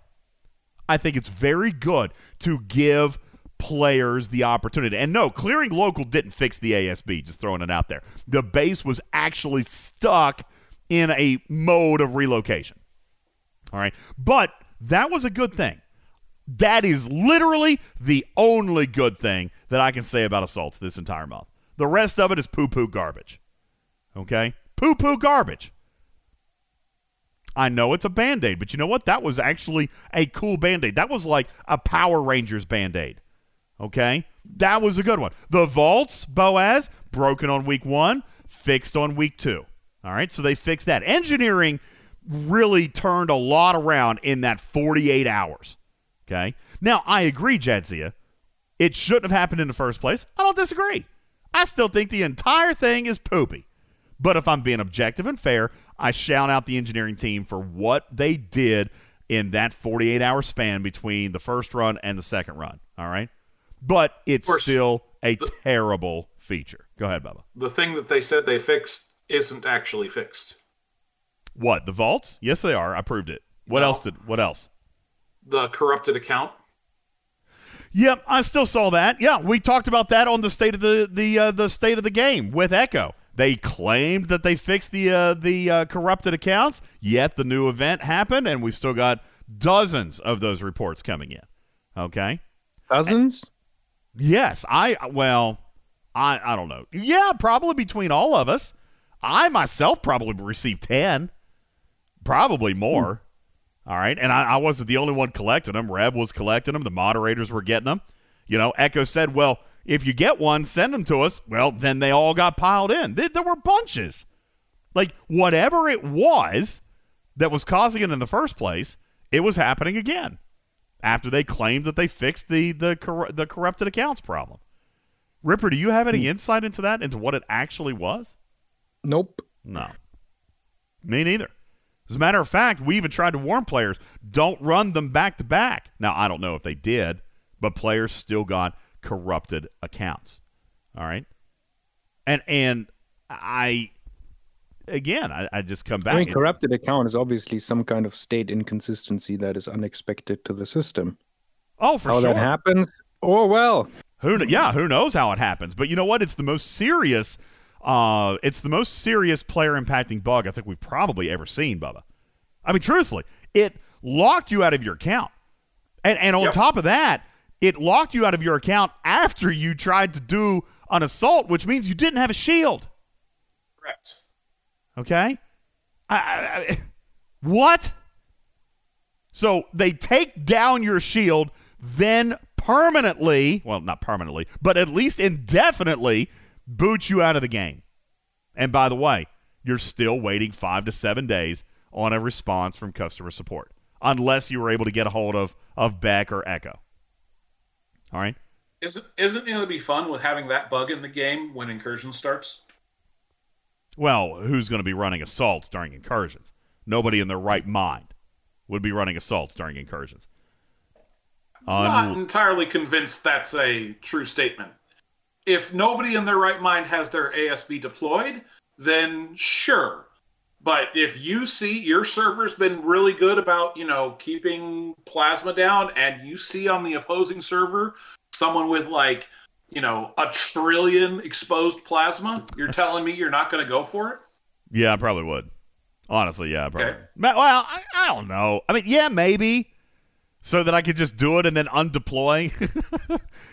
I think it's very good to give players the opportunity. And no, clearing local didn't fix the A S B, just throwing it out there. The base was actually stuck in a mode of relocation. All right. But that was a good thing. That is literally the only good thing that I can say about assaults this entire month. The rest of it is poo-poo garbage. Okay? Poo-poo garbage. I know it's a Band-Aid, but you know what? That was actually a cool Band-Aid. That was like a Power Rangers Band-Aid. Okay? That was a good one. The vaults, Boaz, broken on week one, fixed on week two. All right? So they fixed that. Engineering really turned a lot around in that forty-eight hours. Okay? Now, I agree, Jadzia. It shouldn't have happened in the first place. I don't disagree. I still think the entire thing is poopy. But if I'm being objective and fair, I shout out the engineering team for what they did in that forty-eight hour span between the first run and the second run. All right? But it's still a the, terrible feature. Go ahead, Bubba. The thing that they said they fixed isn't actually fixed. What? The vaults? Yes, they are. I proved it. What no. else did what else? The corrupted account. Yep, I still saw that. Yeah, we talked about that on the state of the the uh, the state of the game with Echo. They claimed that they fixed the uh, the uh, corrupted accounts, yet the new event happened, and we still got dozens of those reports coming in. Okay, dozens? And, yes, I well, I I don't know. Yeah, probably between all of us, I myself probably received ten, probably more. Mm. All right, and I, I wasn't the only one collecting them. Reb was collecting them. The moderators were getting them. You know, Echo said, well, if you get one, send them to us. Well, then they all got piled in. They, there were bunches. Like, whatever it was that was causing it in the first place, it was happening again after they claimed that they fixed the the, cor- the corrupted accounts problem. Ripper, do you have any insight into that, into what it actually was? Nope. No. Me neither. As a matter of fact, we even tried to warn players, don't run them back-to-back. Now, I don't know if they did, but players still got corrupted accounts. All right? And and I, again, I, I just come back. I mean, corrupted account is obviously some kind of state inconsistency that is unexpected to the system. Oh, for sure. How that happens? Oh, well. Who kn- yeah, who knows how it happens. But you know what? It's the most serious... Uh, it's the most serious player-impacting bug I think we've probably ever seen, Bubba. I mean, truthfully, it locked you out of your account. And and on yep. top of that, it locked you out of your account after you tried to do an assault, which means you didn't have a shield. Correct. Okay? I, I, I, what? So they take down your shield, then permanently, well, not permanently, but at least indefinitely, boot you out of the game. And by the way, you're still waiting five to seven days on a response from customer support, unless you were able to get a hold of, of Beck or Echo. All right? Isn't, isn't it going to be fun with having that bug in the game when Incursion starts? Well, who's going to be running assaults during Incursions? Nobody in their right mind would be running assaults during Incursions. I'm not Un- entirely convinced that's a true statement. If nobody in their right mind has their A S B deployed, then sure. But if you see your server's been really good about, you know, keeping plasma down, and you see on the opposing server someone with like, you know, a trillion exposed plasma, you're telling me you're not going to go for it? Yeah, I probably would. Honestly, yeah, I probably. Okay. Well, I, I don't know. I mean, yeah, maybe. so that I could just do it and then undeploy.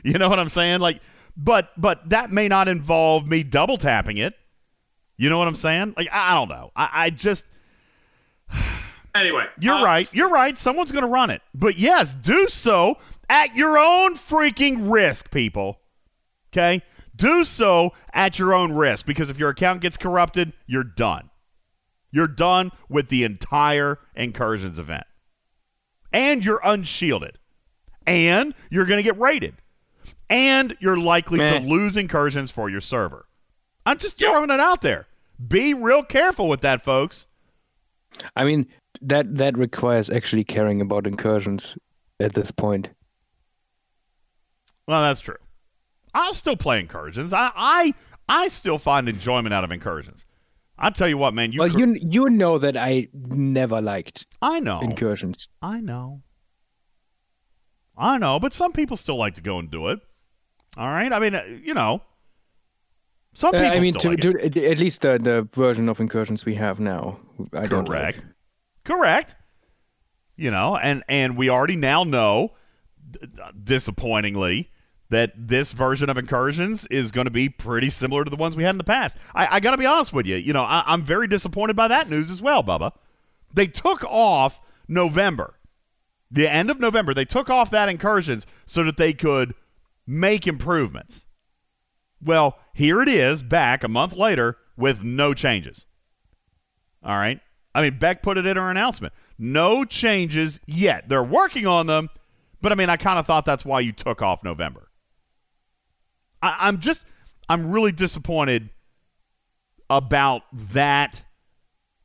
You know what I'm saying? Like, but but that may not involve me double tapping it. You know what I'm saying? Like, I, I don't know. I, I just. Anyway, you're uh, right. You're right. Someone's going to run it. But yes, do so at your own freaking risk, people. Okay? Do so at your own risk, because if your account gets corrupted, you're done. You're done with the entire Incursions event. And you're unshielded. And you're going to get raided. And you're likely Man. to lose Incursions for your server. I'm just throwing yep. it out there. Be real careful with that, folks. I mean, that that requires actually caring about Incursions at this point. Well, that's true. I'll still play Incursions. I I, I still find enjoyment out of Incursions. I'll tell you what, man. You well, cur- you you know that I never liked I know. Incursions. I know. I know, but some people still like to go and do it. All right? I mean, uh, you know. Some people uh, I mean, still to, like to, at least the, the version of Incursions we have now. I Correct. Don't like. Correct. You know, and, and we already now know, d- disappointingly, that this version of Incursions is going to be pretty similar to the ones we had in the past. I, I got to be honest with you. You know, I, I'm very disappointed by that news as well, Bubba. They took off November. The end of November, they took off that Incursions so that they could make improvements. Well, here it is back a month later with no changes. All right? I mean, Beck put it in her announcement. No changes yet. They're working on them, but, I mean, I kind of thought that's why you took off November. I, I'm just, I'm really disappointed about that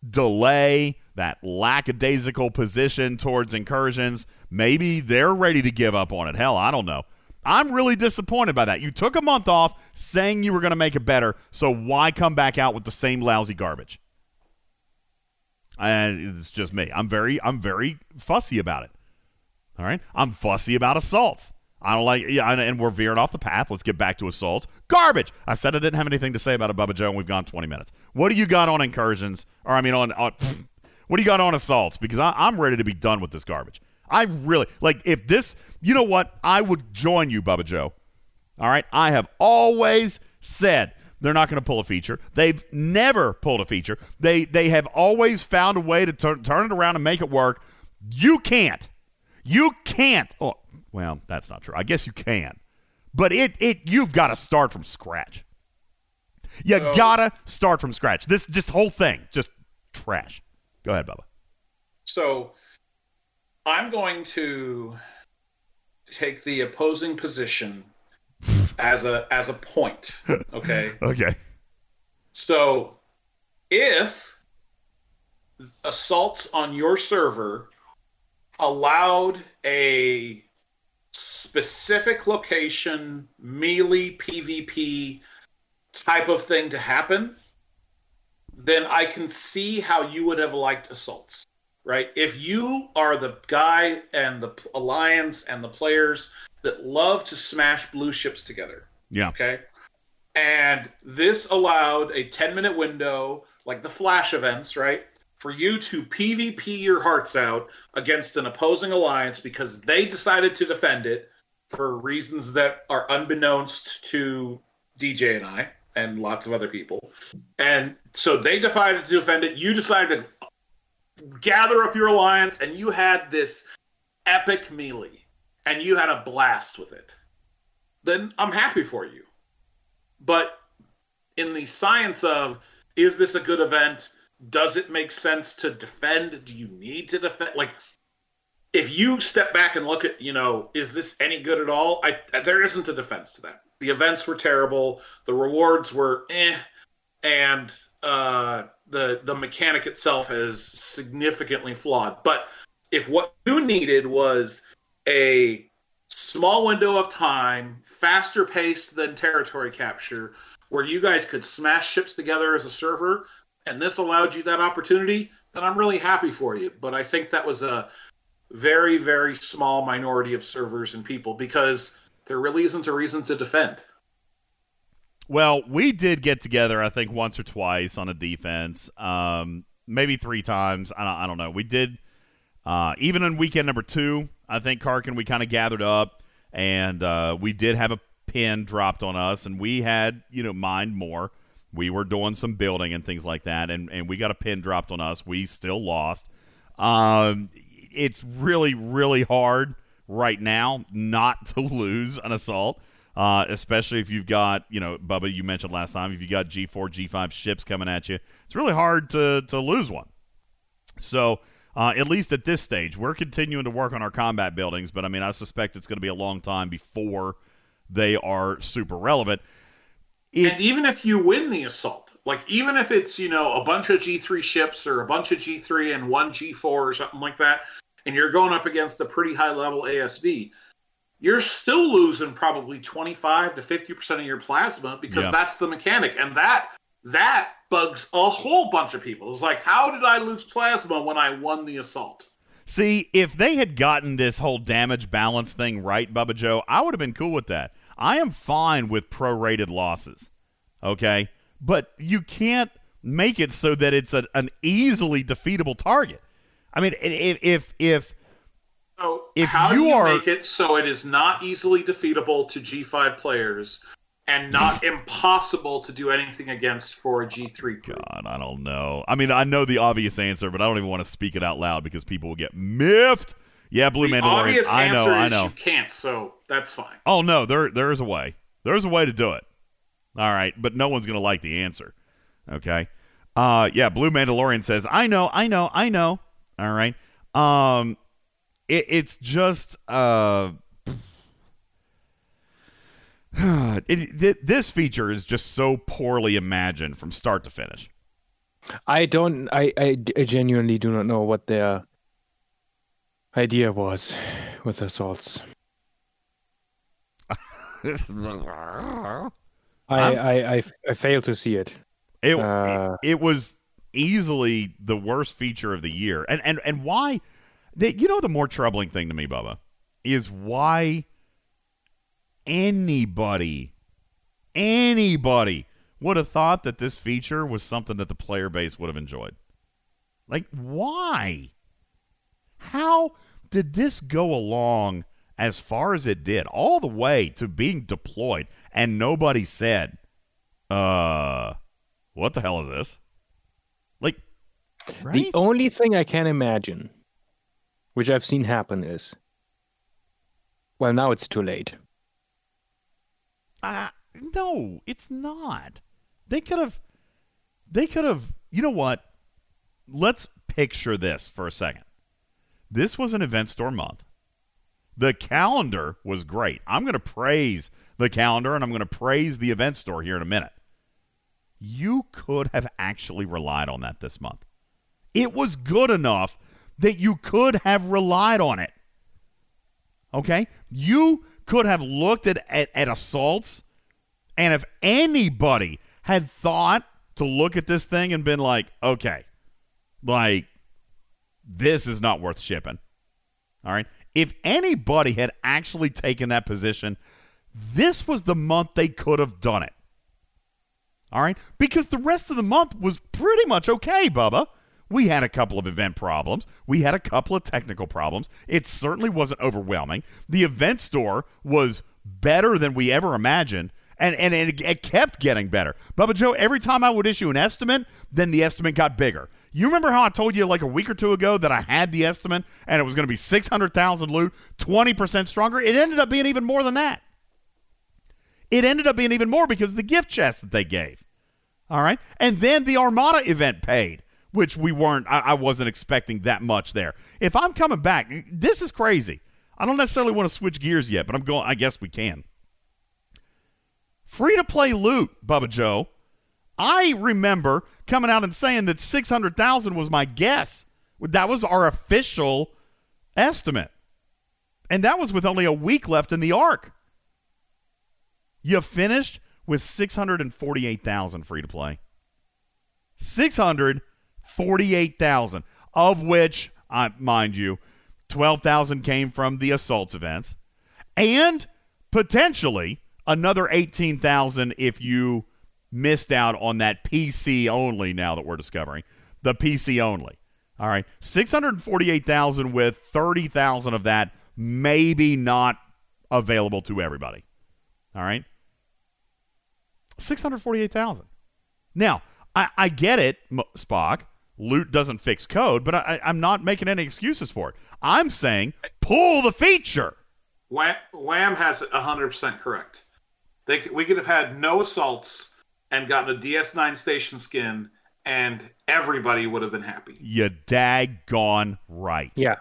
delay, that lackadaisical position towards Incursions. Maybe they're ready to give up on it. Hell, I don't know. I'm really disappointed by that. You took a month off saying you were going to make it better, so why come back out with the same lousy garbage? And it's just me. I'm very, I'm very fussy about it. All right? I'm fussy about assaults. I don't like, yeah, and we're veering off the path. Let's get back to assaults. Garbage. I said I didn't have anything to say about it, Bubba Joe, and we've gone twenty minutes. What do you got on Incursions? Or, I mean, on, on pfft, what do you got on assaults? Because I, I'm ready to be done with this garbage. I really, like, if this, you know what? I would join you, Bubba Joe. All right? I have always said they're not going to pull a feature. They've never pulled a feature. They they have always found a way to tur- turn it around and make it work. You can't. You can't. Oh, well, that's not true. I guess you can. But it it you've got to start from scratch. You oh. got to start from scratch. This this whole thing, just trash. Go ahead, Bubba. So, I'm going to take the opposing position as a as a point, okay? Okay. So, if assaults on your server allowed a specific location melee PvP type of thing to happen, then I can see how you would have liked assaults, right? If you are the guy and the alliance and the players that love to smash blue ships together, yeah, okay, and this allowed a ten minute window, like the flash events, right, for you to PvP your hearts out against an opposing alliance because they decided to defend it for reasons that are unbeknownst to D J and I and lots of other people. And so they decided to defend it. You decided to gather up your alliance, and you had this epic melee, and you had a blast with it. Then I'm happy for you. But in the science of, is this a good event? Does it make sense to defend? Do you need to defend? Like, if you step back and look at, you know, is this any good at all? I, there isn't a defense to that. The events were terrible. The rewards were eh. And uh, the, the mechanic itself is significantly flawed. But if what you needed was a small window of time, faster paced than territory capture, where you guys could smash ships together as a server, and this allowed you that opportunity, then I'm really happy for you. But I think that was a very, very small minority of servers and people, because there really isn't a reason to defend. Well, we did get together, I think, once or twice on a defense, um, maybe three times. I don't, I don't know. We did, uh, even on weekend number two, I think, Karkin, we kind of gathered up, and uh, we did have a pin dropped on us, and we had, you know, mined more. We were doing some building and things like that, and, and we got a pin dropped on us. We still lost. Um, it's really, really hard right now not to lose an assault, uh, especially if you've got, you know, Bubba, you mentioned last time, if you got G four, G five ships coming at you, it's really hard to, to lose one. So uh, at least at this stage, we're continuing to work on our combat buildings, but, I mean, I suspect it's going to be a long time before they are super relevant. It, and even if you win the assault, like even if it's, you know, a bunch of G three ships or a bunch of G three and one G four or something like that, and you're going up against a pretty high-level A S V, you're still losing probably twenty-five to fifty percent of your plasma because yeah. that's the mechanic. And that that bugs a whole bunch of people. It's like, how did I lose plasma when I won the assault? See, if they had gotten this whole damage balance thing right, Bubba Joe, I would have been cool with that. I am fine with prorated losses, okay? But you can't make it so that it's a, an easily defeatable target. I mean, if if if, so if how you do you are, make it so it is not easily defeatable to G five players and not impossible to do anything against for a G three group? God, I don't know. I mean, I know the obvious answer, but I don't even want to speak it out loud because people will get miffed. Yeah, Blue Mandalorian. The obvious I know, answer I know. is you can't, so that's fine. Oh, no, there there is a way. There is a way to do it. All right, but no one's going to like the answer, okay? Uh, yeah, Blue Mandalorian says, I know, I know, I know. All right. Um, it, it's just uh, it, th- this feature is just so poorly imagined from start to finish. I don't. I, I, I genuinely do not know what their idea was with assaults. I, I, I I fail to see it. It uh, it, it was. Easily the worst feature of the year. And and, and why... They, you know the more troubling thing to me, Bubba, is why anybody, anybody would have thought that this feature was something that the player base would have enjoyed. Like, why? How did this go along as far as it did, all the way to being deployed, and nobody said, uh, what the hell is this? Like, right? The only thing I can imagine, which I've seen happen, is, well, now it's too late. Uh, no, it's not. They could have, they could have, you know what? Let's picture this for a second. This was an event store month. The calendar was great. I'm going to praise the calendar, and I'm going to praise the event store here in a minute. You could have actually relied on that this month. It was good enough that you could have relied on it. Okay? You could have looked at, at, at assaults, and if anybody had thought to look at this thing and been like, okay, like, this is not worth shipping. All right? If anybody had actually taken that position, this was the month they could have done it. All right, because the rest of the month was pretty much okay, Bubba. We had a couple of event problems. We had a couple of technical problems. It certainly wasn't overwhelming. The event store was better than we ever imagined, and, and it, it kept getting better. Bubba Joe, every time I would issue an estimate, then the estimate got bigger. You remember how I told you like a week or two ago that I had the estimate, and it was going to be six hundred thousand loot, twenty percent stronger? It ended up being even more than that. It ended up being even more because of the gift chest that they gave. All right? And then the Armada event paid, which we weren't, I, I wasn't expecting that much there. If I'm coming back, this is crazy. I don't necessarily want to switch gears yet, but I'm going, I guess we can. Free-to-play loot, Bubba Joe. I remember coming out and saying that six hundred thousand was my guess. That was our official estimate. And that was with only a week left in the arc. You finished with six hundred forty-eight thousand free-to-play. six hundred forty-eight thousand, of which, I, mind you, twelve thousand came from the assaults events, and potentially another eighteen thousand if you missed out on that P C only, now that we're discovering, the P C only. All right, six hundred forty-eight thousand with thirty thousand of that maybe not available to everybody. All right? six hundred forty-eight thousand dollars. Now, I, I get it, Spock. Loot doesn't fix code, but I, I'm not making any excuses for it. I'm saying pull the feature. Wham, Wham has it one hundred percent correct. They, we could have had no assaults and gotten a D S nine station skin, and everybody would have been happy. You're daggone right. Yeah.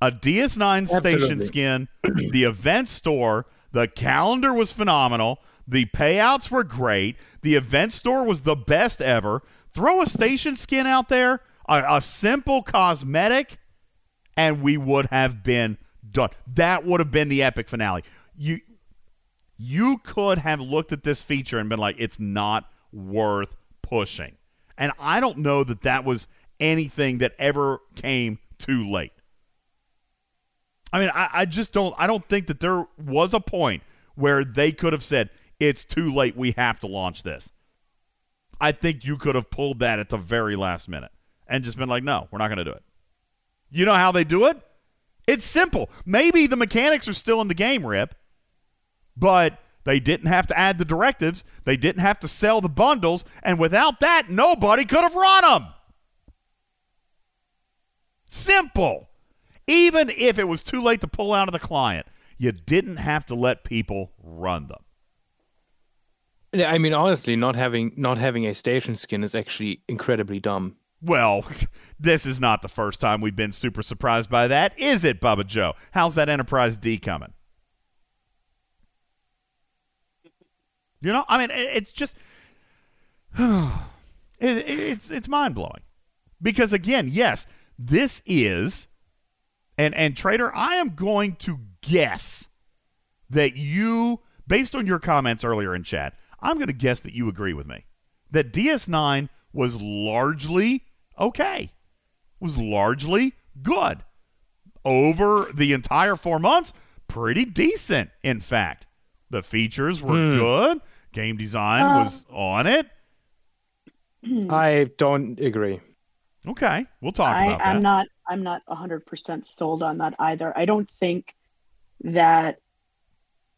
A D S nine Absolutely. Station skin, the event store, the calendar was phenomenal, the payouts were great, the event store was the best ever. Throw a station skin out there, a, a simple cosmetic, and we would have been done. That would have been the epic finale. You you could have looked at this feature and been like, it's not worth pushing. And I don't know that that was anything that ever came too late. I mean, I, I just don't I don't think that there was a point where they could have said, it's too late, we have to launch this. I think you could have pulled that at the very last minute and just been like, no, we're not going to do it. You know how they do it? It's simple. Maybe the mechanics are still in the game, Rip, but they didn't have to add the directives. They didn't have to sell the bundles, and without that, nobody could have run them. Simple. Even if it was too late to pull out of the client, you didn't have to let people run them. I mean, honestly, not having not having a station skin is actually incredibly dumb. Well, this is not the first time we've been super surprised by that, is it, Bubba Joe? How's that Enterprise D coming? You know, I mean, it's just it's it's mind-blowing. Because, again, yes, this is, and, and Trader, I am going to guess that you, based on your comments earlier in chat, I'm going to guess that you agree with me, that D S nine was largely okay, was largely good. Over the entire four months, pretty decent, in fact. The features were mm. good. Game design uh, was on it. I don't agree. Okay, we'll talk I, about I'm that. I'm not, I'm not one hundred percent sold on that either. I don't think that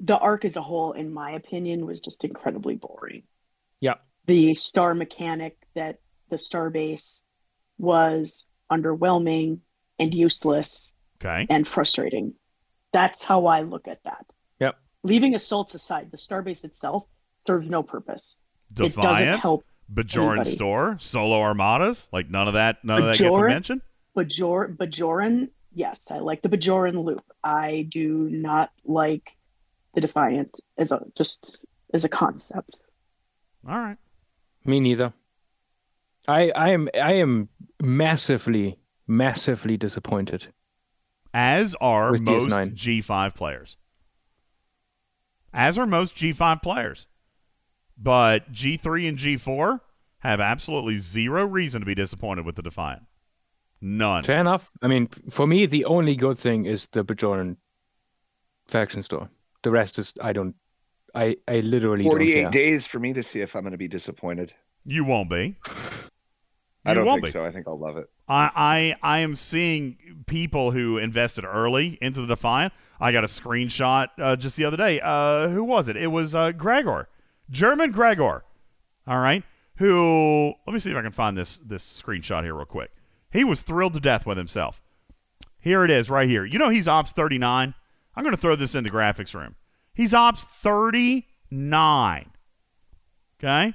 the arc as a whole, in my opinion, was just incredibly boring. Yeah. The star mechanic, that the starbase was underwhelming and useless okay. and frustrating. That's how I look at that. Yep. Leaving assaults aside, the starbase itself serves no purpose. Defiant, it doesn't help Bajoran anybody. Store, solo armadas, like none of that, none Bajoran, of that gets mentioned. Bajor, Bajoran, yes, I like the Bajoran loop. I do not like the Defiant as a just as a concept. All right. Me neither. I I am I am massively, massively disappointed. As are most D S nine. G five players. As are most G five players. But G three and G four have absolutely zero reason to be disappointed with the Defiant. None. Fair enough. I mean, for me, the only good thing is the Bajoran faction store. The rest is, I don't, I, I literally forty-eight don't care. Days for me to see if I'm going to be disappointed. You won't be. I don't think be. so. I think I'll love it. I, I I am seeing people who invested early into the Defiant. I got a screenshot uh, just the other day. Uh, who was it? It was uh, Gregor. German Gregor. All right. Who, let me see if I can find this this screenshot here real quick. He was thrilled to death with himself. Here it is right here. You know he's Ops thirty-nine. I'm going to throw this in the graphics room. He's Ops thirty-nine. Okay?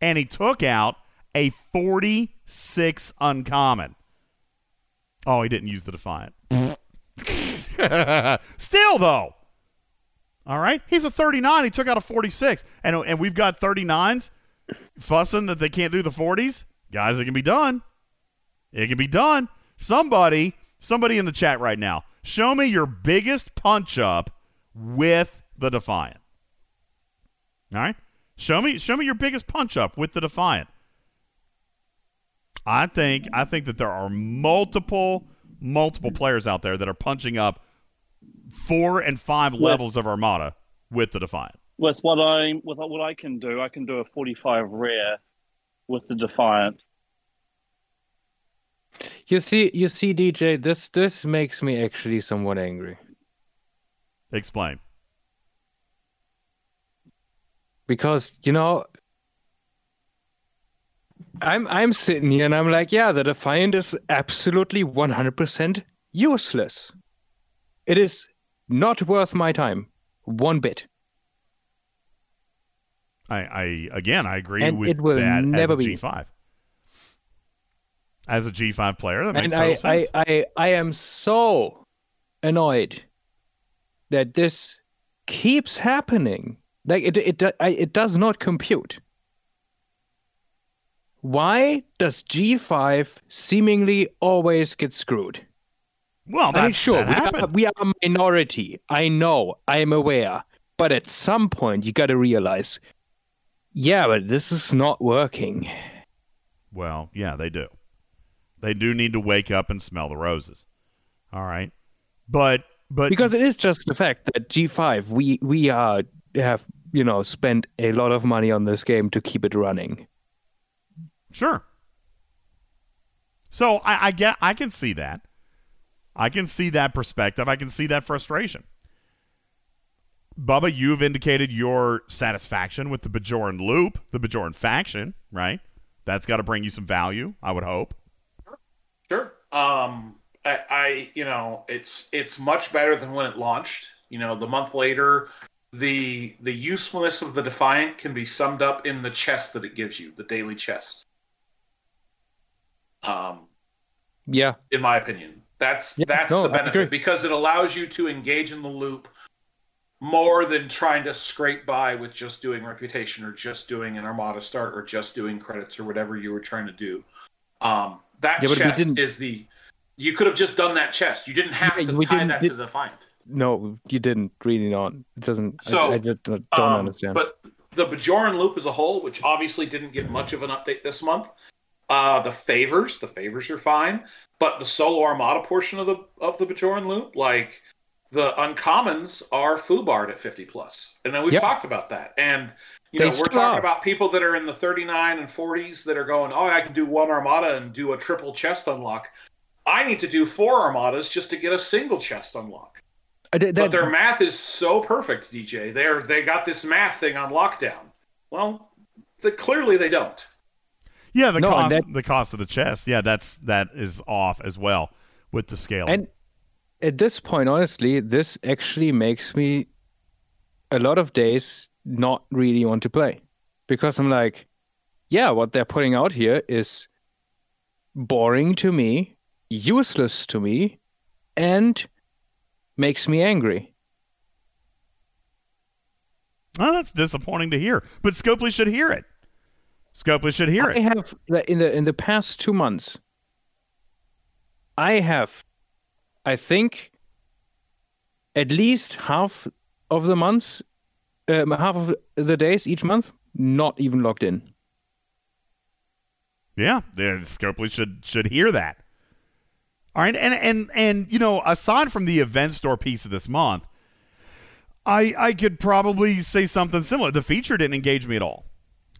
And he took out a forty-six uncommon. Oh, he didn't use the Defiant. Still, though. All right? He's a thirty-nine. He took out a forty-six. And, and we've got thirty-nines fussing that they can't do the forties. Guys, it can be done. It can be done. Somebody, somebody in the chat right now, show me your biggest punch-up with the Defiant. All right? Show me show me your biggest punch-up with the Defiant. I think I think that there are multiple, multiple players out there that are punching up four and five with, levels of Armada with the Defiant. With what, I, with what I can do, I can do a forty-five rare with the Defiant. You see, you see, D J, this this makes me actually somewhat angry. Explain. Because, you know, I'm I'm sitting here and I'm like, yeah, the Defiant is absolutely one hundred percent useless. It is not worth my time one bit. I, I again, I agree and with it will that never as a G five. As a G five player, that makes and total I, sense. I, I, I am so annoyed that this keeps happening. Like it, it, it, it does not compute. Why does G five seemingly always get screwed? Well, that's, I mean, sure, that we, are, we are a minority. I know, I am aware, but at some point you got to realize, yeah, but this is not working. Well, yeah, they do. They do need to wake up and smell the roses. All right. But but because it is just the fact that G five, we we uh, have, you know, spent a lot of money on this game to keep it running. Sure. So I, I get I can see that. I can see that perspective. I can see that frustration. Bubba, you've indicated your satisfaction with the Bajoran loop, the Bajoran faction, right? That's got to bring you some value, I would hope. Sure. Um, I, I, you know, it's it's much better than when it launched. You know, the month later, the the usefulness of the Defiant can be summed up in the chest that it gives you, the daily chest. Um, yeah. In my opinion, that's yeah, that's no, the benefit because it allows you to engage in the loop more than trying to scrape by with just doing reputation or just doing an Armada start or just doing credits or whatever you were trying to do. Um. That yeah, chest is the... You could have just done that chest. You didn't have to tie that did, to the Defiant. No, you didn't. Really not. It doesn't... So, I, I just don't um, understand. But the Bajoran loop as a whole, which obviously didn't get much of an update this month, uh, the favors, the favors are fine, but the solo Armada portion of the of the Bajoran loop, like the uncommons are foobarred at fifty plus. And then we've yep. talked about that. And... You know, they we're talking are. about people that are in the thirty-nine and forties that are going, oh, I can do one Armada and do a triple chest unlock. I need to do four Armadas just to get a single chest unlock. Uh, that, but their math is so perfect, D J. They're, they got this math thing on lockdown. Well, the, clearly they don't. Yeah, the, no, cost, that, the cost of the chest. Yeah, that's that is off as well with the scale. And at this point, honestly, this actually makes me a lot of days... not really want to play because I'm like, yeah, what they're putting out here is boring to me, useless to me, and makes me angry. Oh, that's disappointing to hear, but Scopely should hear it. Scopely should hear it. I have in the in the past two months, I have, I think, at least half of the months. Um, half of the days each month, not even logged in. Yeah, Scopely should should hear that. All right, and and and you know, aside from the event store piece of this month, I I could probably say something similar. The feature didn't engage me at all.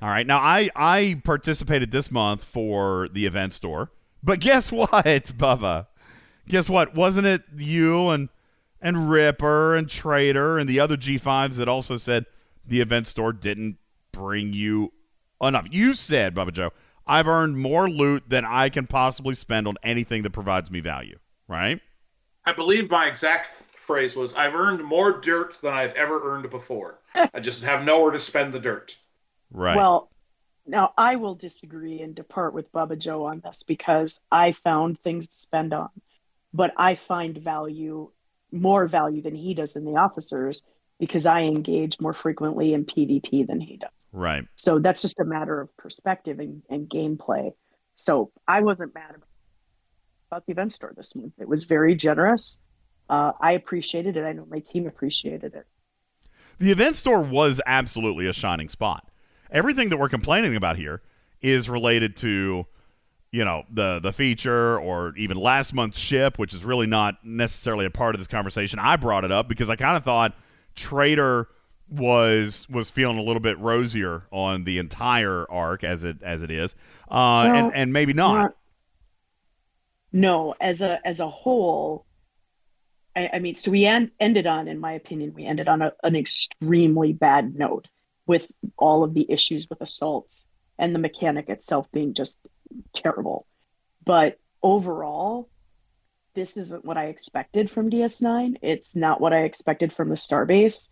All right, now I I participated this month for the event store, but guess what, Bubba? Guess what? Wasn't it you and? And Ripper and Trader and the other G fives that also said the event store didn't bring you enough. You said, Bubba Joe, I've earned more loot than I can possibly spend on anything that provides me value, right? I believe my exact phrase was, I've earned more dirt than I've ever earned before. I just have nowhere to spend the dirt. Right. Well, now I will disagree and depart with Bubba Joe on this because I found things to spend on, but I find value more value than he does in the officers because I engage more frequently in PvP than he does. Right. So that's just a matter of perspective and, and gameplay. So I wasn't mad about the event store this month. It was very generous. Uh, I appreciated it. I know my team appreciated it. The event store was absolutely a shining spot. Everything that we're complaining about here is related to, you know, the the feature or even last month's ship, which is really not necessarily a part of this conversation. I brought it up because I kind of thought Trader was was feeling a little bit rosier on the entire arc as it as it is, uh, well, and and maybe not. no, as a as a whole, I, I mean, so we en- ended on, in my opinion, we ended on a, an extremely bad note with all of the issues with assaults and the mechanic itself being just terrible. But overall, this isn't what I expected from D S nine. It's not what I expected from the Starbase.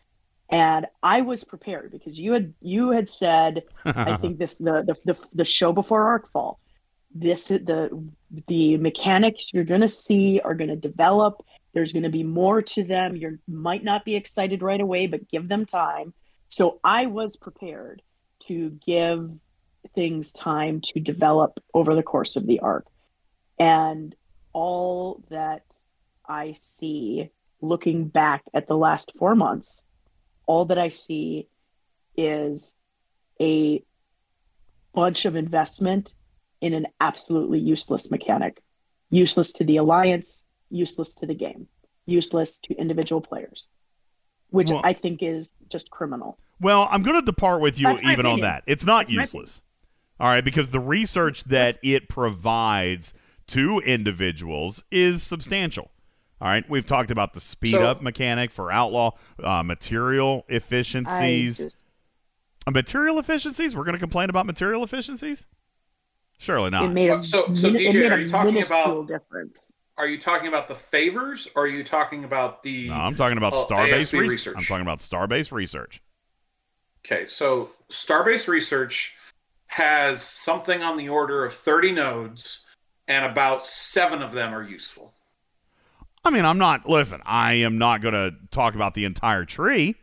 And I was prepared because you had you had said, I think this the, the the the show before Arcfall, this the the mechanics you're gonna see are gonna develop. There's gonna be more to them. You might not be excited right away, but give them time. So I was prepared to give things time to develop over the course of the arc, and all that I see looking back at the last four months. All that I see is a bunch of investment in an absolutely useless mechanic, useless to the Alliance, useless to the game, useless to individual players, which well, I think is just criminal. Well, I'm going to depart with you That's even on that. It's not That's useless. All right, because the research that it provides to individuals is substantial. All right, we've talked about the speed-up so, mechanic for Outlaw, uh, material efficiencies. Just, uh, material efficiencies? We're going to complain about material efficiencies? Surely not. It made a, so, so it D J, made are you talking about difference. Are you talking about the favors, or are you talking about the? No, I'm talking about uh, Starbase re- research. I'm talking about Starbase research. Okay, so Starbase research has something on the order of thirty nodes, and about seven of them are useful. I mean, I'm not, listen, I am not going to talk about the entire tree.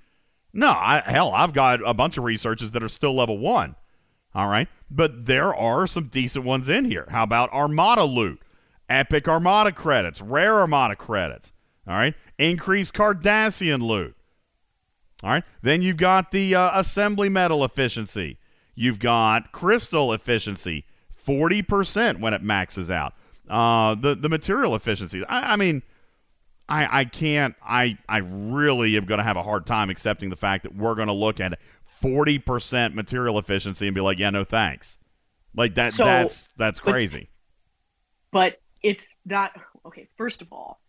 No, I, hell, I've got a bunch of researches that are still level one. All right. But there are some decent ones in here. How about Armada loot, epic Armada credits, rare Armada credits. All right. Increased Cardassian loot. All right. Then you've got the uh, assembly metal efficiency. You've got crystal efficiency, forty percent when it maxes out. Uh, the, the material efficiency. I, I mean, I, I can't, I, I really am going to have a hard time accepting the fact that we're going to look at forty percent material efficiency and be like, yeah, no thanks. Like that, so, that's, that's but, crazy. But it's not, okay, first of all,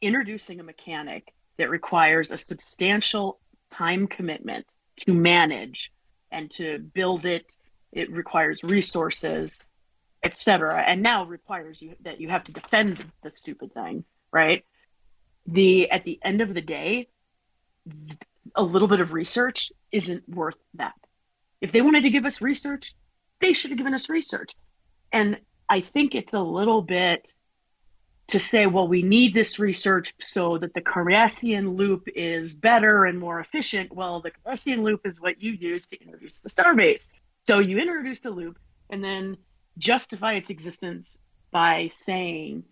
introducing a mechanic that requires a substantial time commitment to manage and to build it, it requires resources, et cetera, and now requires you that you have to defend the stupid thing, right? The at the end of the day, a little bit of research isn't worth that. If they wanted to give us research, they should have given us research. And I think it's a little bit to say, well, we need this research so that the Cardassian loop is better and more efficient. Well, the Cardassian loop is what you use to introduce the Starbase. So you introduce a loop and then justify its existence by saying,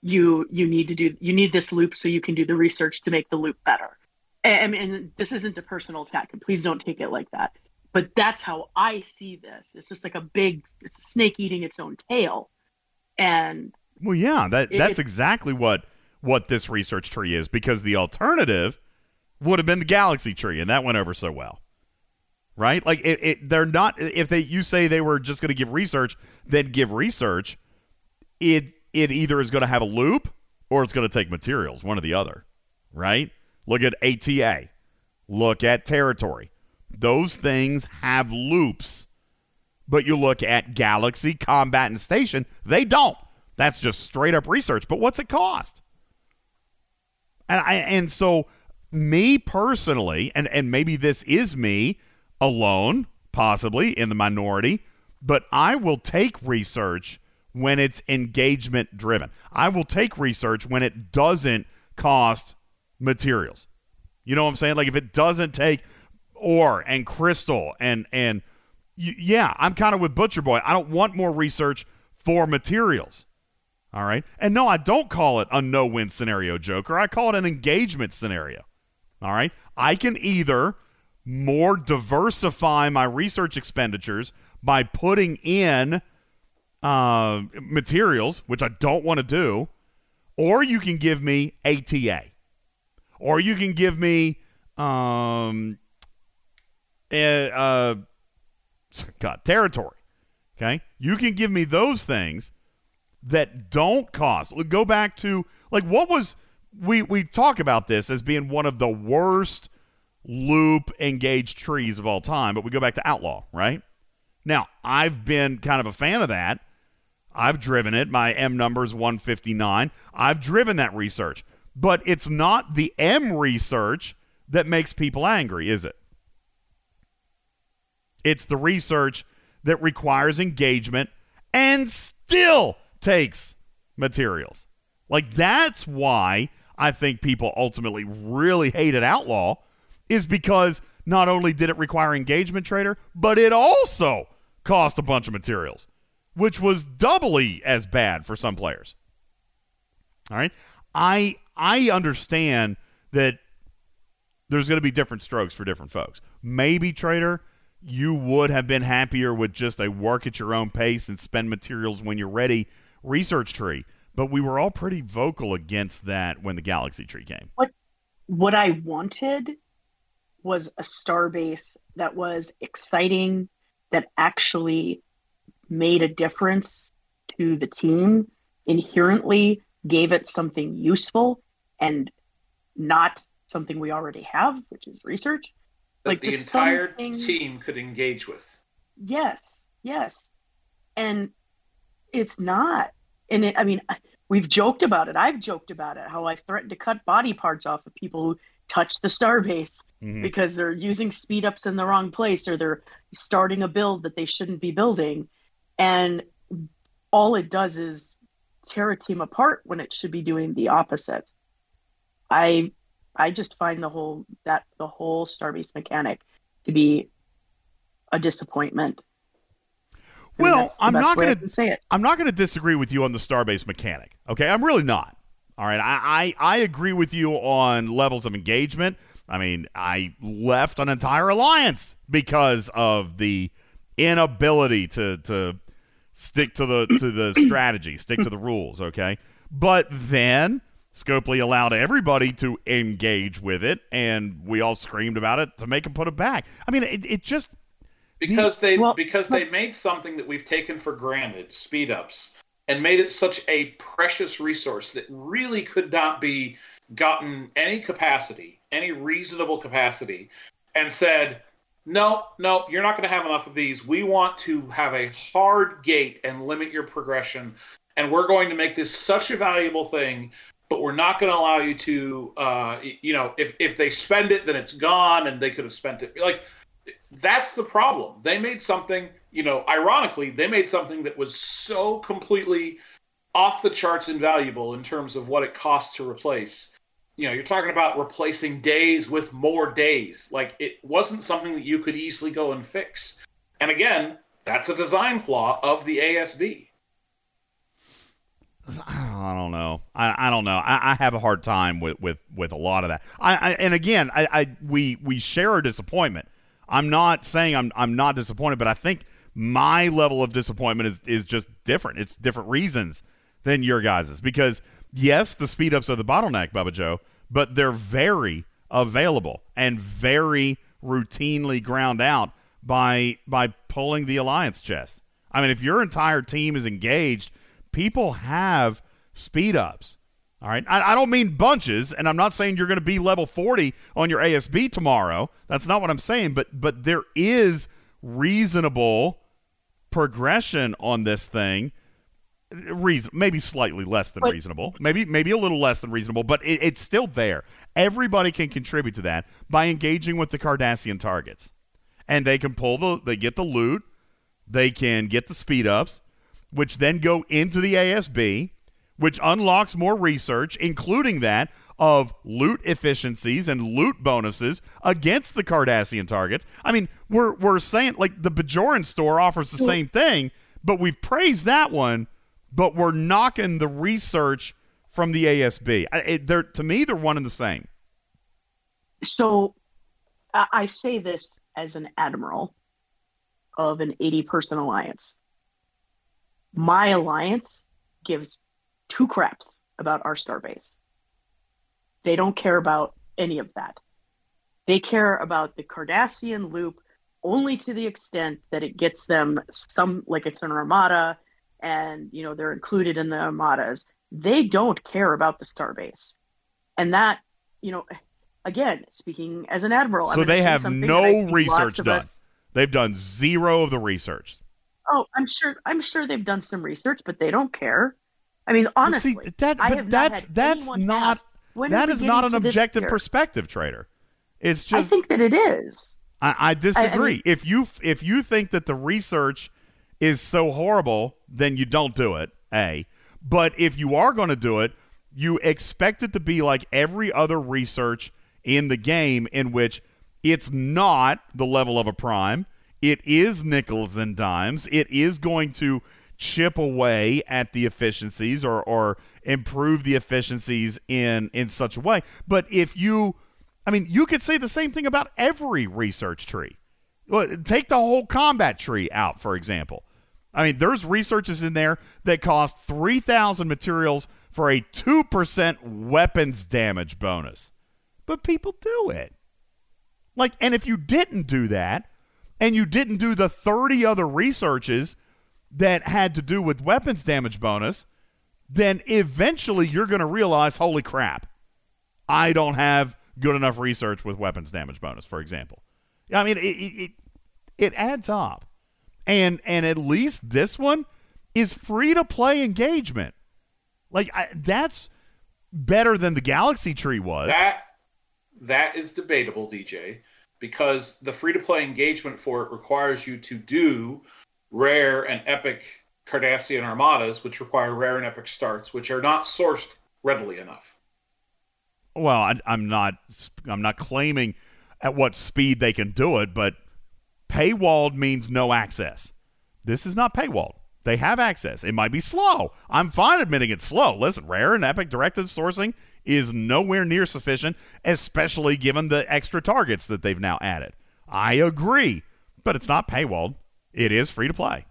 you you need to do you need this loop so you can do the research to make the loop better. And, and this isn't a personal attack, and please don't take it like that, but that's how I see this. It's just like a big it's a snake eating its own tail. And well, yeah, that it, that's exactly what what this research tree is, because the alternative would have been the galaxy tree, and that went over so well. Right? Like it, it they're not if they you say they were just going to give research, then give research, it it either is going to have a loop or it's going to take materials, one or the other, right? Look at A T A. Look at territory. Those things have loops. But you look at Galaxy, Combat, and Station, they don't. That's just straight-up research. But what's it cost? And I, and so me personally, and, and maybe this is me alone, possibly in the minority, but I will take research when it's engagement driven. I will take research when it doesn't cost materials. You know what I'm saying? Like if it doesn't take ore and crystal and, and y- yeah, I'm kind of with Butcher Boy. I don't want more research for materials. All right. And no, I don't call it a no win scenario, Joker. I call it an engagement scenario. All right. I can either more diversify my research expenditures by putting in Uh, materials, which I don't want to do, or you can give me A T A, or you can give me um, uh, uh, God, territory. Okay, you can give me those things, that don't cost. Go back to, like, what was we we talk about this as being one of the worst loop engaged trees of all time, but we go back to Outlaw, right? Now, I've been kind of a fan of that. I've driven it. My M number is one fifty-nine. I've driven that research. But it's not the M research that makes people angry, is it? It's the research that requires engagement and still takes materials. Like, that's why I think people ultimately really hated Outlaw, is because not only did it require engagement, Trader, but it also cost a bunch of materials, which was doubly as bad for some players. All right? I I understand that there's going to be different strokes for different folks. Maybe, Trader, you would have been happier with just a work at your own pace and spend materials when you're ready research tree. But we were all pretty vocal against that when the Galaxy tree came. What what I wanted was a Starbase that was exciting, that actually made a difference to the team, inherently gave it something useful and not something we already have, which is research. That like the entire something... team could engage with. Yes, yes. And it's not. And it, I mean, we've joked about it. I've joked about it, how I threatened to cut body parts off of people who touch the Starbase mm-hmm. because they're using speed ups in the wrong place, or they're starting a build that they shouldn't be building. And all it does is tear a team apart when it should be doing the opposite. I I just find the whole that the whole Starbase mechanic to be a disappointment. And well, I'm not gonna say it. I'm not gonna disagree with you on the Starbase mechanic. Okay, I'm really not. All right, I, I I agree with you on levels of engagement. I mean, I left an entire alliance because of the inability to to stick to the to the strategy, stick to the rules. Okay, but then Scopely allowed everybody to engage with it, and we all screamed about it to make them put it back. I mean, it, it just because they well, because they made something that we've taken for granted, speed ups. And made it such a precious resource that really could not be gotten any capacity, any reasonable capacity, and said, no, no, you're not going to have enough of these. We want to have a hard gate and limit your progression, and we're going to make this such a valuable thing, but we're not going to allow you to, uh, you know, if, if they spend it, then it's gone, and they could have spent it. Like, that's the problem. They made something... You know, ironically, they made something that was so completely off the charts and valuable in terms of what it costs to replace. You know, you're talking about replacing days with more days. Like, it wasn't something that you could easily go and fix. And again, that's a design flaw of the A S B. I don't know. I, I don't know. I, I have a hard time with, with, with a lot of that. I, I and again, I, I we we share a disappointment. I'm not saying I'm I'm not disappointed, but I think my level of disappointment is, is just different. It's different reasons than your guys's. Because, yes, the speed-ups are the bottleneck, Bubba Joe, but they're very available and very routinely ground out by by pulling the alliance chest. I mean, if your entire team is engaged, people have speed-ups. All right, I, I don't mean bunches, and I'm not saying you're going to be level forty on your A S B tomorrow. That's not what I'm saying, but but there is reasonable progression on this thing. Reason, maybe slightly less than reasonable, maybe maybe a little less than reasonable, but it, it's still there. Everybody can contribute to that by engaging with the Cardassian targets, and they can pull the, they get the loot, they can get the speed ups, which then go into the A S B, which unlocks more research, including that of loot efficiencies and loot bonuses against the Cardassian targets. I mean, we're we're saying, like, the Bajoran store offers the same thing, but we've praised that one, but we're knocking the research from the A S B. I, it, they're, to me, they're one and the same. So I say this as an admiral of an eighty-person alliance. My alliance gives two craps about our Starbase. They don't care about any of that. They care about the Cardassian loop only to the extent that it gets them some, like it's an armada, and, you know, they're included in the armadas. They don't care about the starbase. And that, you know, again, speaking as an admiral. So I'm they have no research done. Us, They've done zero of the research. Oh, I'm sure I'm sure they've done some research, but they don't care. I mean, honestly, but see, that, I have that's, not that's not that is not an objective perspective, Trader. It's just I think that it is. I, I disagree. I, I mean, if you if you think that the research is so horrible, then you don't do it. A, but if you are going to do it, you expect it to be like every other research in the game, in which it's not the level of a prime. It is nickels and dimes. It is going to chip away at the efficiencies or, or improve the efficiencies in, in such a way. But if you, I mean, you could say the same thing about every research tree. Take the whole combat tree out, for example. I mean, there's researches in there that cost three thousand materials for a two percent weapons damage bonus. But people do it. Like, and if you didn't do that, and you didn't do the thirty other researches that had to do with weapons damage bonus, then eventually you're going to realize, holy crap, I don't have good enough research with weapons damage bonus, for example. I mean, it it, it adds up. And and at least this one is free-to-play engagement. Like, I, that's better than the Galaxy Tree was. That That is debatable, D J, because the free-to-play engagement for it requires you to do rare and epic Cardassian armadas, which require rare and epic starts, which are not sourced readily enough. Well, I, I'm not I'm not claiming at what speed they can do it, but paywalled means no access. This is not paywalled. They have access. It might be slow. I'm fine admitting it's slow. Listen, rare and epic directive sourcing is nowhere near sufficient, especially given the extra targets that they've now added. I agree, but it's not paywalled. It is free to play.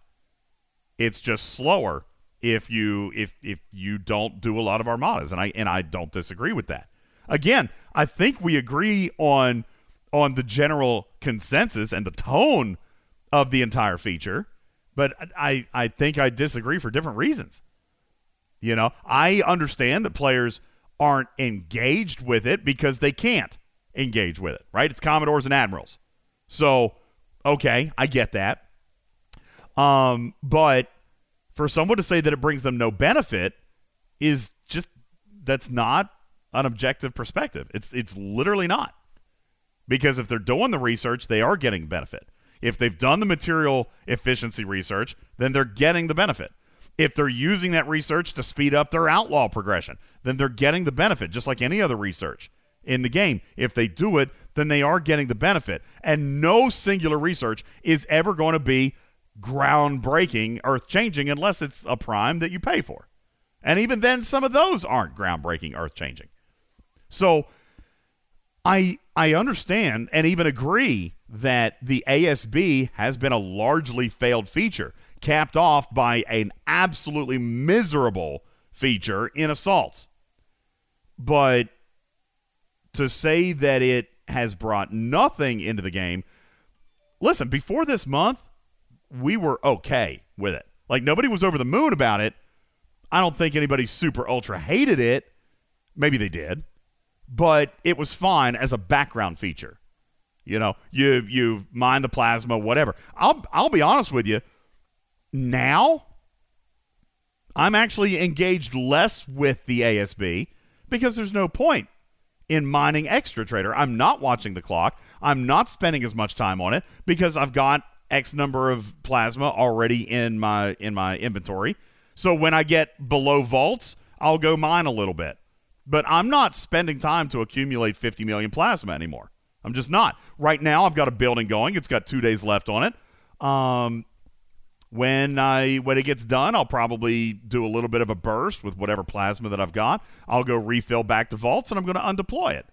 It's just slower if you if if you don't do a lot of armadas, and I and I don't disagree with that. Again, I think we agree on on the general consensus and the tone of the entire feature, but I I think I disagree for different reasons. You know, I understand that players aren't engaged with it because they can't engage with it, right? It's Commodores and Admirals. So, okay, I get that. Um, but for someone to say that it brings them no benefit is just, that's not an objective perspective. It's it's literally not. Because if they're doing the research, they are getting benefit. If they've done the material efficiency research, then they're getting the benefit. If they're using that research to speed up their outlaw progression, then they're getting the benefit, just like any other research in the game. If they do it, then they are getting the benefit. And no singular research is ever going to be groundbreaking, earth-changing, unless it's a prime that you pay for. And even then, some of those aren't groundbreaking, earth-changing. So I I understand and even agree that the A S B has been a largely failed feature, capped off by an absolutely miserable feature in assaults. But to say that it has brought nothing into the game, listen, before this month, we were okay with it. Like, nobody was over the moon about it. I don't think anybody super ultra hated it. Maybe they did. But it was fine as a background feature. You know, you you mine the plasma, whatever. I'll I'll be honest with you. Now, I'm actually engaged less with the A S B because there's no point in mining extra, Trader. I'm not watching the clock. I'm not spending as much time on it because I've got X number of plasma already in my in my inventory. So when I get below vaults, I'll go mine a little bit. But I'm not spending time to accumulate fifty million plasma anymore. I'm just not. Right now, I've got a building going. It's got two days left on it. Um, when I when it gets done, I'll probably do a little bit of a burst with whatever plasma that I've got. I'll go refill back to vaults, and I'm going to undeploy it.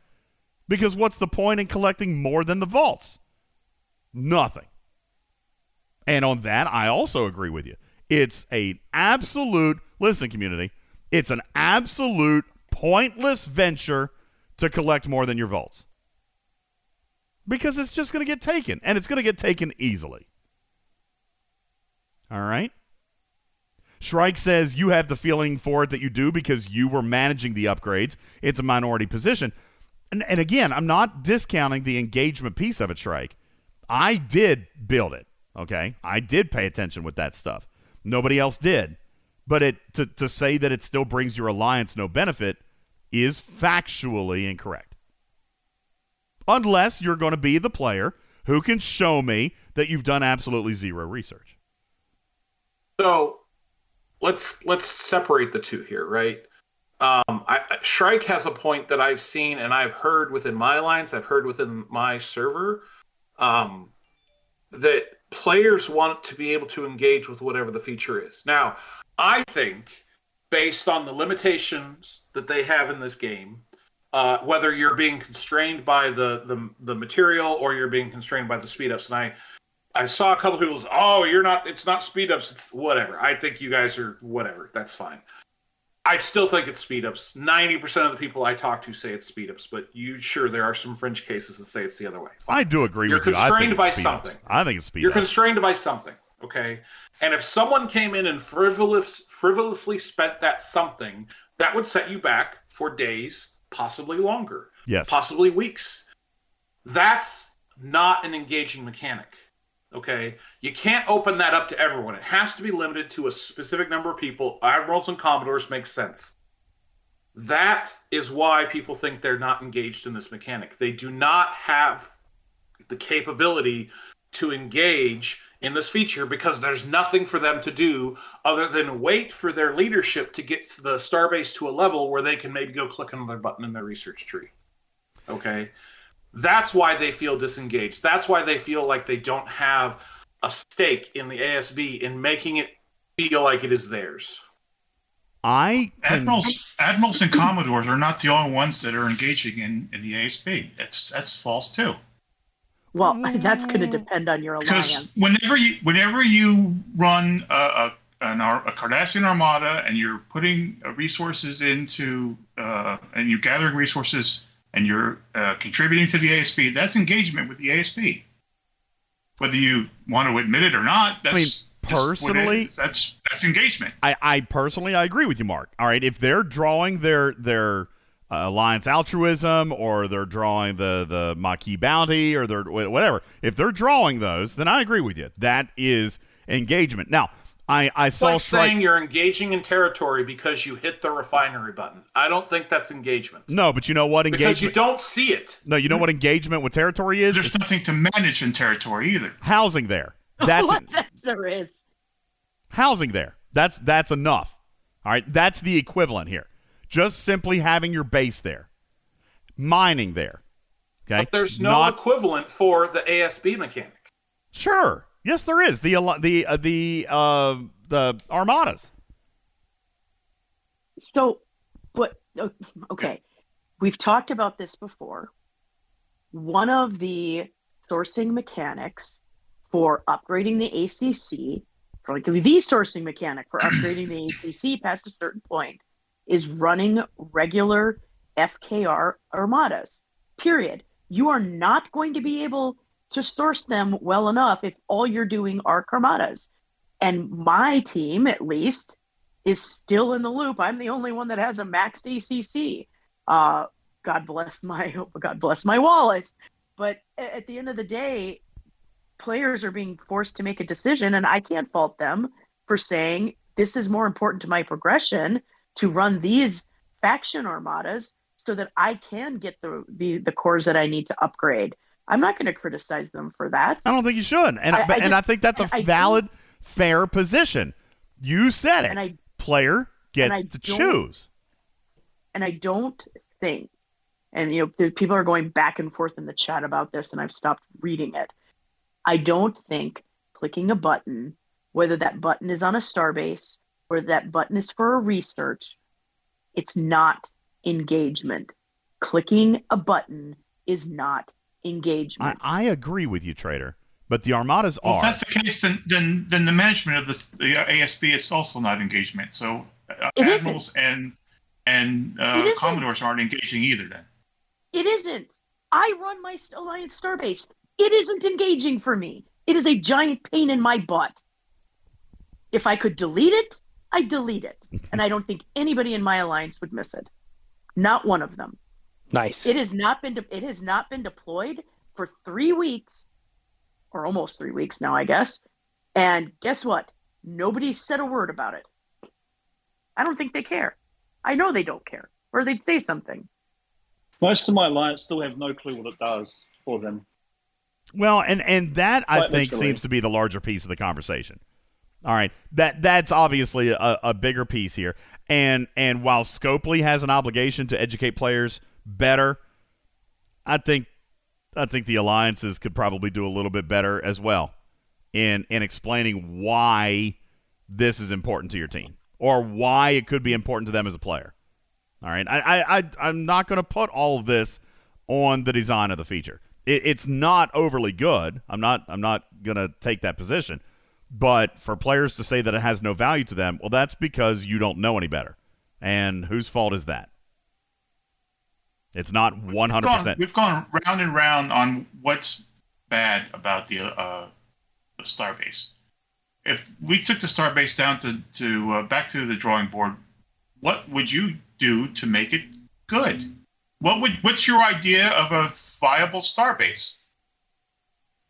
Because what's the point in collecting more than the vaults? Nothing. And on that, I also agree with you. It's an absolute, listen, community, it's an absolute pointless venture to collect more than your vaults. Because it's just going to get taken, and it's going to get taken easily. All right? Shrike says you have the feeling for it that you do because you were managing the upgrades. It's a minority position. And, and again, I'm not discounting the engagement piece of it, Shrike. I did build it, okay? I did pay attention with that stuff. Nobody else did. But it to, to say that it still brings your alliance no benefit is factually incorrect. Unless you're going to be the player who can show me that you've done absolutely zero research. So let's let's separate the two here, right? Um, I, Shrike has a point that I've seen and I've heard within my alliance, I've heard within my server, um, that players want to be able to engage with whatever the feature is. Now, I think, based on the limitations that they have in this game, uh, whether you're being constrained by the, the the material or you're being constrained by the speed-ups, and I, I saw a couple of people say, oh, you're not, it's not speed-ups, it's whatever. I think you guys are whatever, that's fine. I still think it's speed-ups. ninety percent of the people I talk to say it's speed-ups, but you sure there are some fringe cases that say it's the other way. Fine. I do agree you're with you. You're constrained by something. I think it's speed-ups. You're constrained by something, okay? And if someone came in and frivolous, frivolously spent that something, that would set you back for days, possibly longer, yes, possibly weeks. That's not an engaging mechanic, okay? You can't open that up to everyone. It has to be limited to a specific number of people. Admirals and Commodores make sense. That is why people think they're not engaged in this mechanic. They do not have the capability to engage in this feature because there's nothing for them to do other than wait for their leadership to get to the Starbase to a level where they can maybe go click another button in their research tree. Okay? That's why they feel disengaged. That's why they feel like they don't have a stake in the A S B in making it feel like it is theirs. I can... Admirals, Admirals and Commodores are not the only ones that are engaging in, in the A S B. That's, that's false, too. Well, that's going to depend on your alliance. Because whenever you, whenever you run a, a, an, a Cardassian Armada and you're putting resources into, uh, and you're gathering resources and you're uh, contributing to the A S B, that's engagement with the A S B. Whether you want to admit it or not, that's I mean, personally that's that's engagement. I, I personally I agree with you, Mark. All right, if they're drawing their their Uh, alliance altruism, or they're drawing the the Maquis bounty, or they're whatever. If they're drawing those, then I agree with you. That is engagement. Now, I I it's saw like Shrike... saying you're engaging in territory because you hit the refinery button. I don't think that's engagement. No, but you know what? Engagement because you don't see it. No, you know what engagement with territory is. There's it's... nothing to manage in territory either. Housing there. That's what there is. Housing there. That's that's enough. All right. That's the equivalent here. Just simply having your base there, mining there. Okay, but there's no Not... equivalent for the A S B mechanic. Sure, yes, there is the the uh, the uh, the armadas. So, but okay, we've talked about this before. One of the sourcing mechanics for upgrading the A C C, or like the sourcing mechanic for upgrading the A C C past a certain point, is running regular F K R armadas, period. You are not going to be able to source them well enough if all you're doing are armadas. And my team, at least, is still in the loop. I'm the only one that has a maxed A C C. Uh, God bless my God bless my wallet. But at the end of the day, players are being forced to make a decision, and I can't fault them for saying, this is more important to my progression to run these faction armadas so that I can get the, the, the cores that I need to upgrade. I'm not going to criticize them for that. I don't think you should. And I, I, but, I just, and I think that's a I valid, fair position. You said it. I, Player gets to choose. And I don't think, and you know, people are going back and forth in the chat about this, and I've stopped reading it. I don't think clicking a button, whether that button is on a Starbase or that button is for a research, it's not engagement. Clicking a button is not engagement. I, I agree with you, Trader, but the armadas well, are. If that's the case, then then, then the management of the, the A S B is also not engagement. So uh, admirals isn't. and and uh, commodores aren't engaging either. Then it isn't. I run my Alliance Starbase. It isn't engaging for me. It is a giant pain in my butt. If I could delete it, I delete it. And I don't think anybody in my alliance would miss it. Not one of them. Nice. It has not been de- it has not been deployed for three weeks, or almost three weeks now, I guess. And guess what? Nobody said a word about it. I don't think they care. I know they don't care, or they'd say something. Most of my alliance still have no clue what it does for them. Well, and, and that, Quite I think, literally. seems to be the larger piece of the conversation. All right, that that's obviously a, a bigger piece here. And and while Scopely has an obligation to educate players better, I think I think the alliances could probably do a little bit better as well in in explaining why this is important to your team or why it could be important to them as a player. All right, I, I, I I'm not going to put all of this on the design of the feature. It, it's not overly good. I'm not I'm not going to take that position. But for players to say that it has no value to them, well, that's because you don't know any better. And whose fault is that? It's not one hundred percent. We've gone, we've gone round and round on what's bad about the, uh, the Starbase. If we took the Starbase down to, to uh, back to the drawing board, what would you do to make it good? What would what's your idea of a viable Starbase?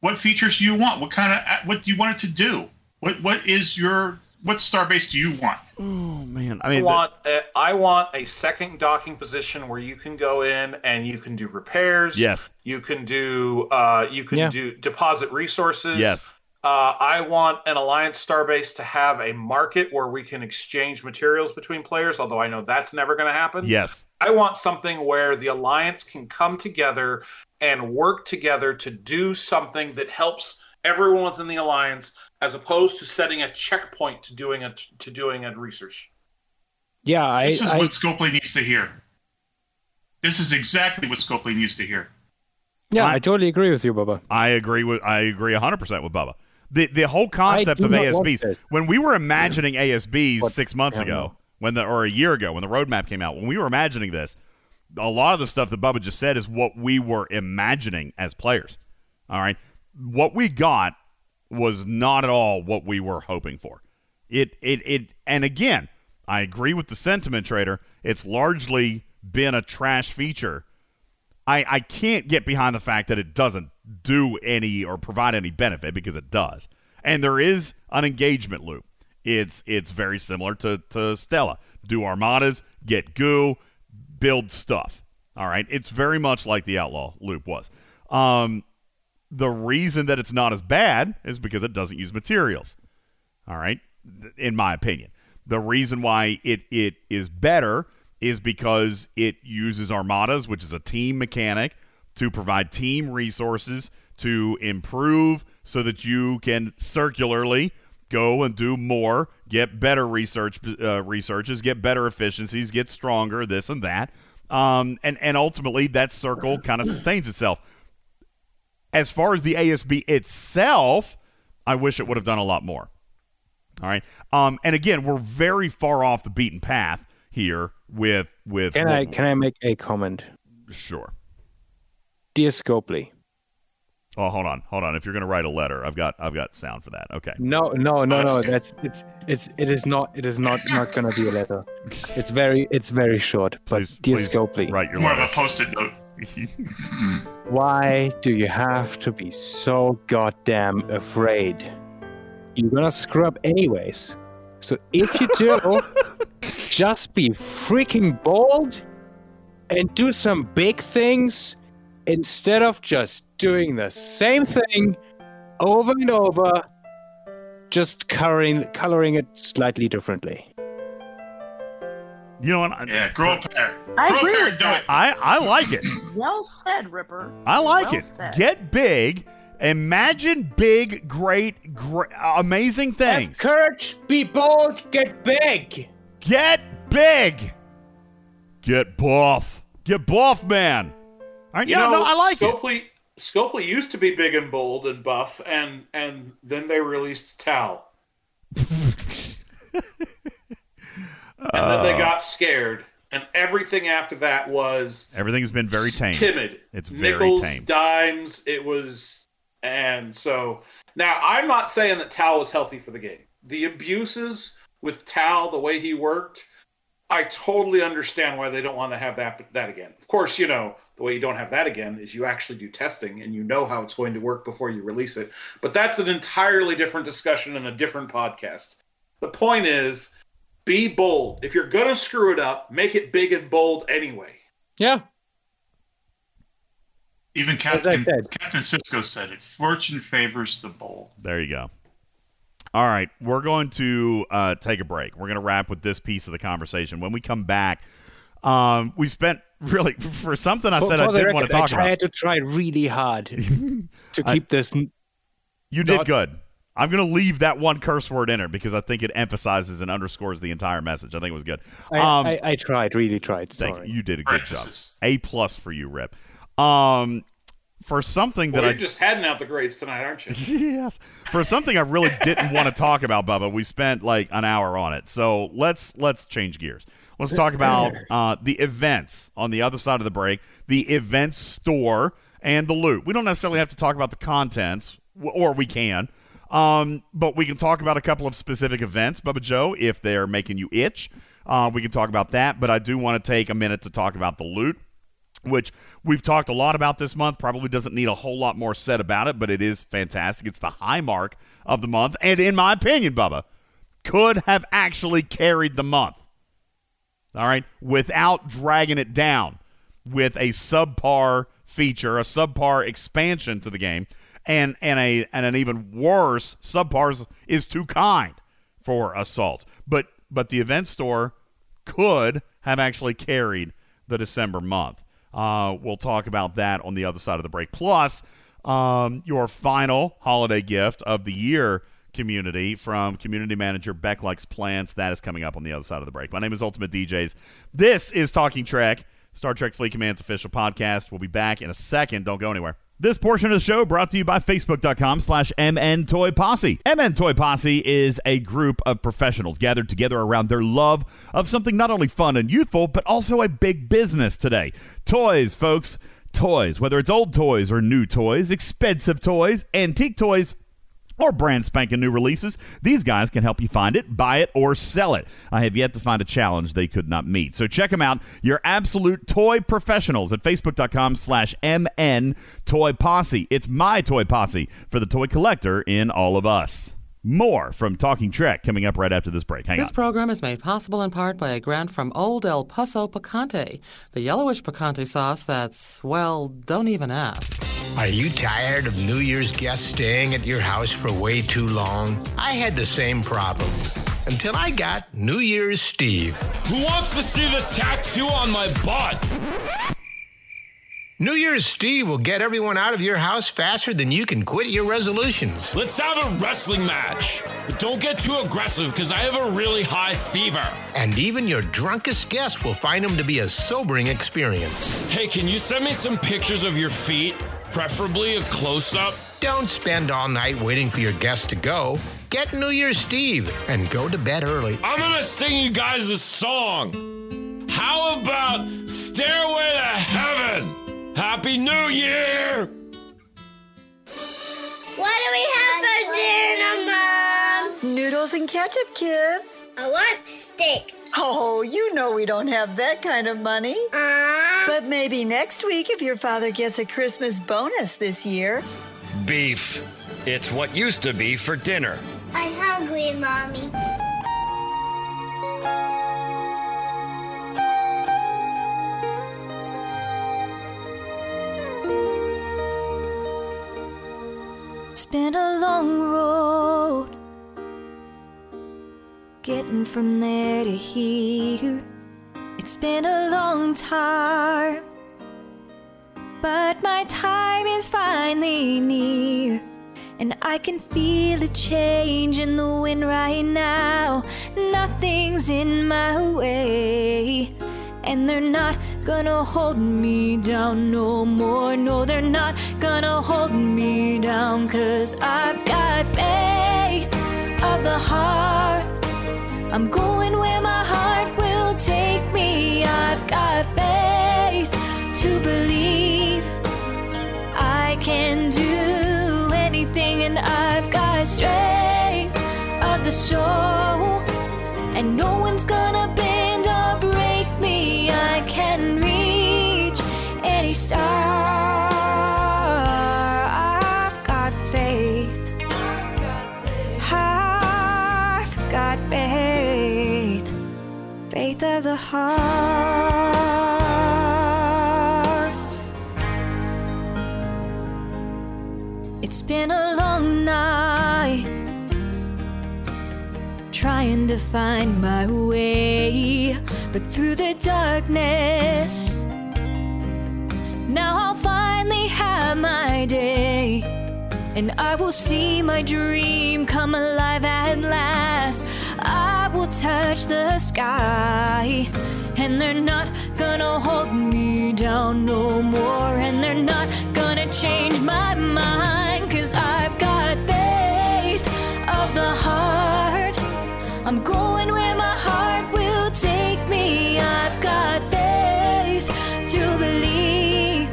What features do you want? What kind of what do you want it to do? What what is your what Starbase do you want? Oh man, I mean, I want a, I want a second docking position where you can go in and you can do repairs. Yes, you can do uh, you can yeah. do deposit resources. Yes, uh, I want an Alliance Starbase to have a market where we can exchange materials between players. Although I know that's never going to happen. Yes, I want something where the Alliance can come together and work together to do something that helps everyone within the alliance, as opposed to setting a checkpoint to doing a to doing a research. Yeah, I, this is I, what Scopely needs to hear. This is exactly what Scopely needs to hear. Yeah, I, I totally agree with you, Bubba. I agree with I agree one hundred percent with Bubba. The the whole concept of A S Bs. When we were imagining yeah. A S Bs but, six months yeah, ago, no. when the or a year ago when the roadmap came out, when we were imagining this. A lot of the stuff that Bubba just said is what we were imagining as players. All right. What we got was not at all what we were hoping for. It, it, it, and again, I agree with the sentiment trader. It's largely been a trash feature. I, I can't get behind the fact that it doesn't do any or provide any benefit because it does. And there is an engagement loop. It's, it's very similar to, to Stella. Do armadas, get goo, build stuff. All right. It's very much like the Outlaw loop was. Um, the reason that it's not as bad is because it doesn't use materials. All right. Th- in my opinion, the reason why it, it is better is because it uses armadas, which is a team mechanic, to provide team resources to improve so that you can circularly go and do more, get better research, uh, researches, get better efficiencies, get stronger, this and that. Um, and, and ultimately, that circle kind of sustains itself. As far as the A S B itself, I wish it would have done a lot more. All right. Um, and again, we're very far off the beaten path here with... with can, I, can I make a comment? Sure. Dear Scopely. Oh, hold on, hold on. If you're going to write a letter, I've got, I've got sound for that. Okay. No, no, no, no. That's it's, it's, it is not, it is not, not going to be a letter. It's very, it's very short. But please, dear please Scopely, write your more letter. Of a post-it note. Why do you have to be so goddamn afraid? You're gonna screw up anyways. So if you do, just be freaking bold and do some big things instead of just doing the same thing over and over, just coloring coloring it slightly differently. You know what? Yeah, grow up there. I grow agree. Up with that. I, I like it. Well said, Ripper. I like well it. Said. Get big. Imagine big, great, great, amazing things. Have courage. Be bold. Get big. Get big. Get buff. Get buff, man. All right, you yeah, know, no, I like Scopely, it. Scopely used to be big and bold and buff, and, and then they released Tal. and uh, then they got scared, and everything after that was... Everything's been very tame. Timid. It's very Nickels, tame. Nickels, dimes, it was... And so... Now, I'm not saying that Tal was healthy for the game. The abuses with Tal, the way he worked, I totally understand why they don't want to have that that again. Of course, you know, the way you don't have that again is you actually do testing and you know how it's going to work before you release it. But that's an entirely different discussion and a different podcast. The point is, be bold. If you're going to screw it up, make it big and bold anyway. Yeah. Even Captain Captain Sisko said it. Fortune favors the bold. There you go. All right, we're going to uh, take a break. We're going to wrap with this piece of the conversation. When we come back, um, we spent really, for something I for, said for I didn't record, want to talk about. I had about. to try really hard to keep I, this. You did not- good. I'm going to leave that one curse word in it because I think it emphasizes and underscores the entire message. I think it was good. I, um, I, I tried, really tried. Sorry. Thank you. You did a good Practices. job. A plus for you, Rip. Um, for something well, that you're I just handing out the grades tonight, aren't you? Yes. For something I really didn't want to talk about, Bubba, we spent like an hour on it. So let's let's change gears. Let's talk about uh, the events on the other side of the break, the events store and the loot. We don't necessarily have to talk about the contents, or we can, um, but we can talk about a couple of specific events, Bubba Joe, if they're making you itch. Uh, we can talk about that, but I do want to take a minute to talk about the loot, which we've talked a lot about this month. Probably doesn't need a whole lot more said about it, but it is fantastic. It's the high mark of the month, and in my opinion, Bubba, could have actually carried the month, all right, without dragging it down with a subpar feature, a subpar expansion to the game, and, and, a, and an even worse subpar is too kind for Assault. But, but the event store could have actually carried the December month. Uh, we'll talk about that on the other side of the break. Plus, um, your final holiday gift of the year, community, from community manager Becklex Plants. That is coming up on the other side of the break. My name is Ultimate D Js. This is Talking Trek, Star Trek Fleet Command's official podcast. We'll be back in a second. Don't go anywhere. This portion of the show brought to you by Facebook.com slash MN Toy Posse. M N Toy Posse is a group of professionals gathered together around their love of something not only fun and youthful, but also a big business today. Toys, folks. Toys. Whether it's old toys or new toys, expensive toys, antique toys, or brand spanking new releases, these guys can help you find it, buy it, or sell it. I have yet to find a challenge they could not meet. So check them out, your absolute toy professionals, at facebook.com slash MN Toy Posse. It's my Toy Posse for the toy collector in all of us. More from Talking Trek coming up right after this break. Hang on. This program is made possible in part by a grant from Old El Paso Picante, the yellowish picante sauce that's, well, don't even ask. Are you tired of New Year's guests staying at your house for way too long? I had the same problem until I got New Year's Steve. Who wants to see the tattoo on my butt? New Year's Steve will get everyone out of your house faster than you can quit your resolutions. Let's have a wrestling match. But don't get too aggressive because I have a really high fever. And even your drunkest guest will find them to be a sobering experience. Hey, can you send me some pictures of your feet? Preferably a close-up. Don't spend all night waiting for your guest to go. Get New Year's Steve and go to bed early. I'm going to sing you guys a song. How about Stairway to Heaven? Happy New Year! What do we have for dinner, Mom? Noodles and ketchup, kids. I want steak. Oh, you know we don't have that kind of money. Uh, but maybe next week if your father gets a Christmas bonus this year. Beef. It's what used to be for dinner. I'm hungry, Mommy. It's been a long road getting from there to here. It's been a long time, but my time is finally near. And I can feel a change in the wind right now. Nothing's in my way, and they're not gonna hold me down no more. No, they're not gonna hold me down, 'cause I've got faith of the heart. I'm going where my heart will take me. I've got faith to believe I can do anything. And I've got strength of the soul. and no one's gonna bend or break me. I can reach any star. I've got faith. I've got faith. Faith of the heart. It's been a long night trying to find my way, but through the darkness now I'll finally have my day, and I will see my dream come alive at last. I will touch the sky, and they're not gonna hold me down no more, and they're not gonna change my mind. I've got faith of the heart. I'm going where my heart will take me. I've got faith to believe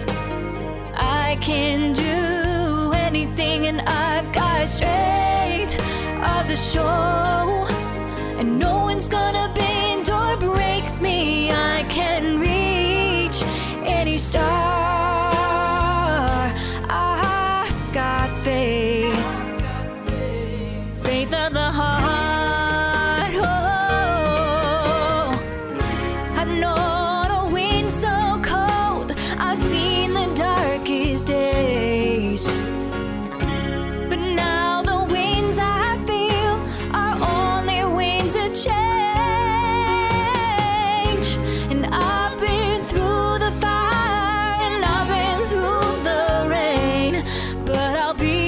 I can do anything, and I've got strength of the show, and no one's gonna bend or break me. I can reach any star. Faith, faith of the heart. Oh, I've known a wind so cold, I've seen the darkest days, but now the winds I feel are only winds of change. And I've been through the fire, and I've been through the rain, but I'll be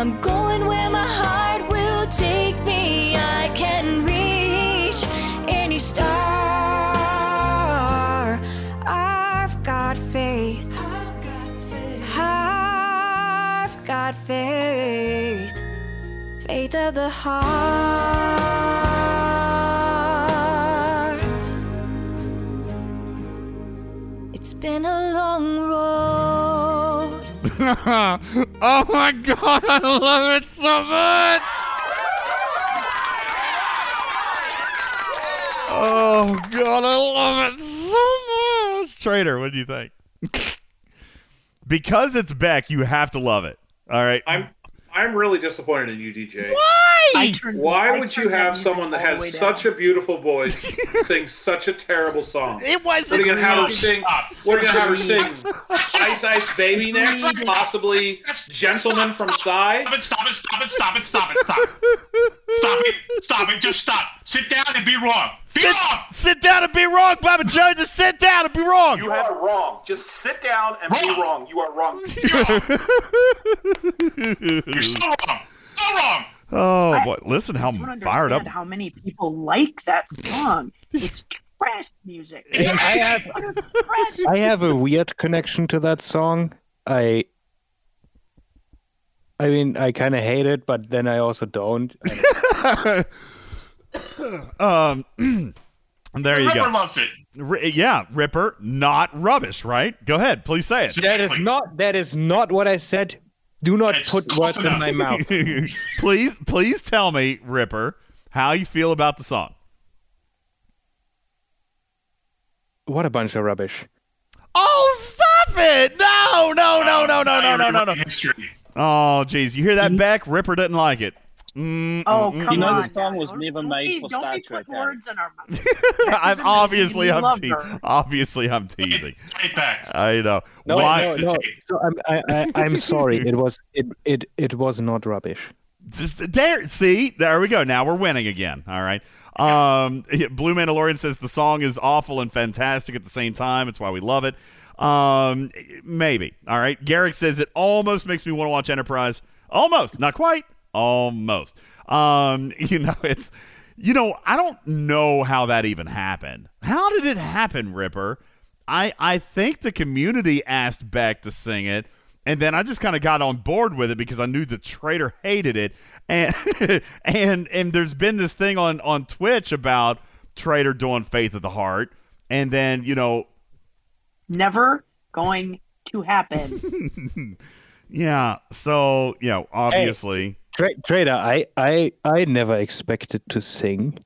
I'm going where my heart will take me. I can reach any star. I've got faith. I've got faith. I've got faith. Faith of the heart. It's been a long road. Oh my God, I love it so much! Oh God, I love it so much! Trader, what do you think? Because it's Beck, you have to love it. All right. I'm I'm really disappointed in you, D J. Why? Turned, Why would you have someone that has such down. a beautiful voice sing such a terrible song? It wasn't. We're going to have her sing. We're going to have her sing Ice Ice Baby next, possibly Gentleman from Psy. Stop it, stop it, stop it, stop it, stop it, stop it. Stop it, stop it, just stop. Sit down and be wrong. Be sit, wrong. Sit down and be wrong, Baba Joe. Just sit down and be wrong. You are wrong. Just sit down and wrong. be wrong. You are wrong. You're wrong. You're so wrong. So wrong. Oh, I, boy. Listen how fired up. How many people like that song. It's trash music. I have, trash I have a weird connection to that song. I I mean, I kind of hate it, but then I also don't. I don't. um, there you Ripper go. Ripper loves it. R- yeah, Ripper, not rubbish, right? Go ahead. Please say it. That is not, that is not what I said. Do not it's put words enough. in my mouth. Please, please tell me, Ripper, how you feel about the song. What a bunch of rubbish. Oh, stop it! No, no, no, no, no, no, no, no, no. Oh, geez. You hear that, Beck? Ripper didn't like it. Mm, oh, mm, come you know on. The song was never made for Star Trek. I'm obviously I'm te- obviously I'm teasing. Take back. I know. No, Why? No, no. So I'm I, I, I'm sorry. It was it, it it was not rubbish. Just there. See, there we go. Now we're winning again. All right. Um, Blue Mandalorian says the song is awful and fantastic at the same time. It's why we love it. Um, maybe. All right. Garrick says it almost makes me want to watch Enterprise. Almost, not quite. Almost. Um, you know, it's, you know, I don't know how that even happened. How did it happen, Ripper? I, I think the community asked Beck to sing it, and then I just kind of got on board with it because I knew the traitor hated it. And and and there's been this thing on, on Twitch about traitor doing Faith of the Heart, and then, you know. Never going to happen. Yeah. So, you know, obviously. Hey, Trader, I, I, I never expected to sing,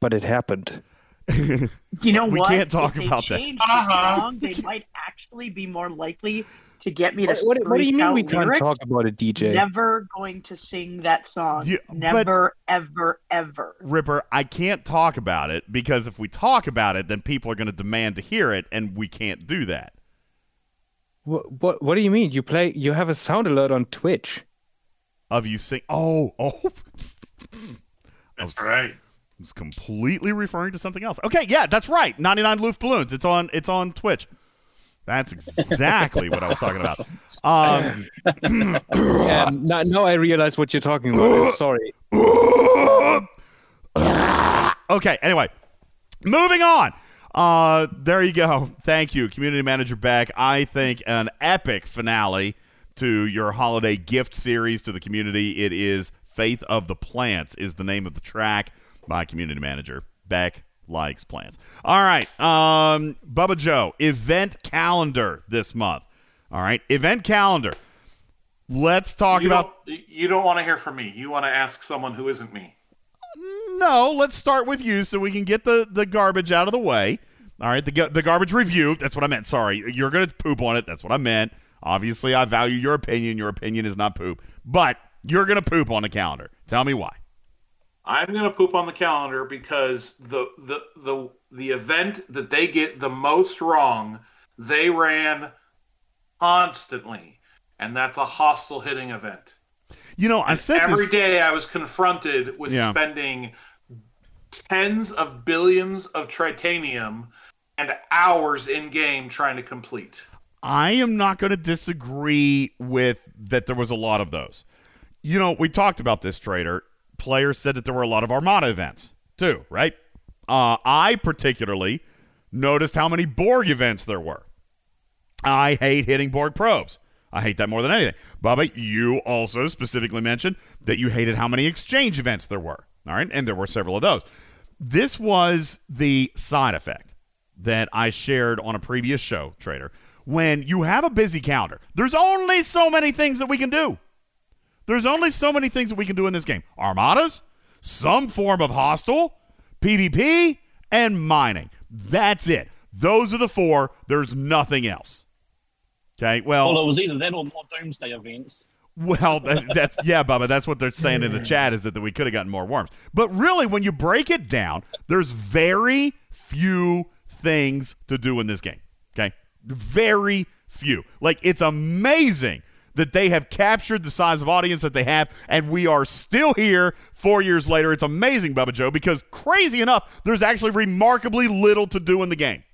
but it happened. You know we what? We can't talk if about that. Uh-huh. The song, they might actually be more likely to get me to. What, what, what do you mean we can't talk about a D J? Never going to sing that song. You, Never, ever, ever. Ripper, I can't talk about it because if we talk about it, then people are going to demand to hear it, and we can't do that. What? What? What do you mean? You play? You have a sound alert on Twitch of you sing? Oh, oh. That's right. I was completely referring to something else. Okay, yeah, that's right. ninety-nine Luft Balloons. It's on it's on Twitch. That's exactly what I was talking about. Um, um, now, now I realize what you're talking about. I'm sorry. Okay, anyway. Moving on. Uh, there you go. Thank you, Community Manager Beck. I think an epic finale to your holiday gift series to the community. It is Faith of the Plants is the name of the track. My community manager, Beck, likes plants. All right. Um, Bubba Joe, event calendar this month. All right. Event calendar. Let's talk you about. Don't, you don't want to hear from me. You want to ask someone who isn't me. No, let's start with you so we can get the, the garbage out of the way. All right. The, the garbage review. That's what I meant. Sorry. You're going to poop on it. That's what I meant. Obviously, I value your opinion. Your opinion is not poop, but you're going to poop on the calendar. Tell me why. I'm going to poop on the calendar because the, the the the event that they get the most wrong, they ran constantly, and that's a hostile hitting event. You know, I and said every this... day I was confronted with yeah. spending tens of billions of titanium and hours in game trying to complete. I am not going to disagree with that. There was a lot of those. You know, we talked about this, Trader. Players said that there were a lot of Armada events, too, right? Uh, I particularly noticed how many Borg events there were. I hate hitting Borg probes. I hate that more than anything. Bubba, you also specifically mentioned that you hated how many exchange events there were, all right? And there were several of those. This was the side effect that I shared on a previous show, Trader. When you have a busy calendar, there's only so many things that we can do. There's only so many things that we can do in this game. Armadas, some form of hostile, PvP, and mining. That's it. Those are the four. There's nothing else. Okay, well... Well, it was either that or more Doomsday events. Well, that, that's... Yeah, Bubba, that's what they're saying in the chat is that, that we could have gotten more worms. But really, when you break it down, there's very few things to do in this game. Okay? Very few. Like, it's amazing that they have captured the size of audience that they have, and we are still here four years later. It's amazing, Bubba Joe, because crazy enough, there's actually remarkably little to do in the game,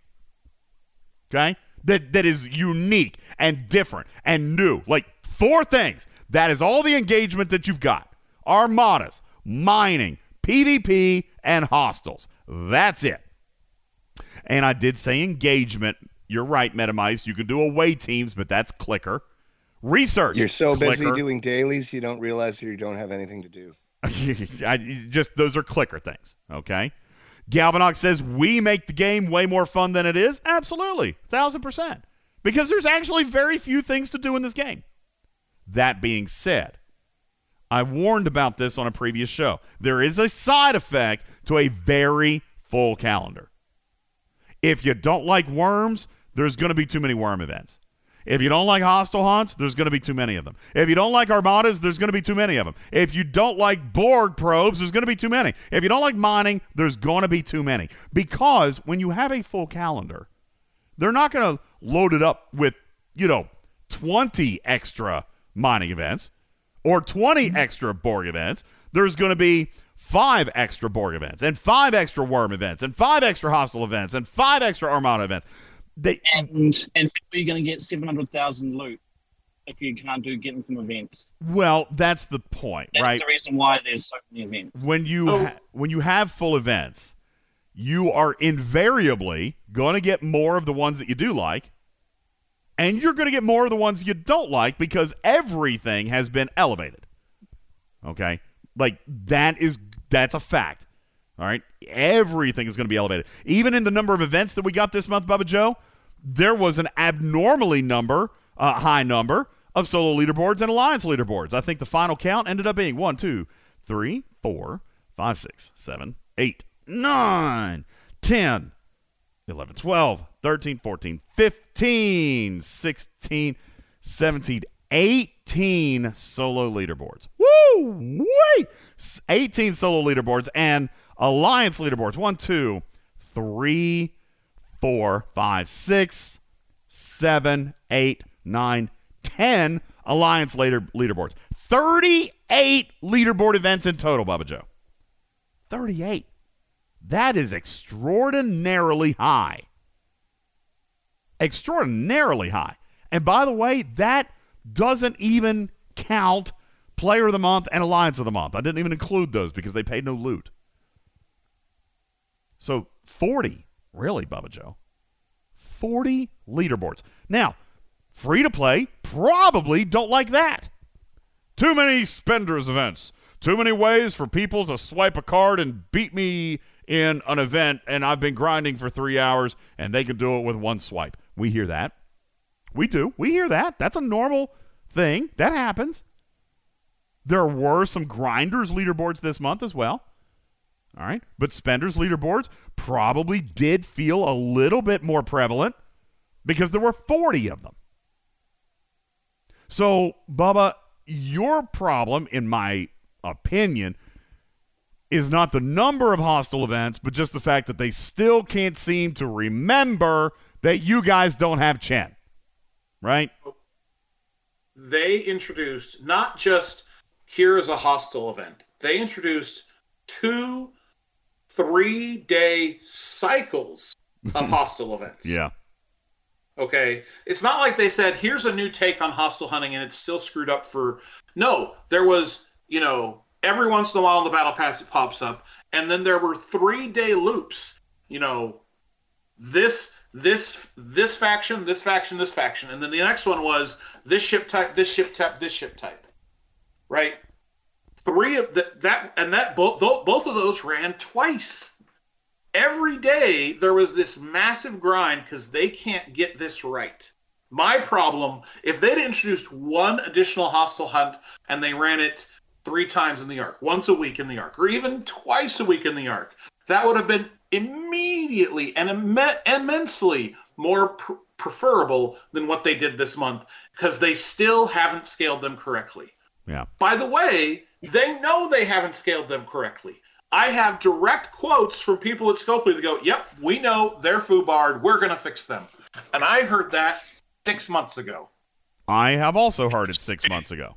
okay, that that is unique and different and new. Like four things. That is all the engagement that you've got. Armadas, mining, PvP, and hostiles. That's it. And I did say engagement. You're right, MetaMice. You can do away teams, but that's clicker. Research. You're so clicker. busy doing dailies, you don't realize you don't have anything to do. I, just those are clicker things, okay? Galvanox says, we make the game way more fun than it is. Absolutely, one thousand percent. Because there's actually very few things to do in this game. That being said, I warned about this on a previous show. There is a side effect to a very full calendar. If you don't like worms, there's going to be too many worm events. If you don't like hostile hunts, there's going to be too many of them. If you don't like armadas, there's going to be too many of them. If you don't like Borg probes, there's going to be too many. If you don't like mining, there's going to be too many. Because when you have a full calendar, they're not going to load it up with, you know, twenty extra mining events or twenty extra Borg events. There's going to be five extra Borg events and five extra worm events and five extra hostile events and five extra armada events. They, and and you're going to get seven hundred thousand loot if you can't do getting from events. Well, that's the point, that's right? That's the reason why there's so many events. When you oh. ha- when you have full events, you are invariably going to get more of the ones that you do like, and you're going to get more of the ones you don't like because everything has been elevated. Okay? Like, that is that's a fact. All right, everything is going to be elevated. Even in the number of events that we got this month, Bubba Joe, there was an abnormally number, uh, high number of solo leaderboards and alliance leaderboards. I think the final count ended up being one, two, three, four, five, six, seven, eight, nine, ten, eleven, twelve, thirteen, fourteen, fifteen, sixteen, seventeen, eighteen solo leaderboards. Woo! Wait! eighteen solo leaderboards and alliance leaderboards. One, two, three, four, five, six, seven, eight, nine, ten alliance later leaderboards. thirty-eight leaderboard events in total, Bubba Joe. thirty-eight. That is extraordinarily high. Extraordinarily high. And by the way, that doesn't even count Player of the Month and Alliance of the Month. I didn't even include those because they paid no loot. So forty, really, Bubba Joe? forty leaderboards. Now, free to play probably don't like that. Too many spenders events. Too many ways for people to swipe a card and beat me in an event, and I've been grinding for three hours, and they can do it with one swipe. We hear that. We do. We hear that. That's a normal thing. That happens. There were some grinders leaderboards this month as well. All right. But spenders leaderboards probably did feel a little bit more prevalent because there were forty of them. So, Bubba, your problem, in my opinion, is not the number of hostile events, but just the fact that they still can't seem to remember that you guys don't have Chen. Right? They introduced not just here is a hostile event. They introduced two three-day cycles of hostile events. Yeah. Okay. It's not like they said, here's a new take on hostile hunting and it's still screwed up for... No, there was, you know, every once in a while in the battle pass it pops up, and then there were three-day loops. You know, this... This this faction, this faction, this faction. And then the next one was this ship type, this ship type, this ship type. Right? Three of the, that, and that both both of those ran twice. Every day there was this massive grind because they can't get this right. My problem, if they'd introduced one additional hostile hunt and they ran it three times in the arc, once a week in the arc, or even twice a week in the arc, that would have been immediately and imme- immensely more pr- preferable than what they did this month because they still haven't scaled them correctly. Yeah. By the way, they know they haven't scaled them correctly. I have direct quotes from people at Scopely that go, yep, we know they're foobarred. We're going to fix them. And I heard that six months ago. I have also heard it six months ago.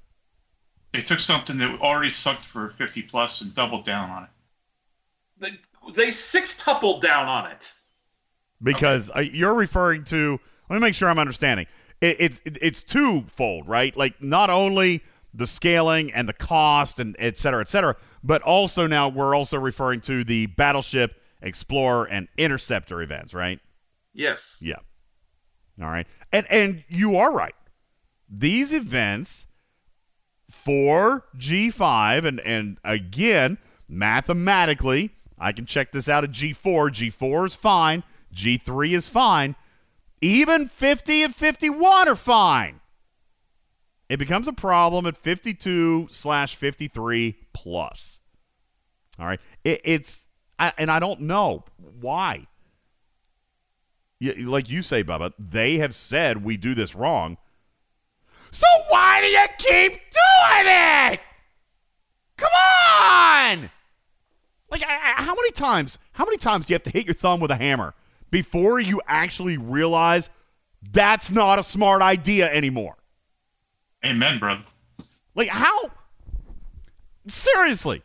They took something that already sucked for fifty plus and doubled down on it. They- They six-tupled down on it. Because okay. uh, you're referring to, let me make sure I'm understanding. It, it's it, it's twofold, right? Like, not only the scaling and the cost and et cetera, et cetera, but also now we're also referring to the Battleship, Explorer, and Interceptor events, right? Yes. Yeah. All right. And, and you are right. These events for G five, and, and again, mathematically, I can check this out at G four. G four is fine. G three is fine. Even fifty and fifty-one are fine. It becomes a problem at fifty-two slash fifty-three plus. All right. It, it's, I, and I don't know why. You, like you say, Bubba, they have said we do this wrong. So why do you keep doing it? Come on! Like, I, I, how many times, how many times do you have to hit your thumb with a hammer before you actually realize that's not a smart idea anymore? Amen, bro. Like, how? Seriously.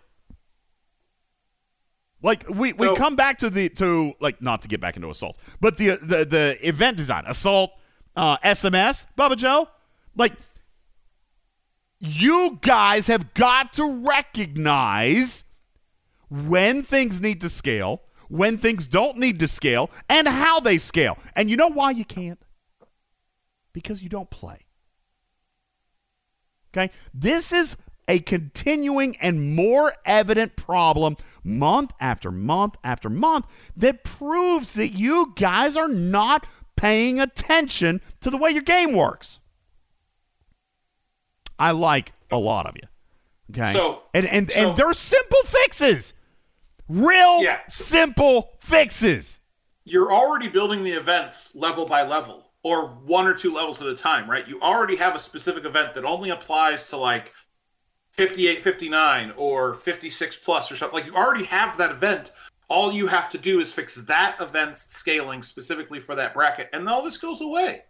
Like, we, we so, come back to the, to, like, not to get back into assaults, but the, the, the event design, assault, uh, S M S, Bubba Joe, like, you guys have got to recognize when things need to scale, when things don't need to scale, and how they scale. And you know why you can't? Because you don't play. Okay? This is a continuing and more evident problem month after month after month that proves that you guys are not paying attention to the way your game works. I like a lot of you. Okay. So, and and, so, and they're simple fixes. Real yeah. simple fixes. You're already building the events level by level or one or two levels at a time, right? You already have a specific event that only applies to like fifty-eight, fifty-nine or fifty-six plus or something. Like you already have that event. All you have to do is fix that event's scaling specifically for that bracket, and all this goes away.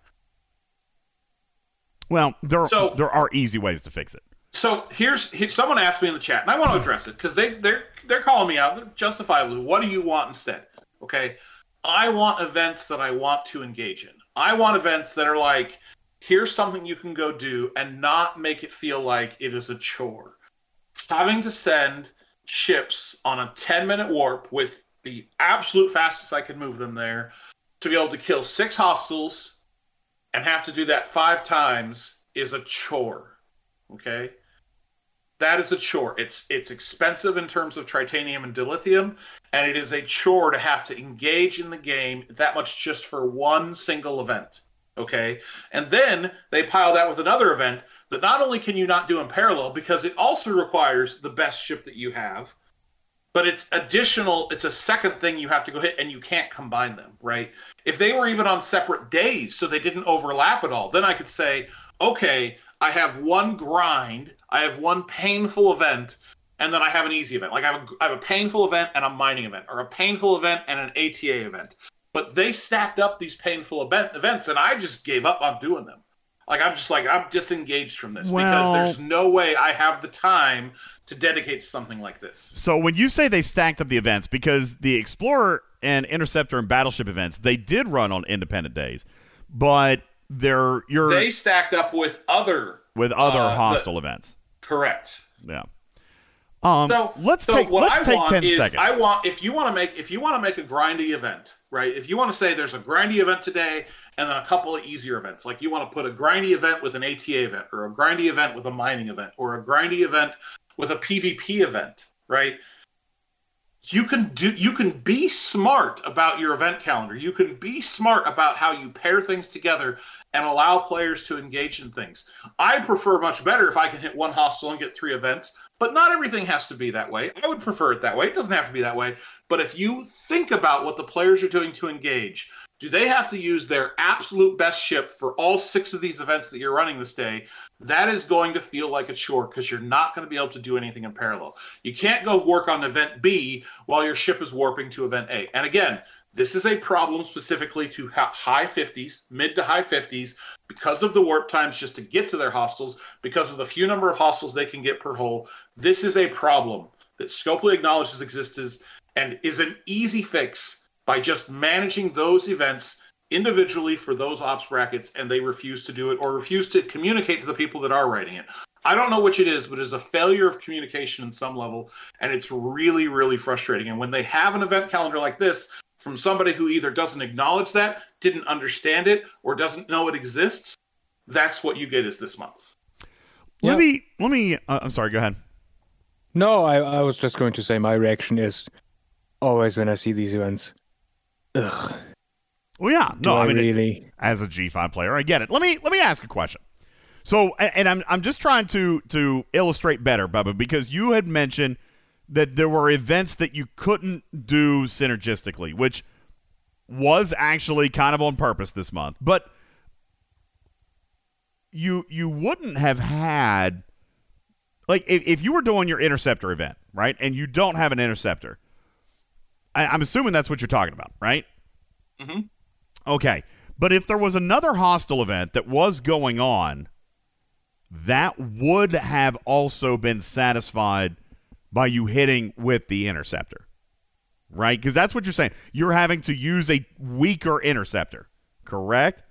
Well, there so, there are easy ways to fix it. So here's here, someone asked me in the chat, and I want to address it because they they're they're calling me out. They're justifiably. What do you want instead? Okay, I want events that I want to engage in. I want events that are like, here's something you can go do and not make it feel like it is a chore. Having to send ships on a ten-minute warp with the absolute fastest I could move them there to be able to kill six hostiles and have to do that five times is a chore, okay? That is a chore. It's it's expensive in terms of titanium and dilithium, and it is a chore to have to engage in the game that much just for one single event. Okay? And then they pile that with another event that not only can you not do in parallel because it also requires the best ship that you have, but it's additional, it's a second thing you have to go hit, and you can't combine them, right? If they were even on separate days so they didn't overlap at all, then I could say, okay, I have one grind, I have one painful event, and then I have an easy event. Like I have a, I have a painful event and a mining event, or a painful event and an A T A event. But they stacked up these painful event, events, and I just gave up on doing them. Like I'm just like, I'm disengaged from this well, because there's no way I have the time to dedicate to something like this. So when you say they stacked up the events, because the Explorer and Interceptor and Battleship events, they did run on independent days, but... They're, you're, they stacked up with other with other uh, hostile the, events. Correct. Yeah. Um, so let's so take what let's I take want ten is seconds. I want if you want to make if you want to make a grindy event, right? If you want to say there's a grindy event today and then a couple of easier events, like you want to put a grindy event with an A T A event, or a grindy event with a mining event, or a grindy event with a PvP event, right? You can do. You can be smart about your event calendar. You can be smart about how you pair things together and allow players to engage in things. I prefer much better if I can hit one hostile and get three events, but not everything has to be that way. I would prefer it that way. It doesn't have to be that way. But if you think about what the players are doing to engage, do they have to use their absolute best ship for all six of these events that you're running this day? That is going to feel like a chore because you're not going to be able to do anything in parallel. You can't go work on event B while your ship is warping to event A. And again, this is a problem specifically to high fifties, mid to high fifties, because of the warp times just to get to their hostiles, because of the few number of hostiles they can get per hole. This is a problem that Scopely acknowledges exists and is an easy fix by just managing those events individually for those ops brackets, and they refuse to do it or refuse to communicate to the people that are writing it. I don't know which it is, but it's a failure of communication in some level, and it's really, really frustrating. And when they have an event calendar like this from somebody who either doesn't acknowledge that, didn't understand it, or doesn't know it exists, that's what you get is this month. Let yep. me, let me, uh, I'm sorry, go ahead. No, I, I was just going to say my reaction is always when I see these events, ugh. Well, yeah. No, I, I mean, really? it, as a G five player, I get it. Let me let me ask a question. So, and, and I'm I'm just trying to to illustrate better, Bubba, because you had mentioned that there were events that you couldn't do synergistically, which was actually kind of on purpose this month. But you you wouldn't have had, like, if, if you were doing your Interceptor event, right, and you don't have an Interceptor, I, I'm assuming that's what you're talking about, right? Mm-hmm. Okay, but if there was another hostile event that was going on, that would have also been satisfied by you hitting with the Interceptor, right? Because that's what you're saying. You're having to use a weaker Interceptor, correct?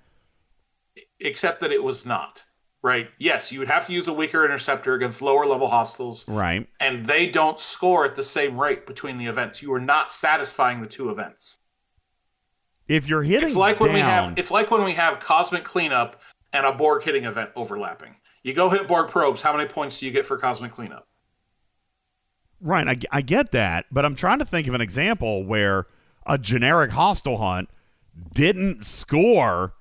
Except that it was not, right? Yes, you would have to use a weaker Interceptor against lower-level hostiles, right? And they don't score at the same rate between the events. You are not satisfying the two events. If you're hitting it's like down. When we have it's like when we have Cosmic Cleanup and a Borg hitting event overlapping. You go hit Borg probes, how many points do you get for Cosmic Cleanup? Right, I, I get that, but I'm trying to think of an example where a generic hostile hunt didn't score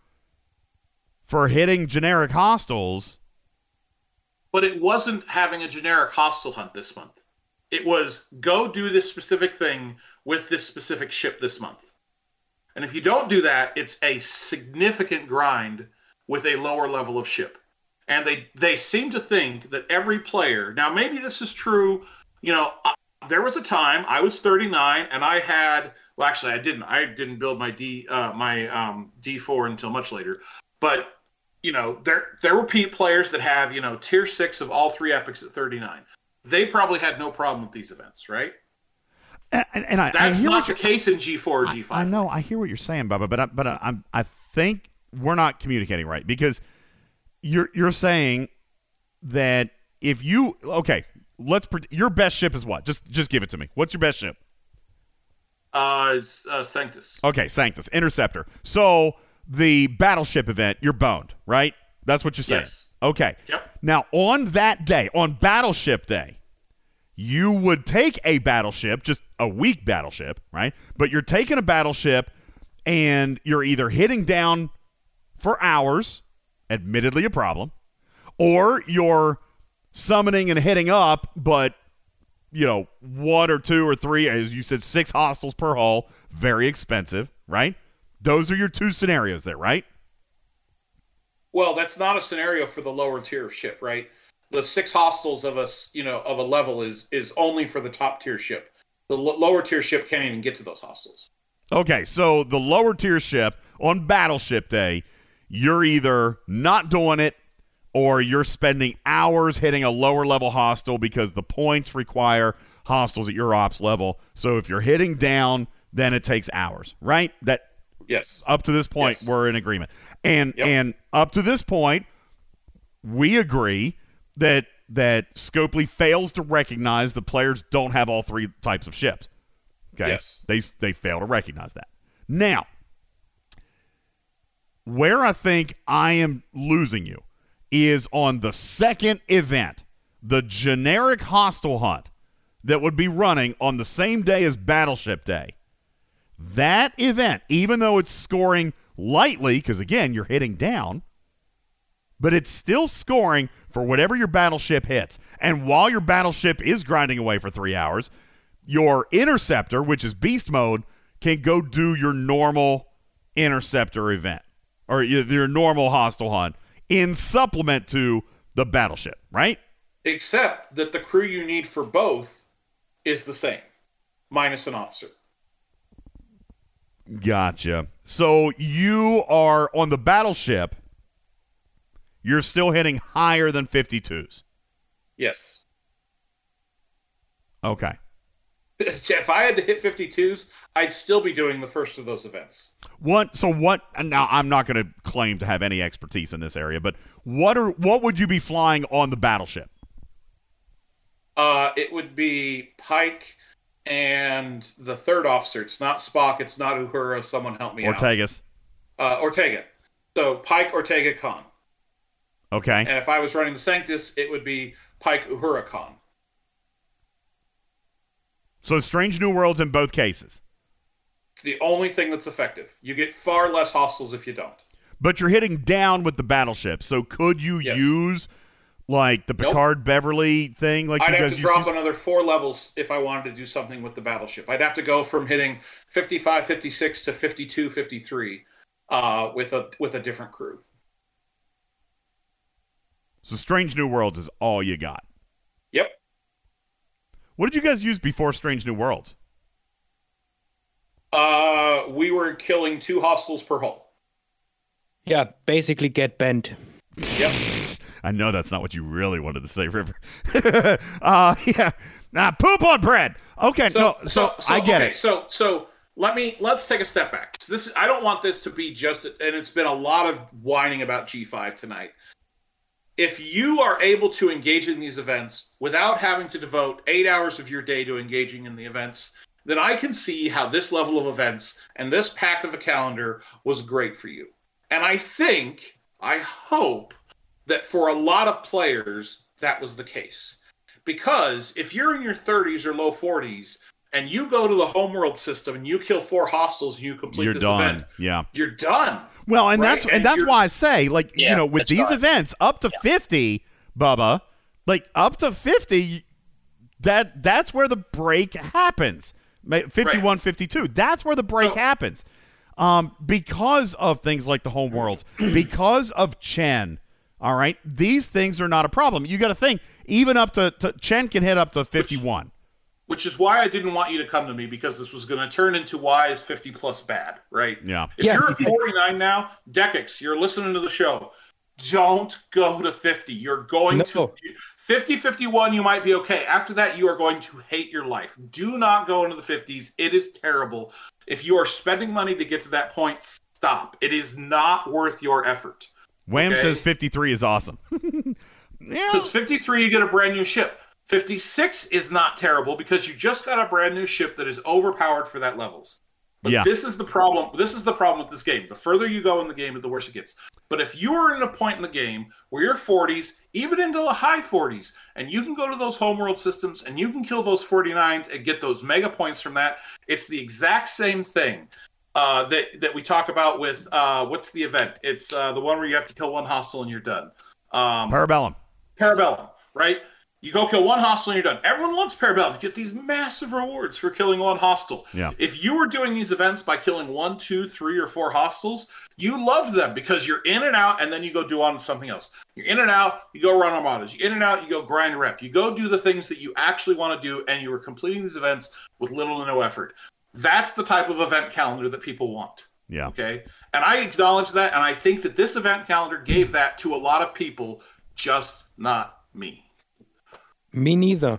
for hitting generic hostiles But it wasn't having a generic hostile hunt this month. It was go do this specific thing with this specific ship this month. And if you don't do that, it's a significant grind with a lower level of ship. And they, they seem to think that every player... Now, maybe this is true. You know, I, there was a time I was thirty-nine and I had... Well, actually, I didn't. I didn't build my D uh, my um, D four until much later. But, you know, there there were P players that have, you know, tier six of all three epics at thirty-nine. They probably had no problem with these events, right? And, and I, that's I not the case in G four or I, G five. I know. I hear what you're saying, Bubba, but I, but I, I'm I think we're not communicating right, because you're you're saying that if you okay, let's your best ship is what? Just just give it to me. What's your best ship? Uh, it's, uh Sanctus. Okay, Sanctus Interceptor. So the battleship event, you're boned, right? That's what you're saying. Yes. Okay. Yep. Now, on that day, on Battleship Day, you would take a battleship, just a weak battleship, right? But you're taking a battleship, and you're either hitting down for hours, admittedly a problem, or you're summoning and hitting up, but, you know, one or two or three, as you said, six hostiles per hull, very expensive, right? Those are your two scenarios there, right? Well, that's not a scenario for the lower tier of ship, right? The six hostiles of us, you know, of a level is is only for the top tier ship. The l- lower tier ship can't even get to those hostiles. Okay, so the lower tier ship on Battleship Day, you're either not doing it or you're spending hours hitting a lower level hostile because the points require hostiles at your ops level. So if you're hitting down, then it takes hours, right? That Yes. Up to this point, yes. We're in agreement. And yep. and up to this point, we agree that that Scopely fails to recognize the players don't have all three types of ships. Okay? Yes. They they fail to recognize that. Now, where I think I am losing you is on the second event, the generic hostile hunt that would be running on the same day as Battleship Day. That event, even though it's scoring lightly, because, again, you're hitting down, but it's still scoring for whatever your battleship hits. And while your battleship is grinding away for three hours, your interceptor, which is beast mode, can go do your normal interceptor event or your normal hostile hunt in supplement to the battleship, right? Except that the crew you need for both is the same, minus an officer. Gotcha. So you are on the battleship, you're still hitting higher than fifty-twos. Yes. Okay. If I had to hit fifty-twos, I'd still be doing the first of those events. What? So what? Now, I'm not going to claim to have any expertise in this area, but what are what would you be flying on the battleship? Uh, it would be Pike and the third officer. It's not Spock. It's not Uhura. Someone help me Ortegas. out. Ortegas. Uh, Ortega. So Pike, Ortega, Khan. Okay. And if I was running the Sanctus, it would be Pike, Uhura, Khan. So Strange New Worlds in both cases. It's the only thing that's effective. You get far less hostiles if you don't. But you're hitting down with the battleship. So could you yes. use... Like the Picard nope. Beverly thing? Like I'd you guys have to drop to... another four levels if I wanted to do something with the battleship. I'd have to go from hitting fifty-five, fifty-six to fifty-two, fifty-three uh, with a with a different crew. So Strange New Worlds is all you got? Yep. What did you guys use before Strange New Worlds? Uh, we were killing two hostiles per hull. Yeah, basically get bent. Yep. I know that's not what you really wanted to say, River. uh, yeah, nah, poop on bread. Okay, so, no, so, so I get okay, it. So, so let me let's take a step back. So this is, I don't want this to be just, and it's been a lot of whining about G five tonight. If you are able to engage in these events without having to devote eight hours of your day to engaging in the events, then I can see how this level of events and this pack of a calendar was great for you. And I think, I hope. That for a lot of players, that was the case. Because if you're in your thirties or low forties and you go to the homeworld system and you kill four hostiles and you complete you're this done. event, yeah. you're done. Well, and right? that's and, and that's why I say, like, yeah, you know, with these hard. events, up to yeah. fifty, Bubba, Like, up to fifty, that that's where the break happens. fifty-one, right. fifty-two. That's where the break oh. happens. Um, because of things like the home worlds, because of Chen, all right, these things are not a problem. You got to think, even up to, to Chen can hit up to fifty-one. Which, which is why I didn't want you to come to me, because this was going to turn into why is fifty-plus bad, right? Yeah. If yeah. you're at forty-nine now, Dekix, you're listening to the show. Don't go to fifty. You're going no. to fifty, fifty-one, you might be okay. After that, you are going to hate your life. Do not go into the fifties. It is terrible. If you are spending money to get to that point, stop. It is not worth your effort. Wham okay? says fifty-three is awesome. Because fifty-three, you get a brand new ship. fifty-six is not terrible because you just got a brand new ship that is overpowered for that levels. But yeah. this is the problem. This is the problem with this game. The further you go in the game, the worse it gets. But if you are in a point in the game where you're forties, even into the high forties, and you can go to those homeworld systems and you can kill those forty-nines and get those mega points from that, it's the exact same thing uh, that that we talk about with uh, what's the event? It's uh, the one where you have to kill one hostile and you're done. Um, Parabellum. Parabellum, right? You go kill one hostile and you're done. Everyone loves Parabellum. You get these massive rewards for killing one hostile. Yeah. If you were doing these events by killing one, two, three, or four hostiles, you love them because you're in and out, and then you go do on something else. You're in and out, you go run armadas. You're in and out, you go grind rep. You go do the things that you actually want to do, and you are completing these events with little to no effort. That's the type of event calendar that people want. Yeah. Okay? And I acknowledge that, and I think that this event calendar gave that to a lot of people, just not me. Me neither.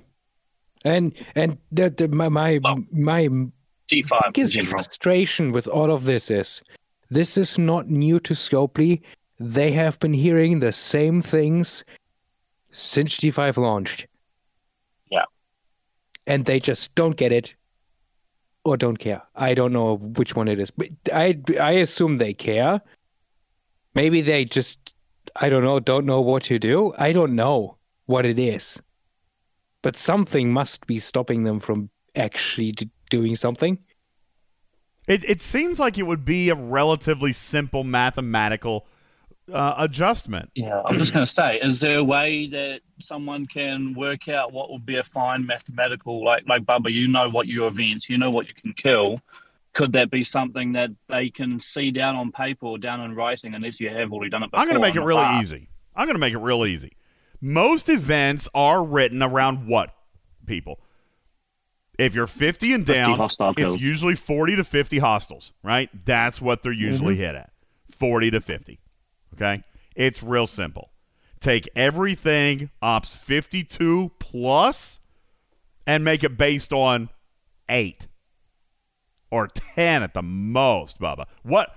And and that the, my my oh. my T five biggest frustration with all of this is this is not new to Scopely. They have been hearing the same things since G five launched. Yeah. And they just don't get it or don't care. I don't know which one it is, but I I assume they care. Maybe they just I don't know, don't know what to do. I don't know what it is. But something must be stopping them from actually d- doing something. It it seems like it would be a relatively simple mathematical uh, adjustment. Yeah, I'm just going to say, is there a way that someone can work out what would be a fine mathematical, like, like Bubba, you know what your events, you know what you can kill. Could that be something that they can see down on paper or down in writing unless you have already done it before? I'm going to make it really easy. I'm going to make it real easy. Most events are written around what, people? If you're fifty and down, it's usually forty to fifty hostiles, right? That's what they're usually mm-hmm. hit at, forty to fifty, okay? It's real simple. Take everything ops fifty-two plus and make it based on eight or ten at the most, Bubba. What?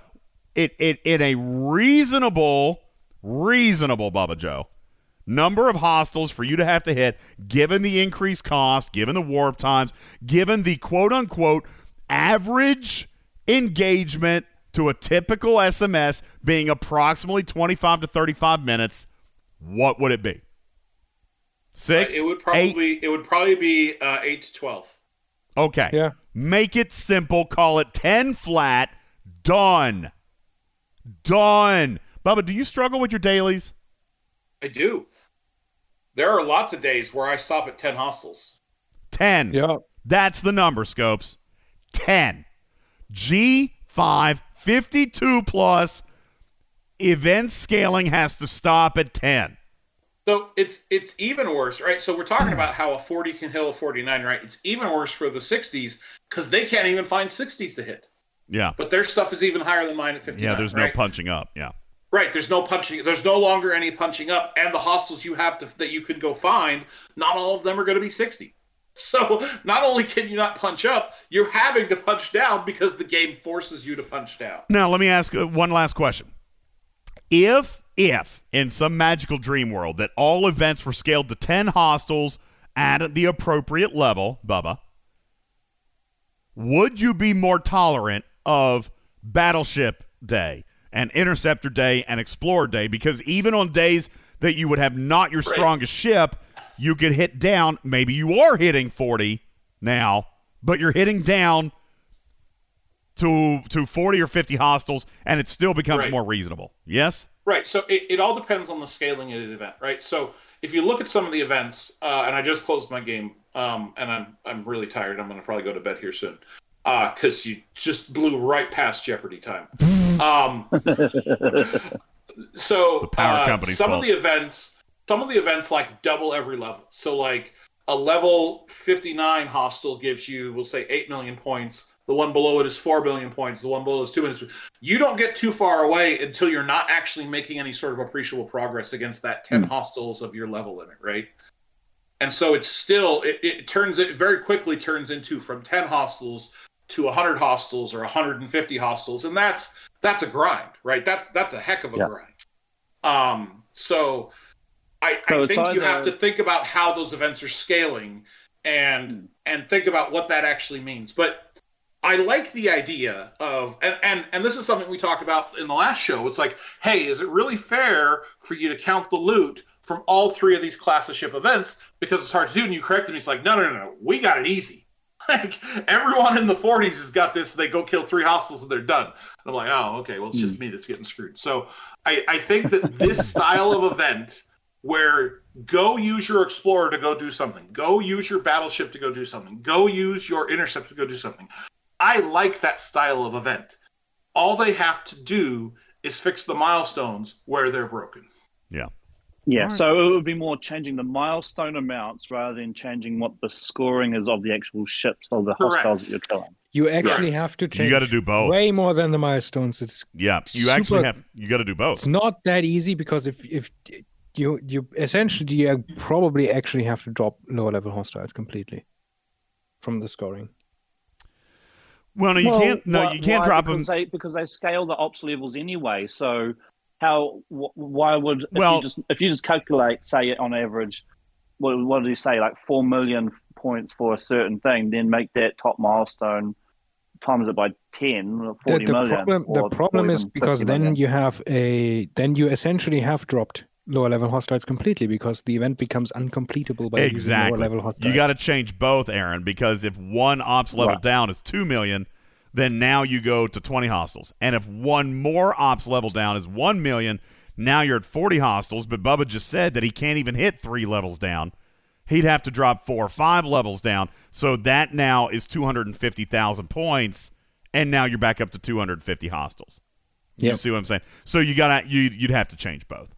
It, it, in a reasonable, reasonable, Bubba Joe, number of hostiles for you to have to hit, given the increased cost, given the warp times, given the quote-unquote average engagement to a typical S M S being approximately twenty-five to thirty-five minutes, what would it be? Six? Uh, it would probably eight? It would probably be uh, eight to twelve. Okay. Yeah. Make it simple. Call it ten flat. Done. Done. Bubba, do you struggle with your dailies? I do. There are lots of days where I stop at ten hostels. ten. Yeah. That's the number, Scopes. ten. G five, fifty-two plus, event scaling has to stop at ten. So it's it's even worse, right? So we're talking about how a forty can hit a forty-nine, right? It's even worse for the sixties because they can't even find sixties to hit. Yeah. But their stuff is even higher than mine at fifty-nine. Yeah, there's right? no punching up. Yeah. Right, there's no punching. There's no longer any punching up, and the hostiles you have to that you can go find, not all of them are going to be sixty. So not only can you not punch up, you're having to punch down because the game forces you to punch down. Now let me ask one last question: If, if in some magical dream world that all events were scaled to ten hostiles at the appropriate level, Bubba, would you be more tolerant of Battleship Day and Interceptor Day, and Explorer Day, because even on days that you would have not your strongest ship, you could hit down. Maybe you are hitting forty now, but you're hitting down to to forty or fifty hostiles, and it still becomes right. more reasonable. Yes? Right, so it, it all depends on the scaling of the event, right? So if you look at some of the events, uh, and I just closed my game, um, and I'm I'm really tired. I'm going to probably go to bed here soon because uh, you just blew right past Jeopardy time. Um, so the power uh, company's some fault. of the events, some of the events like double every level. So like a level fifty-nine hostile gives you, we'll say, eight million points. The one below it is four billion points. The one below it is two million. You don't get too far away until you're not actually making any sort of appreciable progress against that ten mm. hostiles of your level limit, right? And so it's still, it, it turns, it very quickly turns into from ten hostiles to one hundred hostiles or one hundred fifty hostiles. And that's, that's a grind, right? That's, that's a heck of a yeah. grind. Um, so I, so I think you have to think about how those events are scaling and, mm. and think about what that actually means. But I like the idea of, and, and and this is something we talked about in the last show. It's like, hey, is it really fair for you to count the loot from all three of these class of ship events because it's hard to do? And you corrected me. It's like, no, no, no, no. We got it easy. Like everyone in the forties has got this. They go kill three hostiles and they're done. And I'm like, oh, okay. Well, it's just me that's getting screwed. So I, I think that this style of event where go use your explorer to go do something, go use your battleship to go do something, go use your intercept to go do something. I like that style of event. All they have to do is fix the milestones where they're broken. Yeah. Yeah, right. So it would be more changing the milestone amounts rather than changing what the scoring is of the actual ships or the Correct. hostiles that you're killing. You actually Correct. have to change. You got to do both. Way more than the milestones. It's yeah. You super, actually have. You got to do both. It's not that easy because if if you you essentially you probably actually have to drop lower level hostiles completely from the scoring. Well, no, you well, can't. No, why, you can't why? drop because them they, because they scale the ops levels anyway. So, how? Wh- why would if well, you just if you just calculate, say, on average, what, what did he say, like four million points for a certain thing, then make that top milestone times it by ten or forty the, the million. Problem, or the problem is because then million. you have a then you essentially have dropped lower level hostiles completely because the event becomes uncompletable by exactly. using lower level hostiles. You got to change both, Aaron, because if one ops level right. down is two million, then now you go to twenty hostiles. And if one more ops level down is one million, now you're at forty hostiles, but Bubba just said that he can't even hit three levels down. He'd have to drop four or five levels down. So that now is two hundred fifty thousand points, and now you're back up to two hundred fifty hostiles. Yep. You see what I'm saying? So you gotta, you, you'd have to change both.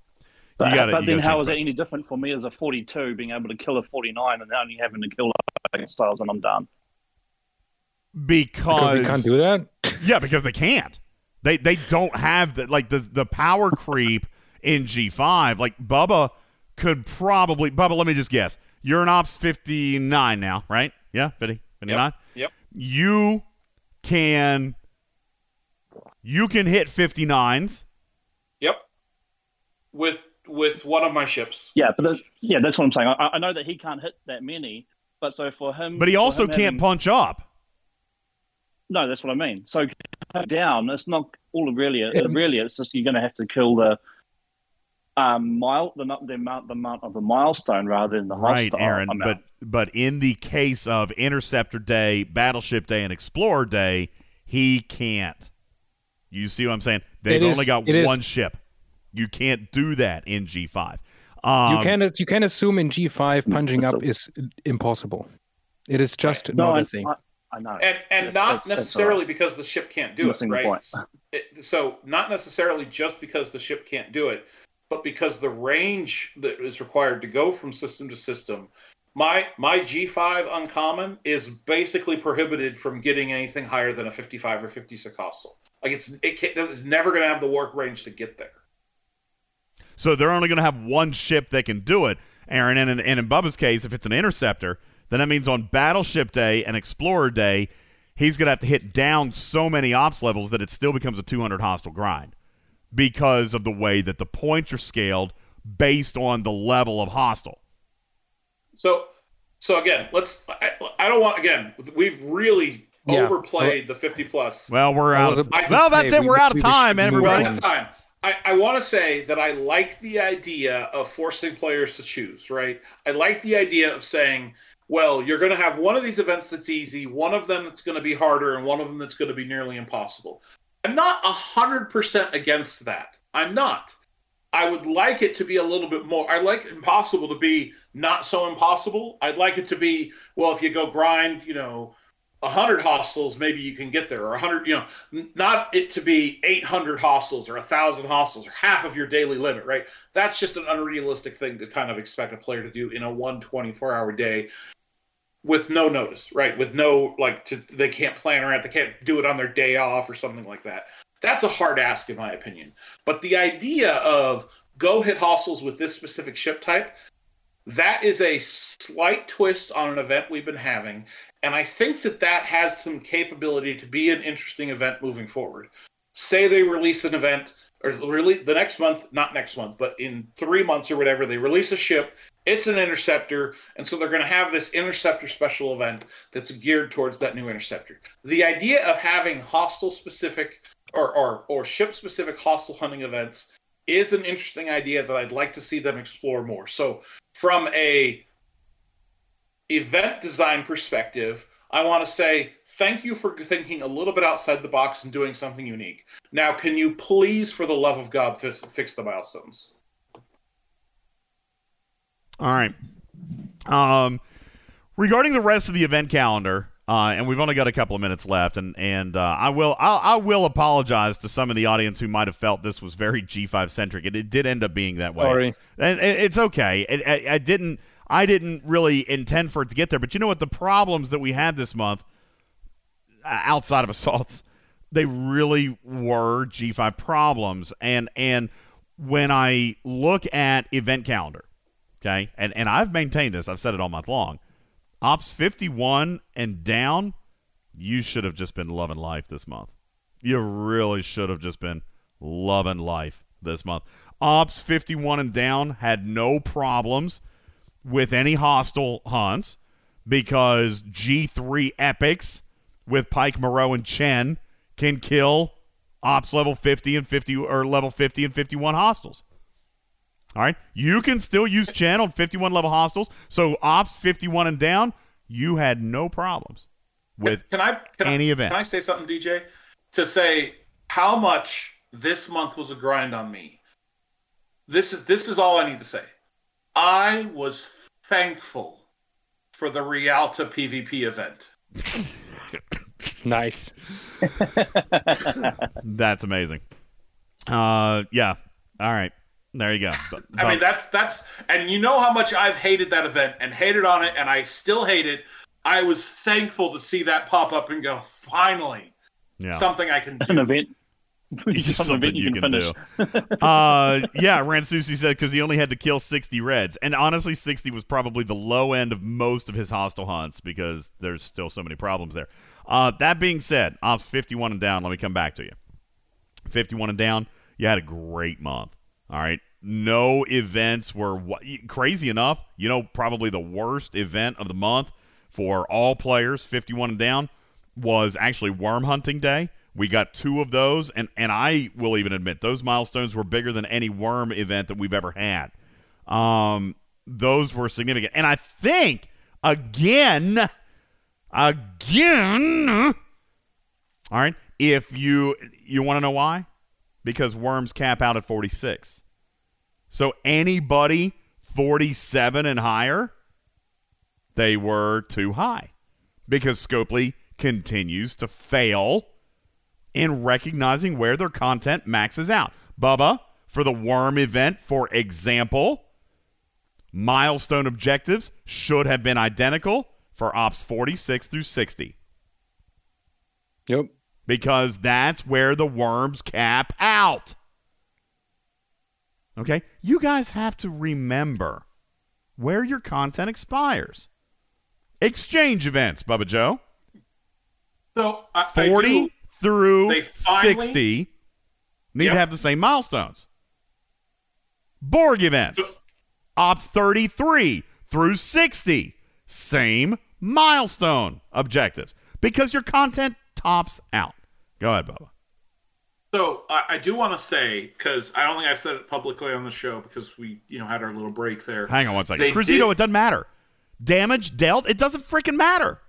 But, gotta, but then how is it any different for me as a forty-two being able to kill a forty-nine and only having to kill hostiles when I'm done? Because, because they can't do that? Yeah, because they can't. They they don't have the, like the the power creep in G five. Like Bubba could probably – Bubba, let me just guess. You're an Ops fifty-nine now, right? Yeah, fifty, fifty-nine? Yep. Yep. You can You can hit fifty-nines. Yep. With – with one of my ships. Yeah, but that's, yeah, that's what I'm saying. I, I know that he can't hit that many, but so for him... But he also can't having, punch up. No, that's what I mean. So down, it's not all really... It, really, it's just you're going to have to kill the um, mile, the, the, amount, the amount of the milestone rather than the right, hostile Aaron, amount. Right, Aaron, but in the case of Interceptor Day, Battleship Day, and Explorer Day, he can't. You see what I'm saying? They've is, only got one is, ship. You can't do that in G five. Um, you can you can assume in G five punching up is impossible. It is just no, another I, thing. I, I know. And, and yes, not that's, necessarily that's right. because the ship can't do Missing it, right? It, so not necessarily just because the ship can't do it, but because the range that is required to go from system to system. My my G five uncommon is basically prohibited from getting anything higher than a fifty-five or fifty-six hostile. Like it's it can't, it's never going to have the warp range to get there. So they're only going to have one ship that can do it, Aaron. And in, and in Bubba's case, if it's an interceptor, then that means on Battleship Day and Explorer Day, he's going to have to hit down so many ops levels that it still becomes a two hundred hostile grind because of the way that the points are scaled based on the level of hostile. So, so again, let's. I, I don't want again. We've really. Yeah. Overplayed well, the fifty plus. Well, we're out. Of, I, well, that's hey, it. We're we, out of we, time, we everybody. We're out of time. I, I want to say that I like the idea of forcing players to choose, right? I like the idea of saying, well, you're going to have one of these events that's easy, one of them that's going to be harder, and one of them that's going to be nearly impossible. I'm not one hundred percent against that. I'm not. I would like it to be a little bit more. I'd like impossible to be not so impossible. I'd like it to be, well, if you go grind, you know, one hundred hostels, maybe you can get there, or one hundred, you know, not it to be eight hundred hostels or one thousand hostels or half of your daily limit, right? That's just an unrealistic thing to kind of expect a player to do in a one twenty-four hour day with no notice, right? With no, like, to, they can't plan around, they can't do it on their day off or something like that. That's a hard ask, in my opinion. But the idea of go hit hostels with this specific ship type, that is a slight twist on an event we've been having. And I think that that has some capability to be an interesting event moving forward. Say they release an event, or release the next month, not next month, but in three months or whatever, they release a ship. It's an interceptor. And so they're going to have this interceptor special event that's geared towards that new interceptor. The idea of having hostile specific or, or, or ship-specific hostile hunting events is an interesting idea that I'd like to see them explore more. So from a event design perspective, I want to say thank you for thinking a little bit outside the box and doing something unique. Now, can you please, for the love of God, f- fix the milestones? All right. Um, regarding the rest of the event calendar, Uh, and we've only got a couple of minutes left, and and uh, I will I'll, I will apologize to some in the audience who might have felt this was very G five centric. It, it did end up being that way. Sorry, and, and it's okay. It, I, I didn't I didn't really intend for it to get there, but you know what? The problems that we had this month, outside of assaults, they really were G five problems. And and when I look at event calendar, okay, and and I've maintained this. I've said it all month long. Ops fifty-one and down, you should have just been loving life this month. You really should have just been loving life this month. Ops fifty-one and down had no problems with any hostile hunts because G three epics with Pike, Moreau, and Chen can kill Ops level fifty and fifty or level fifty and fifty-one hostiles. All right, you can still use Chen on fifty-one level hostiles. So Ops fifty-one and down, you had no problems with can I, can any I, event. Can I say something, D J? To say how much this month was a grind on me. This is this is all I need to say. I was thankful for the Rialta PvP event. Nice. That's amazing. Uh, yeah. All right. There you go. But, but. I mean, that's, that's, and you know how much I've hated that event and hated on it, and I still hate it. I was thankful to see that pop up and go, finally, yeah. something I can do. An event. Something event you, you can, can finish. Do. uh, yeah, Ransusi said, because he only had to kill sixty Reds. And honestly, sixty was probably the low end of most of his hostile hunts because there's still so many problems there. Uh, that being said, Ops fifty-one and down, let me come back to you. fifty-one and down, you had a great month. All right. No events were wh- crazy enough. You know, probably the worst event of the month for all players, fifty-one and down, was actually Worm Hunting Day. We got two of those, and, and I will even admit those milestones were bigger than any Worm event that we've ever had. Um, those were significant. And I think, again, again, all right, if you you want to know why? Because Worms cap out at forty-six. So anybody forty-seven and higher, they were too high because Scopely continues to fail in recognizing where their content maxes out. Bubba, for the Worm event, for example, milestone objectives should have been identical for Ops forty-six through sixty. Yep. Because that's where the Worms cap out. Okay? You guys have to remember where your content expires. Exchange events, Bubba Joe. So I, forty I do, through finally, sixty need yep. to have the same milestones. Borg events. Ops thirty-three through sixty. Same milestone objectives. Because your content tops out. Go ahead, Bubba. So I, I do want to say, because I don't think I've said it publicly on the show because we, you know, had our little break there. Hang on one second. Cruzito, it doesn't matter. Damage dealt, it doesn't freaking matter.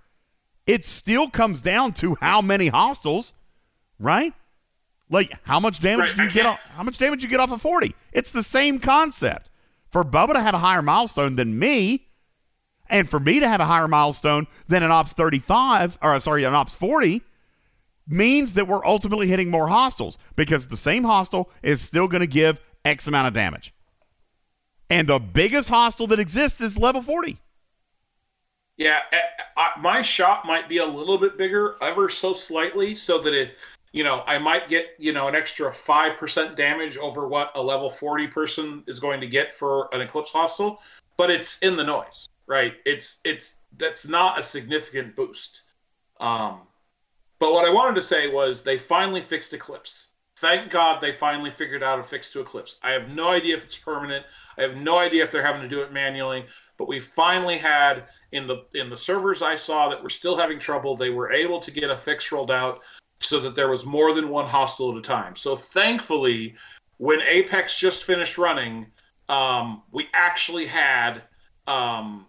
It still comes down to how many hostiles, right? Like, how much damage right. do you get off, how much damage you get off of forty? It's the same concept. For Bubba to have a higher milestone than me, and for me to have a higher milestone than an Ops thirty-five, or sorry, an Ops forty, means that we're ultimately hitting more hostiles, because the same hostile is still going to give X amount of damage. And the biggest hostile that exists is level forty. Yeah, I, I, my shot might be a little bit bigger, ever so slightly, so that it... You know, I might get, you know, an extra five percent damage over what a level forty person is going to get for an Eclipse Hostile, but it's in the noise, right? It's, it's, that's not a significant boost. Um, but what I wanted to say was they finally fixed Eclipse. Thank God they finally figured out a fix to Eclipse. I have no idea if it's permanent. I have no idea if they're having to do it manually, but we finally had in the, in the servers I saw that were still having trouble, they were able to get a fix rolled out, so that there was more than one hostile at a time. So thankfully, when Apex just finished running, um, we actually had um,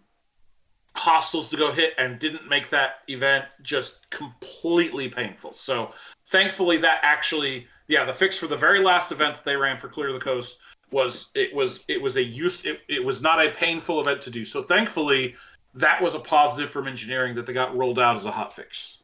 hostiles to go hit and didn't make that event just completely painful. So thankfully that actually, yeah, the fix for the very last event that they ran for Clear the Coast was, it was, it was a use, it, it was not a painful event to do. So thankfully that was a positive from engineering that they got rolled out as a hot fix.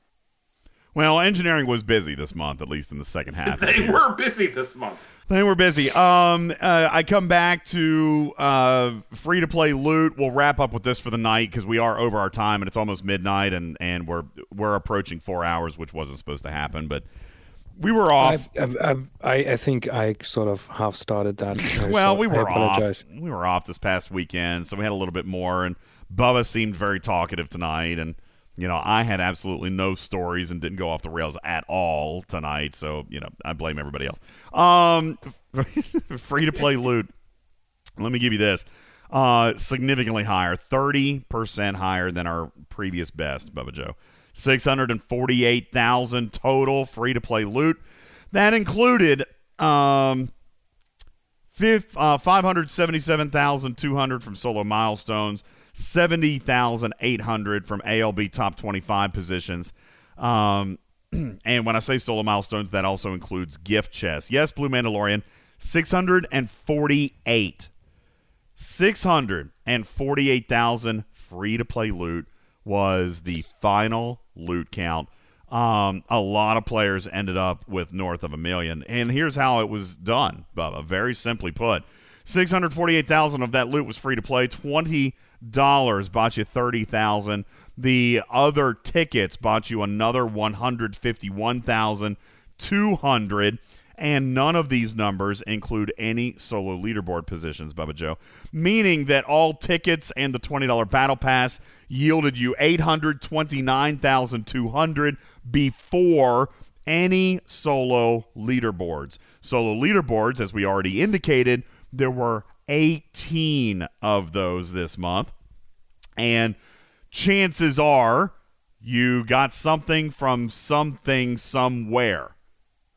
Well, engineering was busy this month, at least in the second half. They were busy this month. They were busy. Um, uh, I come back to uh, free-to-play loot. We'll wrap up with this for the night because we are over our time, and it's almost midnight, and, and we're we're approaching four hours, which wasn't supposed to happen, but we were off. I've, I've, I've, I think I sort of half-started that. well, so we were off. We were off this past weekend, so we had a little bit more, and Bubba seemed very talkative tonight, and you know, I had absolutely no stories and didn't go off the rails at all tonight, so, you know, I blame everybody else. Um, free-to-play loot, let me give you this. Uh, significantly higher, thirty percent higher than our previous best, Bubba Joe. six hundred forty-eight thousand total free-to-play loot. That included um, uh, five hundred seventy-seven thousand two hundred from solo milestones, seventy thousand eight hundred from A L B top twenty-five positions. Um, and when I say solo milestones, that also includes gift chests. Yes, Blue Mandalorian, six hundred forty-eight. six hundred forty-eight thousand free-to-play loot was the final loot count. Um, a lot of players ended up with north of a million. And here's how it was done, Bubba. Very simply put, six hundred forty-eight thousand of that loot was free-to-play, twenty dollars bought you thirty thousand. The other tickets bought you another one hundred fifty-one thousand two hundred, and none of these numbers include any solo leaderboard positions, Bubba Joe, meaning that all tickets and the twenty dollars battle pass yielded you eight hundred twenty-nine thousand two hundred before any solo leaderboards. Solo leaderboards, as we already indicated, there were eighteen of those this month, and chances are you got something from something somewhere.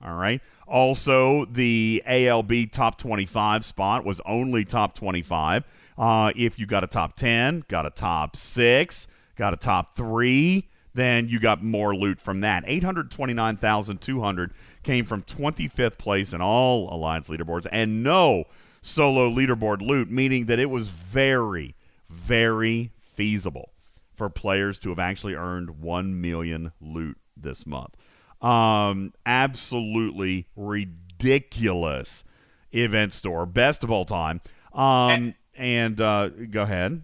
All right. Also, the A L B top twenty-five spot was only top twenty-five. Uh, if you got a top ten, got a top six, got a top three, then you got more loot from that. eight hundred twenty-nine thousand two hundred came from twenty-fifth place in all Alliance leaderboards, and no solo leaderboard loot, meaning that it was very, very feasible for players to have actually earned one million loot this month. Um, absolutely ridiculous event store, best of all time. Um, and and uh, go ahead.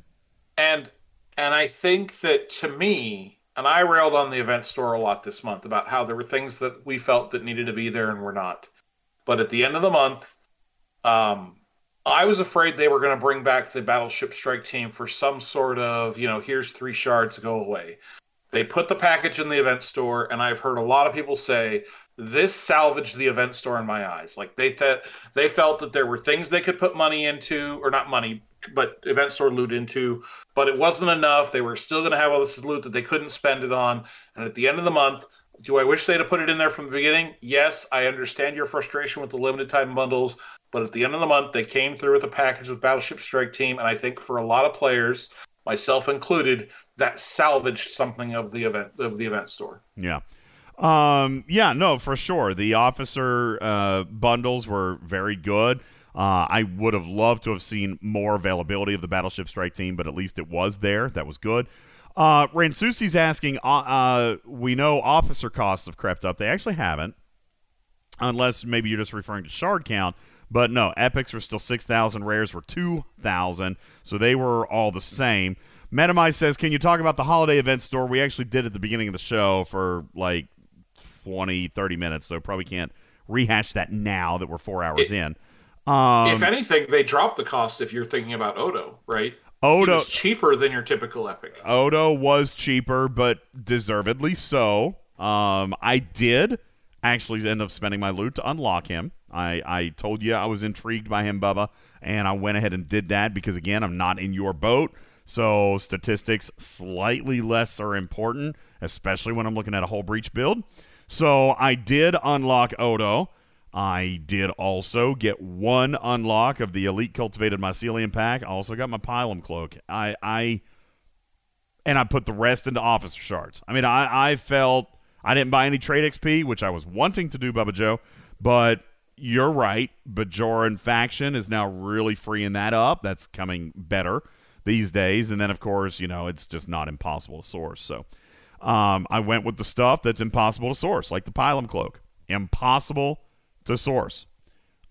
And and I think that to me, and I railed on the event store a lot this month about how there were things that we felt that needed to be there and were not. But at the end of the month, um, I was afraid they were going to bring back the Battleship Strike Team for some sort of, you know, here's three shards, go away. They put the package in the event store, and I've heard a lot of people say, this salvaged the event store in my eyes. Like, they th- they felt that there were things they could put money into, or not money, but event store loot into, but it wasn't enough. They were still going to have all this loot that they couldn't spend it on. And at the end of the month, do I wish they'd have put it in there from the beginning? Yes, I understand your frustration with the limited time bundles, but at the end of the month, they came through with a package with Battleship Strike Team, and I think for a lot of players, myself included, that salvaged something of the event of the event store. Yeah, Um, yeah, no, for sure. The officer uh, bundles were very good. Uh, I would have loved to have seen more availability of the Battleship Strike Team, but at least it was there. That was good. Uh, Ransusi's asking, uh, uh, we know officer costs have crept up. They actually haven't, unless maybe you're just referring to shard count. But no, epics were still six thousand. Rares were two thousand. So they were all the same. Metamize says, can you talk about the holiday event store? We actually did at the beginning of the show for like twenty, thirty minutes, so probably can't rehash that now that we're four hours it, in. Um, if anything, they dropped the cost if you're thinking about Odo, right? Odo it was cheaper than your typical epic. Odo was cheaper, but deservedly so. Um, I did actually end up spending my loot to unlock him. I, I told you I was intrigued by him, Bubba, and I went ahead and did that because, again, I'm not in your boat. So statistics slightly less are important, especially when I'm looking at a whole breach build. So I did unlock Odo. I did also get one unlock of the Elite Cultivated Mycelium pack. I also got my Pylum Cloak. I, I and I put the rest into Officer Shards. I mean, I, I felt I didn't buy any trade X P, which I was wanting to do, Bubba Joe, but you're right. Bajoran Faction is now really freeing that up. That's coming better these days. And then, of course, you know, it's just not impossible to source. So um, I went with the stuff that's impossible to source, like the Pylum Cloak. Impossible to source.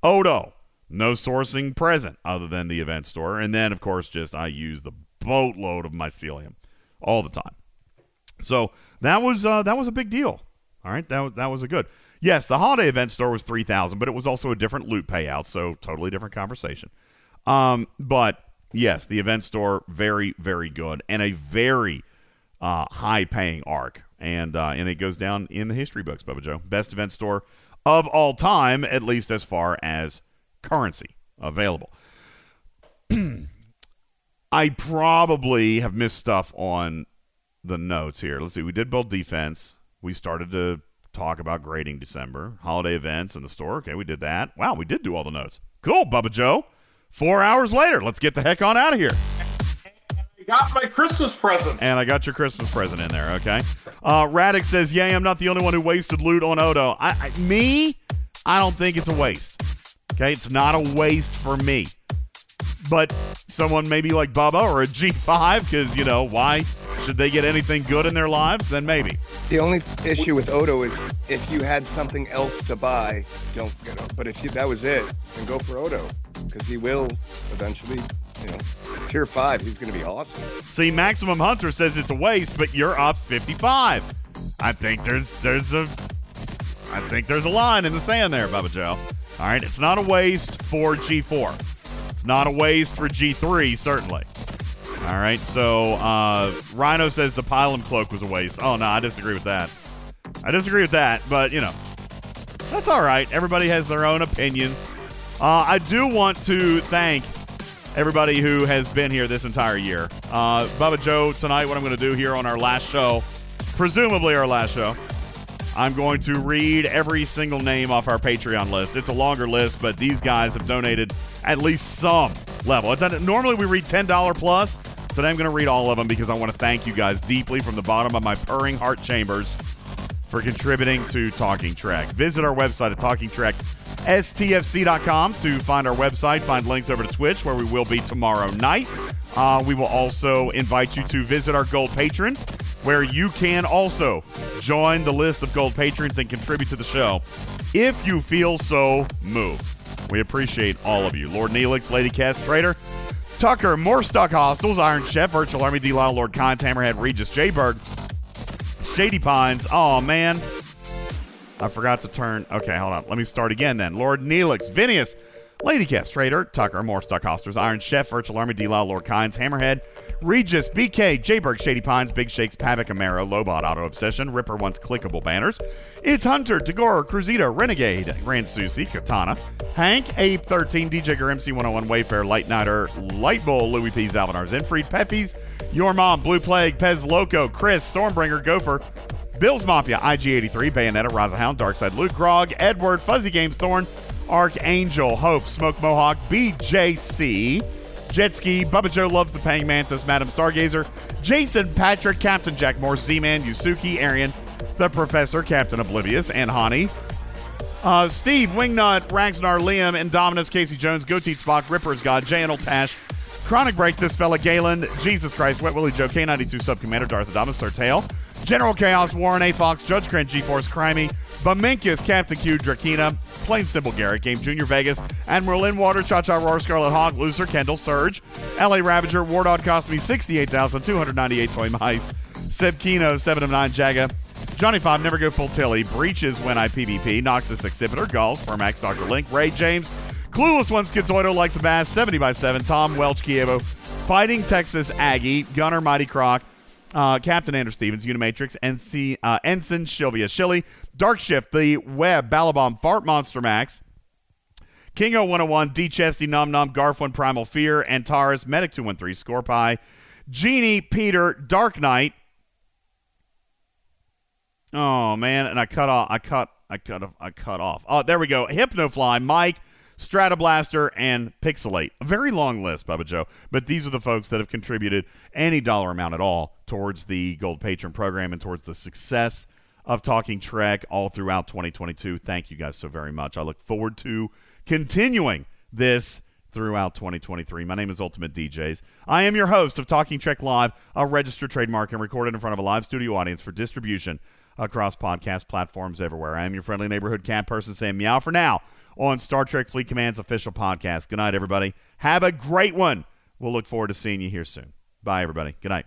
Odo, no sourcing present other than the event store. And then, of course, just I use the boatload of mycelium all the time. So that was uh, that was a big deal. All right, that was, that was a good. Yes, the holiday event store was three thousand dollars, but it was also a different loot payout, so totally different conversation. Um, but... Yes, the event store, very, very good, and a very uh, high-paying arc, and uh, and it goes down in the history books, Bubba Joe. Best event store of all time, at least as far as currency available. I probably have missed stuff on the notes here. Let's see, we did build defense. We started to talk about grading December, holiday events in the store. Okay, we did that. Wow, we did do all the notes. Cool, Bubba Joe. Four hours later, let's get the heck on out of here. I got my Christmas present. And I got your Christmas present in there, okay? Uh, Radix says, yeah, I'm not the only one who wasted loot on Odo. I, I, me, I don't think it's a waste. Okay, it's not a waste for me. But someone maybe like Bubba or a G five, because, you know, why should they get anything good in their lives? Then maybe. The only issue with Odo is if you had something else to buy, don't get Odo. But if you, that was it, then go for Odo. Because he will eventually, you know, tier five, he's going to be awesome. See, Maximum Hunter says it's a waste, but you're ops fifty-five. I think there's there's a, I think there's a line in the sand there, Bubba Joe. All right, it's not a waste for G four. It's not a waste for G three, certainly. All right, so uh, Rhino says the Pylum Cloak was a waste. Oh, no, I disagree with that. I disagree with that, but, you know, that's all right. Everybody has their own opinions. Uh, I do want to thank everybody who has been here this entire year. Uh, Bubba Joe, tonight what I'm going to do here on our last show, presumably our last show, I'm going to read every single name off our Patreon list. It's a longer list, but these guys have donated at least some level. It doesn't, normally we read ten dollars plus. Today I'm going to read all of them because I want to thank you guys deeply from the bottom of my purring heart chambers for contributing to Talking Trek. Visit our website at Talking Trek. S T F C dot com to find our website, find links over to Twitch where we will be tomorrow night. Uh, we will also invite you to visit our Gold Patron where you can also join the list of Gold Patrons and contribute to the show if you feel so moved. We appreciate all of you. Lord Neelix, Lady Cast Trader, Tucker, Morstock Hostels, Iron Chef, Virtual Army, D-Lyle, Lord Kynes, Hammerhead, Regis, J-Berg, Shady Pines. Oh, man. I forgot to turn. Okay, hold on. Let me start again then. Lord Neelix, Vinius, Lady Cast Trader, Tucker, Morstock Hosters, Iron Chef, Virtual Army, D-Law, Lord Kynes, Hammerhead, Regis, B K, J-Berg, Shady Pines, Big Shakes, Pavic, Amaro, Lobot, Auto Obsession, Ripper Wants Clickable Banners, It's Hunter, Tagore, Cruzita, Renegade, Ransusi, Katana, Hank, Abe thirteen, D J Ger, M C one oh one, Wayfair, Light Nighter, Light Bull, Louis P, Zalvinar, Zenfried, Peppies, Your Mom, Blue Plague, Pez Loco, Chris, Stormbringer, Gopher, Bill's Mafia, I G eighty-three, Bayonetta, Razahound, Darkside, Luke, Grog, Edward, Fuzzy Games, Thorn, Archangel, Hope, Smoke Mohawk, B J C, Jetski, Bubba Joe Loves the Pang Mantis, Madam Stargazer, Jason, Patrick, Captain Jack Morse, Z-Man, Yusuke, Arian, the Professor, Captain Oblivious, and Hani. Uh, Steve, Wingnut, Ragnar, Liam, Indominus, Casey Jones, Goatee Spock, Ripper's God, J N L Tash, Chronic Break, This Fella, Galen, Jesus Christ, Wet Willie Joe, K ninety-two Subcommander, Darth Adamus, Sertail, General Chaos, Warren A. Fox, Judge Cringe, G-Force, Crimey, Baminkus, Captain Q, Drakina, Plain Sybil, Garrett, Game Junior, Vegas, Admiral Linwater, Cha-Cha Roar, Scarlet Hawk, Looser, Kendall, Surge, L A Ravager, Wardog, Cost Me, sixty-eight thousand two hundred ninety-eight Toy Mice, Seb Kino, seven of nine Jaga, Johnny Five, Never Go Full Tilly, Breaches, When I P V P, Noxus Exhibitor, Gulls, Permax, Doctor Link, Ray James, Clueless One, Schizoido, Likes a Bass, seventy by seven, Tom Welch, Kievo, Fighting Texas, Aggie, Gunner, Mighty Croc, uh, Captain Andrew Stevens, Unimatrix, N C, uh, Ensign, Shilvia, Shilly, Darkshift, The Web, Balabomb, Fart, Monster Max, Kingo one oh one, D Chesty, Nom Nom, Garfwin, Primal Fear, Antares, Medic two one three, Scorpie, Genie, Peter, Dark Knight. Oh man, and I cut off. I cut. I cut. I cut off. Oh, there we go. Hypnofly, Mike, Stratoblaster, and Pixelate. A very long list, Bubba Joe. But these are the folks that have contributed any dollar amount at all towards the Gold Patron program and towards the success of Talking Trek all throughout twenty twenty-two. Thank you guys so very much. I look forward to continuing this throughout twenty twenty-three. My name is Ultimate D Js. I am your host of Talking Trek Live, a registered trademark and recorded in front of a live studio audience for distribution across podcast platforms everywhere. I am your friendly neighborhood cat person saying meow for now on Star Trek Fleet Command's official podcast. Good night, everybody. Have a great one. We'll look forward to seeing you here soon. Bye, everybody. Good night.